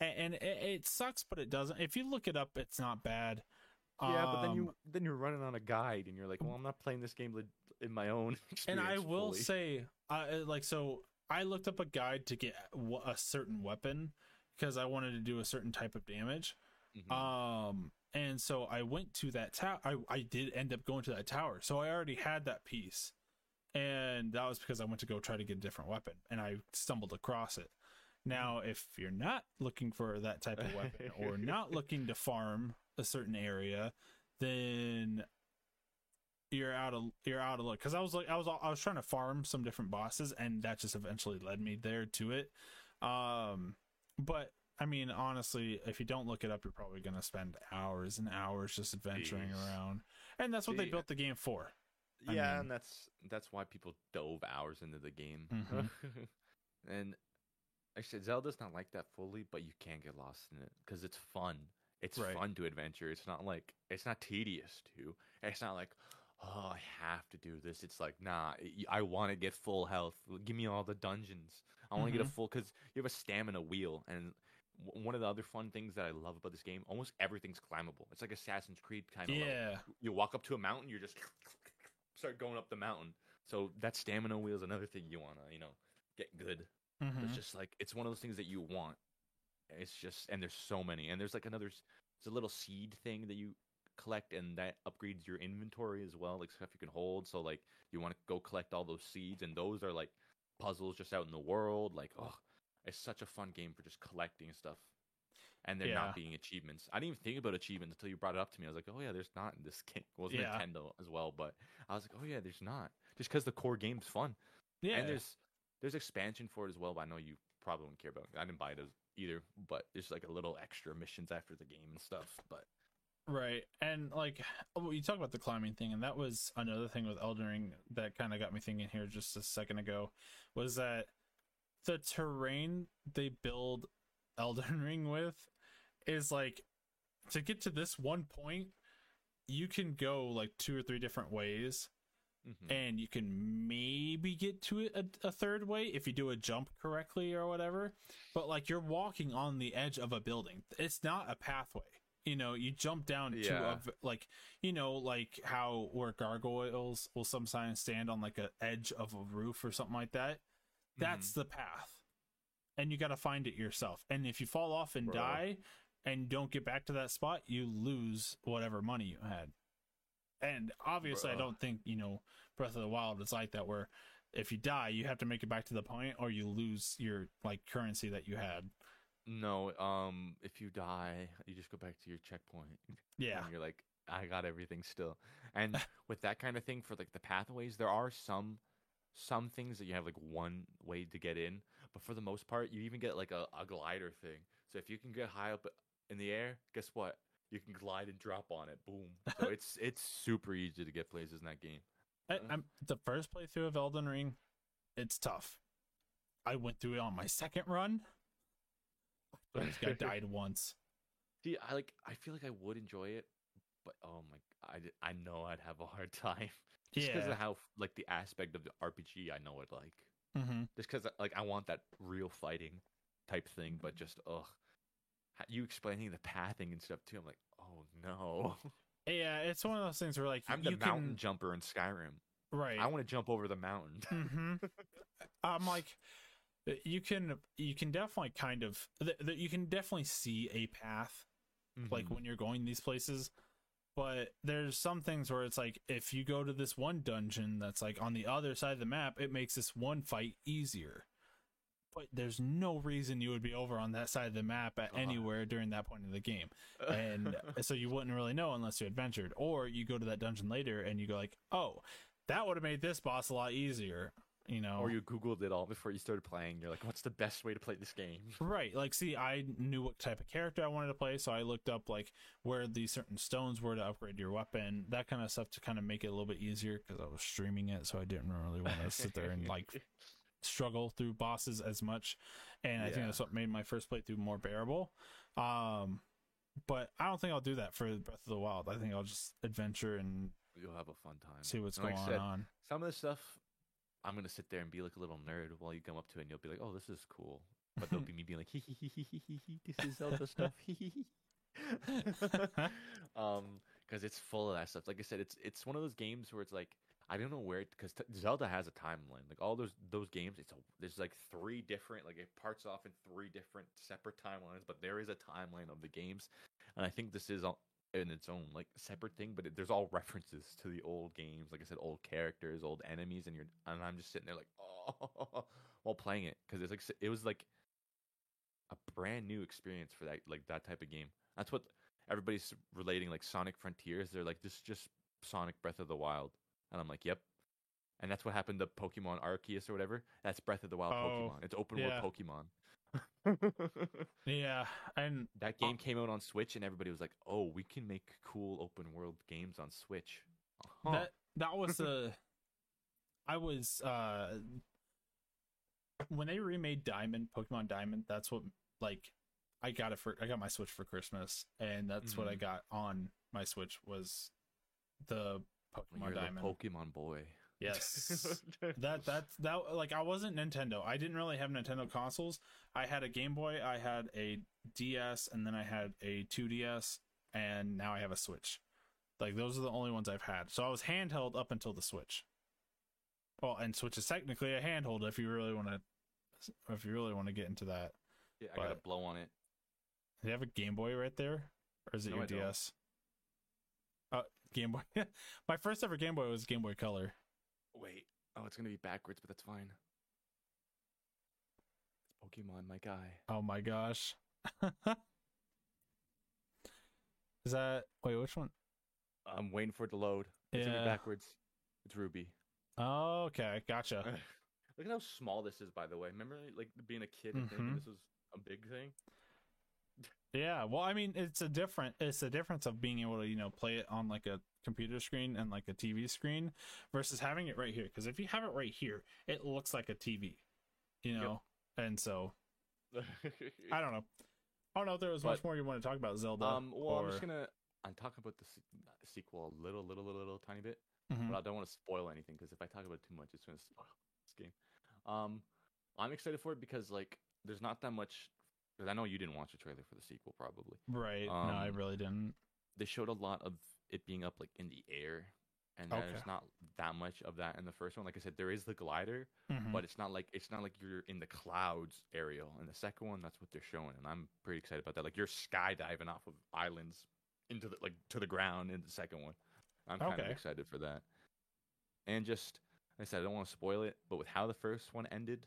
And it sucks, but it doesn't. If you look it up, it's not bad. Yeah, but then you're running on a guide, and you're like, well, I'm not playing this game in my own experience. And I will say, so I looked up a guide to get a certain weapon because I wanted to do a certain type of damage. Mm-hmm. And so I went to that tower. I did end up going to that tower, so I already had that piece, and that was because I went to go try to get a different weapon, and I stumbled across it. Now, if you're not looking for that type of weapon or not looking to farm a certain area, then you're out of luck. Because I was trying to farm some different bosses, and that just eventually led me there to it. But I mean, honestly, if you don't look it up, you're probably gonna spend hours and hours just adventuring around, and that's what they built the game for. Yeah, and that's why people dove hours into the game, and. Actually, Zelda's not like that fully, but you can get lost in it because it's fun. It's fun to adventure. It's not tedious too. It's not like, oh, I have to do this. It's like, nah, I want to get full health. Give me all the dungeons. I want to get a full, because you have a stamina wheel. And one of the other fun things that I love about this game, almost everything's climbable. It's like Assassin's Creed kind of. Yeah. Like, you walk up to a mountain, you just start going up the mountain. So that stamina wheel is another thing you want to, get good. It's just like, it's one of those things that you want. It's just, and there's so many, and there's like it's a little seed thing that you collect, and that upgrades your inventory as well, like stuff you can hold. So like you want to go collect all those seeds, and those are like puzzles just out in the world. Like, it's such a fun game for just collecting stuff, and they're not being achievements. I didn't even think about achievements until you brought it up to me. I was like, oh yeah, there's not in this game. Well, it's Nintendo as well, but I was like, oh yeah, there's not, just because the core game's fun. Yeah, and there's expansion for it as well, but I know you probably wouldn't care about it. I didn't buy it either, but there's like a little extra missions after the game and stuff. But Right. And like, oh, you talk about the climbing thing, and that was another thing with Elden Ring that kind of got me thinking here just a second ago, was that the terrain they build Elden Ring with is like, to get to this one point, you can go like 2 or 3 different ways, mm-hmm. and you can maybe get to it a third way if you do a jump correctly or whatever. But like, you're walking on the edge of a building. It's not a pathway. You know, you jump down to a, like, you know, like how where gargoyles will sometimes stand on like a edge of a roof or something like that. That's the path, and you got to find it yourself. And if you fall off and die and don't get back to that spot, you lose whatever money you had. And obviously, I don't think, you know, Breath of the Wild is like that, where if you die, you have to make it back to the point or you lose your like currency that you had. No, if you die, you just go back to your checkpoint. Yeah. And you're like, I got everything still. And with that kind of thing for like the pathways, there are some things that you have like one way to get in, but for the most part, you even get like a glider thing. So if you can get high up in the air, guess what? You can glide and drop on it. Boom. So it's super easy to get places in that game. The first playthrough of Elden Ring, it's tough. I went through it on my second run. I just got died once. See, I feel like I would enjoy it, but oh my, I know I'd have a hard time. Just because of how like the aspect of the RPG I know I'd like. Mm-hmm. Just because like I want that real fighting type thing, but just you explaining the pathing and stuff too. I'm like, oh no. Yeah, it's one of those things where like I'm the mountain jumper in Skyrim. Right. I want to jump over the mountain. Mm-hmm. I'm like, you can definitely kind of you can definitely see a path, mm-hmm. like when you're going these places. But there's some things where it's like, if you go to this one dungeon that's like on the other side of the map, it makes this one fight easier. But there's no reason you would be over on that side of the map at anywhere during that point of the game. And so you wouldn't really know unless you adventured. Or you go to that dungeon later and you go like, oh, that would have made this boss a lot easier. You know, or you Googled it all before you started playing. You're like, what's the best way to play this game? Right. Like, see, I knew what type of character I wanted to play. So I looked up like where these certain stones were to upgrade your weapon, that kind of stuff, to kind of make it a little bit easier, because I was streaming it. So I didn't really want to sit there and like struggle through bosses as much. And I think that's what made my first playthrough more bearable. But I don't think I'll do that for Breath of the Wild. I think I'll just adventure and you'll have a fun time. See what's going on. Some of the stuff, I'm going to sit there and be like a little nerd while you come up to it, and you'll be like, oh, this is cool. But there'll be me being like, this is Zelda stuff. Because it's full of that stuff. Like I said, it's one of those games where it's like, I don't know where it, because Zelda has a timeline. Like all those games, there's like 3 different, like it parts off in 3 different separate timelines, but there is a timeline of the games. And I think this is all in its own like separate thing, but there's all references to the old games, like I said, old characters, old enemies, and I'm just sitting there like, oh, while playing it, because it's like, it was like a brand new experience for that, like that type of game. That's what everybody's relating, like Sonic Frontiers. They're like, this is just Sonic Breath of the Wild, and I'm like, yep. And that's what happened to Pokemon Arceus or whatever. That's Breath of the Wild Pokemon. It's open world Pokemon. Yeah, and that game came out on Switch, and everybody was like, "Oh, we can make cool open world games on Switch." Uh-huh. That was when they remade Diamond, Pokemon Diamond. That's what like I got my Switch for Christmas, and that's what I got on my Switch was the Pokemon Diamond. Pokemon boy. Yes. That like I wasn't Nintendo. I didn't really have Nintendo consoles. I had a Game Boy, I had a DS, and then I had a 2DS, and now I have a Switch. Like those are the only ones I've had. So I was handheld up until the Switch. Well, and Switch is technically a handheld if you really want to get into that. Yeah, I got a blow on it. Do you have a Game Boy right there? Or is it your DS? Game Boy. My first ever Game Boy was Game Boy Color. Wait, it's gonna be backwards, but that's fine. It's Pokemon, my guy. Oh my gosh. Is that, wait, which one? I'm waiting for it to load. It's gonna be backwards. It's Ruby. Oh, okay, gotcha. Look at how small this is, by the way. Remember, like being a kid and thinking this was a big thing. Yeah, well, I mean, it's a difference of being able to, you know, play it on like a computer screen and like a TV screen versus having it right here. Because if you have it right here, it looks like a TV, you know. Yep. And so, I don't know if there was much more you want to talk about Zelda. I'm talking about the sequel a little tiny bit, mm-hmm. but I don't want to spoil anything because if I talk about it too much, it's going to spoil this game. I'm excited for it because like there's not that much. Because I know you didn't watch the trailer for the sequel, probably. Right. No, I really didn't. They showed a lot of it being up like in the air, and there's not that much of that in the first one. Like I said, there is the glider, mm-hmm. but it's not like you're in the clouds aerial. In the second one, that's what they're showing, and I'm pretty excited about that. Like you're skydiving off of islands into the to the ground in the second one. I'm kind of excited for that. And just like I said, I don't want to spoil it, but with how the first one ended,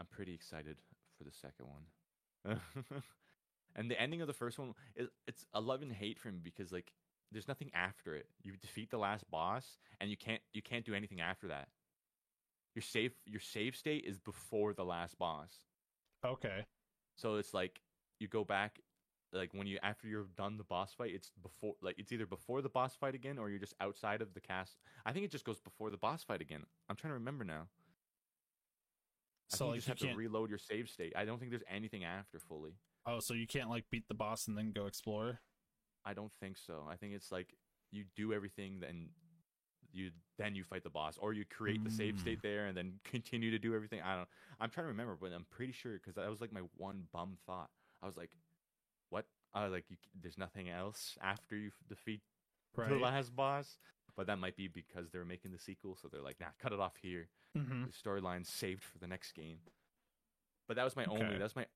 I'm pretty excited for the second one. And the ending of the first one it's a love and hate for me because like there's nothing after it. You defeat the last boss and you can't do anything after that. Your save state is before the last boss. Okay. So it's like you go back like when you after you've done the boss fight, it's before like it's either before the boss fight again or you're just outside of the castle. I think it just goes before the boss fight again. I'm trying to remember now. So like, you just have to reload your save state. I don't think there's anything after fully. Oh, so you can't like beat the boss and then go explore? I don't think so. I think it's like you do everything, then you fight the boss, or you create the save state there and then continue to do everything. I'm trying to remember, but I'm pretty sure because that was like my one bum thought. I was like, what? I was like, there's nothing else after you defeat the last boss. But that might be because they're making the sequel, so they're like, nah, cut it off here. Mm-hmm. The storyline's saved for the next game. But that was my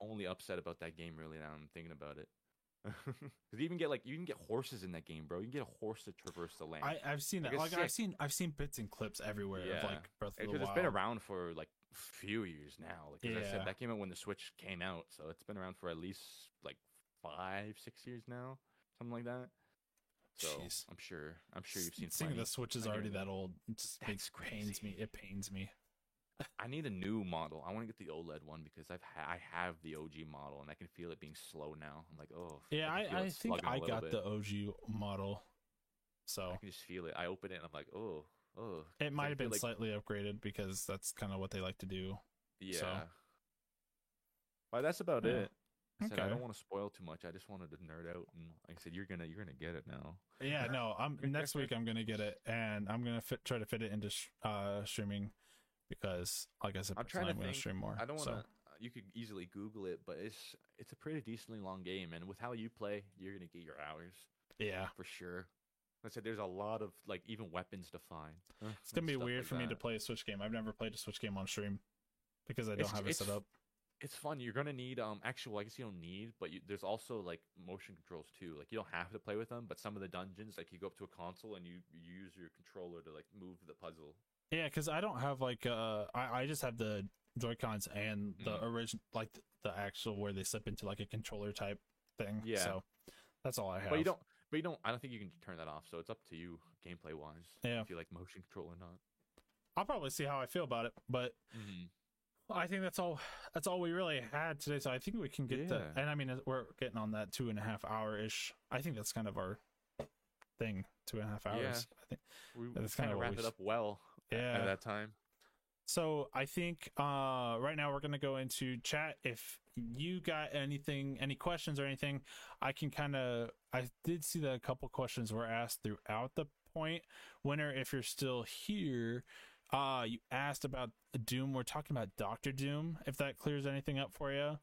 only upset about that game, really, now I'm thinking about it. Because you can get horses in that game, bro. You can get a horse to traverse the land. I've seen that. Like, I've seen bits and clips everywhere of like Breath of the Wild. Because it's been around for like a few years now. Like as I said, that came out when the Switch came out, so it's been around for at least like 5-6 years now, something like that. So jeez. I'm sure you've seen. Seeing the Switch is already that old, it just pains me. It pains me. I need a new model. I want to get the OLED one because I have the OG model and I can feel it being slow now. I'm like, oh yeah, I think I got the OG model, so I can just feel it. I open it and I'm like, oh. It might have been slightly upgraded because that's kind of what they like to do. Yeah. So. Well, that's about it. I said, I don't want to spoil too much. I just wanted to nerd out, and like I said, you're gonna get it now. Yeah, no. Next week I'm gonna get it, and I'm gonna try to fit it into streaming because, like I said, I'm gonna stream more. I don't want to. So. You could easily Google it, but it's a pretty decently long game, and with how you play, you're gonna get your hours. Yeah, for sure. Like I said, there's a lot of like even weapons to find. It's gonna be weird for me to play a Switch game. I've never played a Switch game on stream because I don't have it set up. It's fun. You're gonna need I guess you don't need, but there's also like motion controls too. Like you don't have to play with them, but some of the dungeons, like you go up to a console and you use your controller to like move the puzzle. Yeah, because I don't have like I just have the Joy-Cons and the original, like the actual where they slip into like a controller type thing. Yeah. So that's all I have. But you don't. I don't think you can turn that off. So it's up to you gameplay wise. Yeah. If you like motion control or not. I'll probably see how I feel about it, but. Mm-hmm. I think that's all we really had today, so I think we can get and I mean we're getting on that 2.5 hour ish. I think that's kind of our thing, 2.5 hours. I think that's kind of wrapped it up well at that time. So I think right now we're gonna go into chat. If you got any questions or anything, I did see that a couple questions were asked throughout the point. Winner, if you're still here. You asked about Doom. We're talking about Dr. Doom, if that clears anything up for you,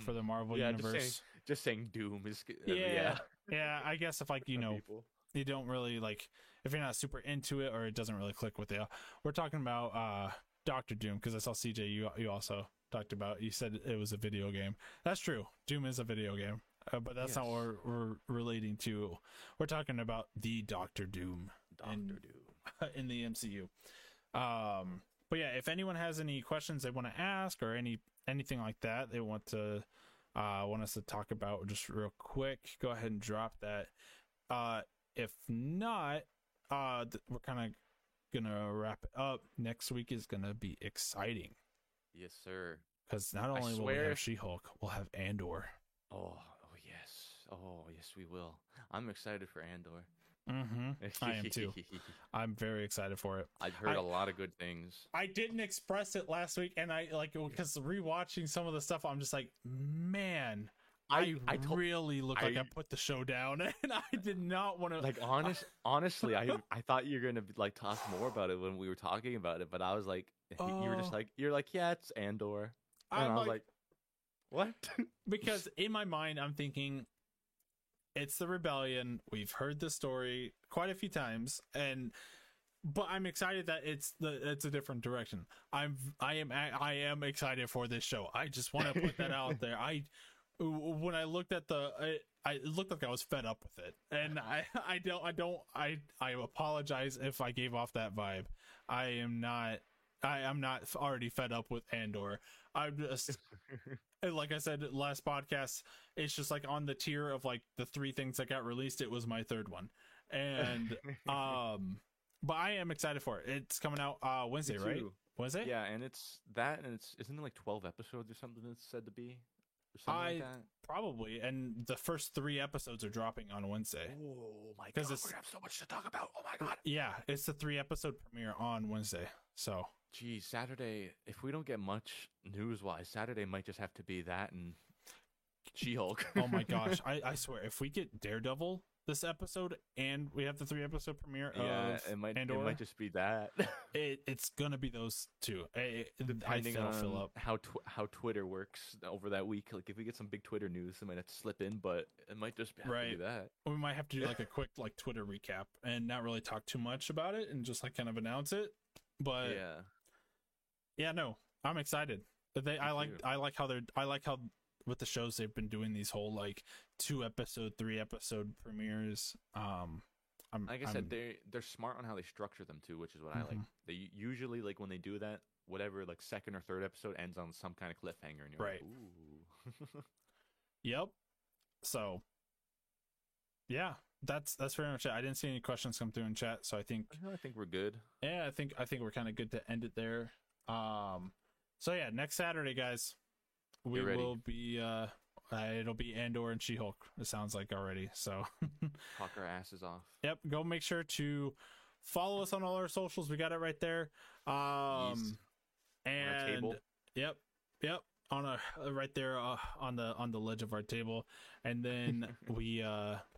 for the Marvel universe. Just saying Doom is... Yeah, I guess if, like, you know, you don't really, like, if you're not super into it or it doesn't really click with you. We're talking about Dr. Doom, because I saw CJ, you also talked about, you said it was a video game. That's true. Doom is a video game, but that's not what we're relating to. We're talking about the Dr. Doom. Dr. Doom. In the MCU. But yeah, if anyone has any questions they want to ask or anything like that they want to want us to talk about just real quick, go ahead and drop that. If not, we're kind of gonna wrap it up. Next week is gonna be exciting. Yes, sir. Because not only will we have She-Hulk, we'll have Andor. Oh yes, we will. I'm excited for Andor. I am too. I'm very excited for it. I've heard a lot of good things. I didn't express it last week, and I like because rewatching some of the stuff, I'm just like, man, I really look like I put the show down, and I did not want to. Like honestly, I thought you were gonna like talk more about it when we were talking about it, but I was like, you were just like, you're like, yeah, it's Andor, and I was like what? Because in my mind, I'm thinking it's the rebellion. We've heard the story quite a few times, but I'm excited that it's a different direction. I am excited for this show. I just want to put that out there. When I looked at it, it looked like I was fed up with it, and I apologize if I gave off that vibe. I'm not already fed up with Andor. I'm just like I said last podcast, it's just like on the tier of like the three things that got released, it was my third one. And but I am excited for it. It's coming out Wednesday, right? Wednesday? Yeah, and it's that and it's isn't it like 12 episodes or something that's said to be? Probably, and the first 3 episodes are dropping on Wednesday. Oh my god, we're gonna have so much to talk about. Oh my god. Yeah, it's the 3 episode premiere on Wednesday. So geez, Saturday, if we don't get much news wise, Saturday might just have to be that and She-Hulk. Oh my gosh, I swear if we get Daredevil this episode and we have the 3 episode premiere of Andor, it might just be that. It's gonna be those two. Depending on how Twitter works over that week. Like if we get some big Twitter news, it might have to slip in, but it might just have to do that. We might have to do like a quick like Twitter recap and not really talk too much about it and just like kind of announce it. But yeah, no, I'm excited. I like how with the shows they've been doing these whole like 2 episode, 3 episode premieres. Like I said, they're smart on how they structure them too, which is what I like. They usually like when they do that, whatever like 2nd or 3rd episode ends on some kind of cliffhanger, and you're right. Like, ooh. Yep. So yeah, that's pretty much it. I didn't see any questions come through in chat, so I think we're good. Yeah, I think we're kind of good to end it there. So yeah, next Saturday, guys. We will be, it'll be Andor and She-Hulk, it sounds like already. So, talk our asses off. Yep. Go make sure to follow us on all our socials. We got it right there. And on our table. Yep. On a right there on the ledge of our table. And then we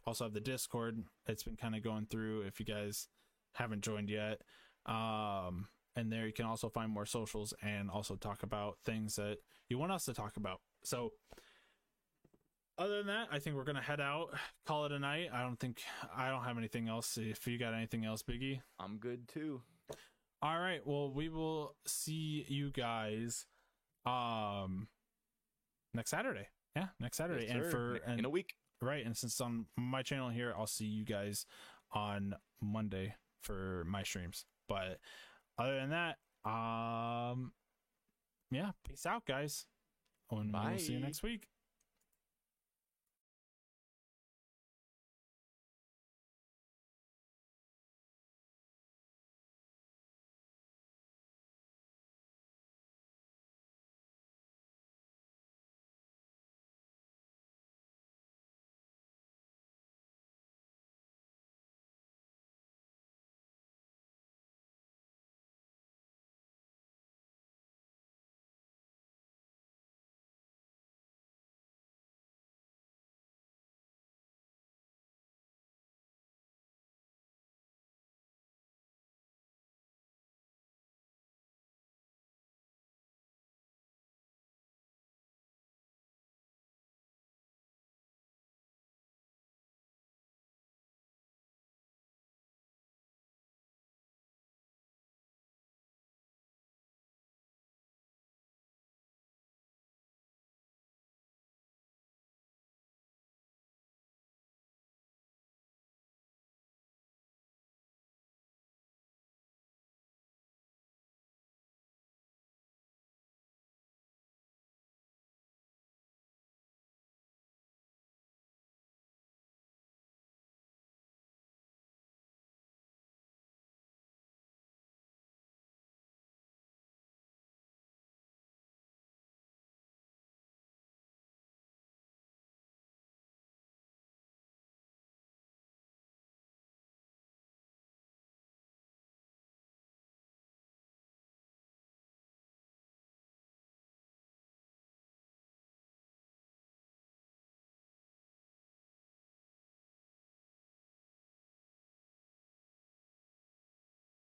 also have the Discord. It's been kind of going through if you guys haven't joined yet. And there you can also find more socials and also talk about things that you want us to talk about. So other than that, I think we're going to head out, call it a night. I don't have anything else. If you got anything else, Biggie? I'm good too. All right. Well, we will see you guys next Saturday. Yeah. Next Saturday. Yes, and in a week. Right. And since it's on my channel here, I'll see you guys on Monday for my streams. But other than that, peace out, guys. And we'll see you next week.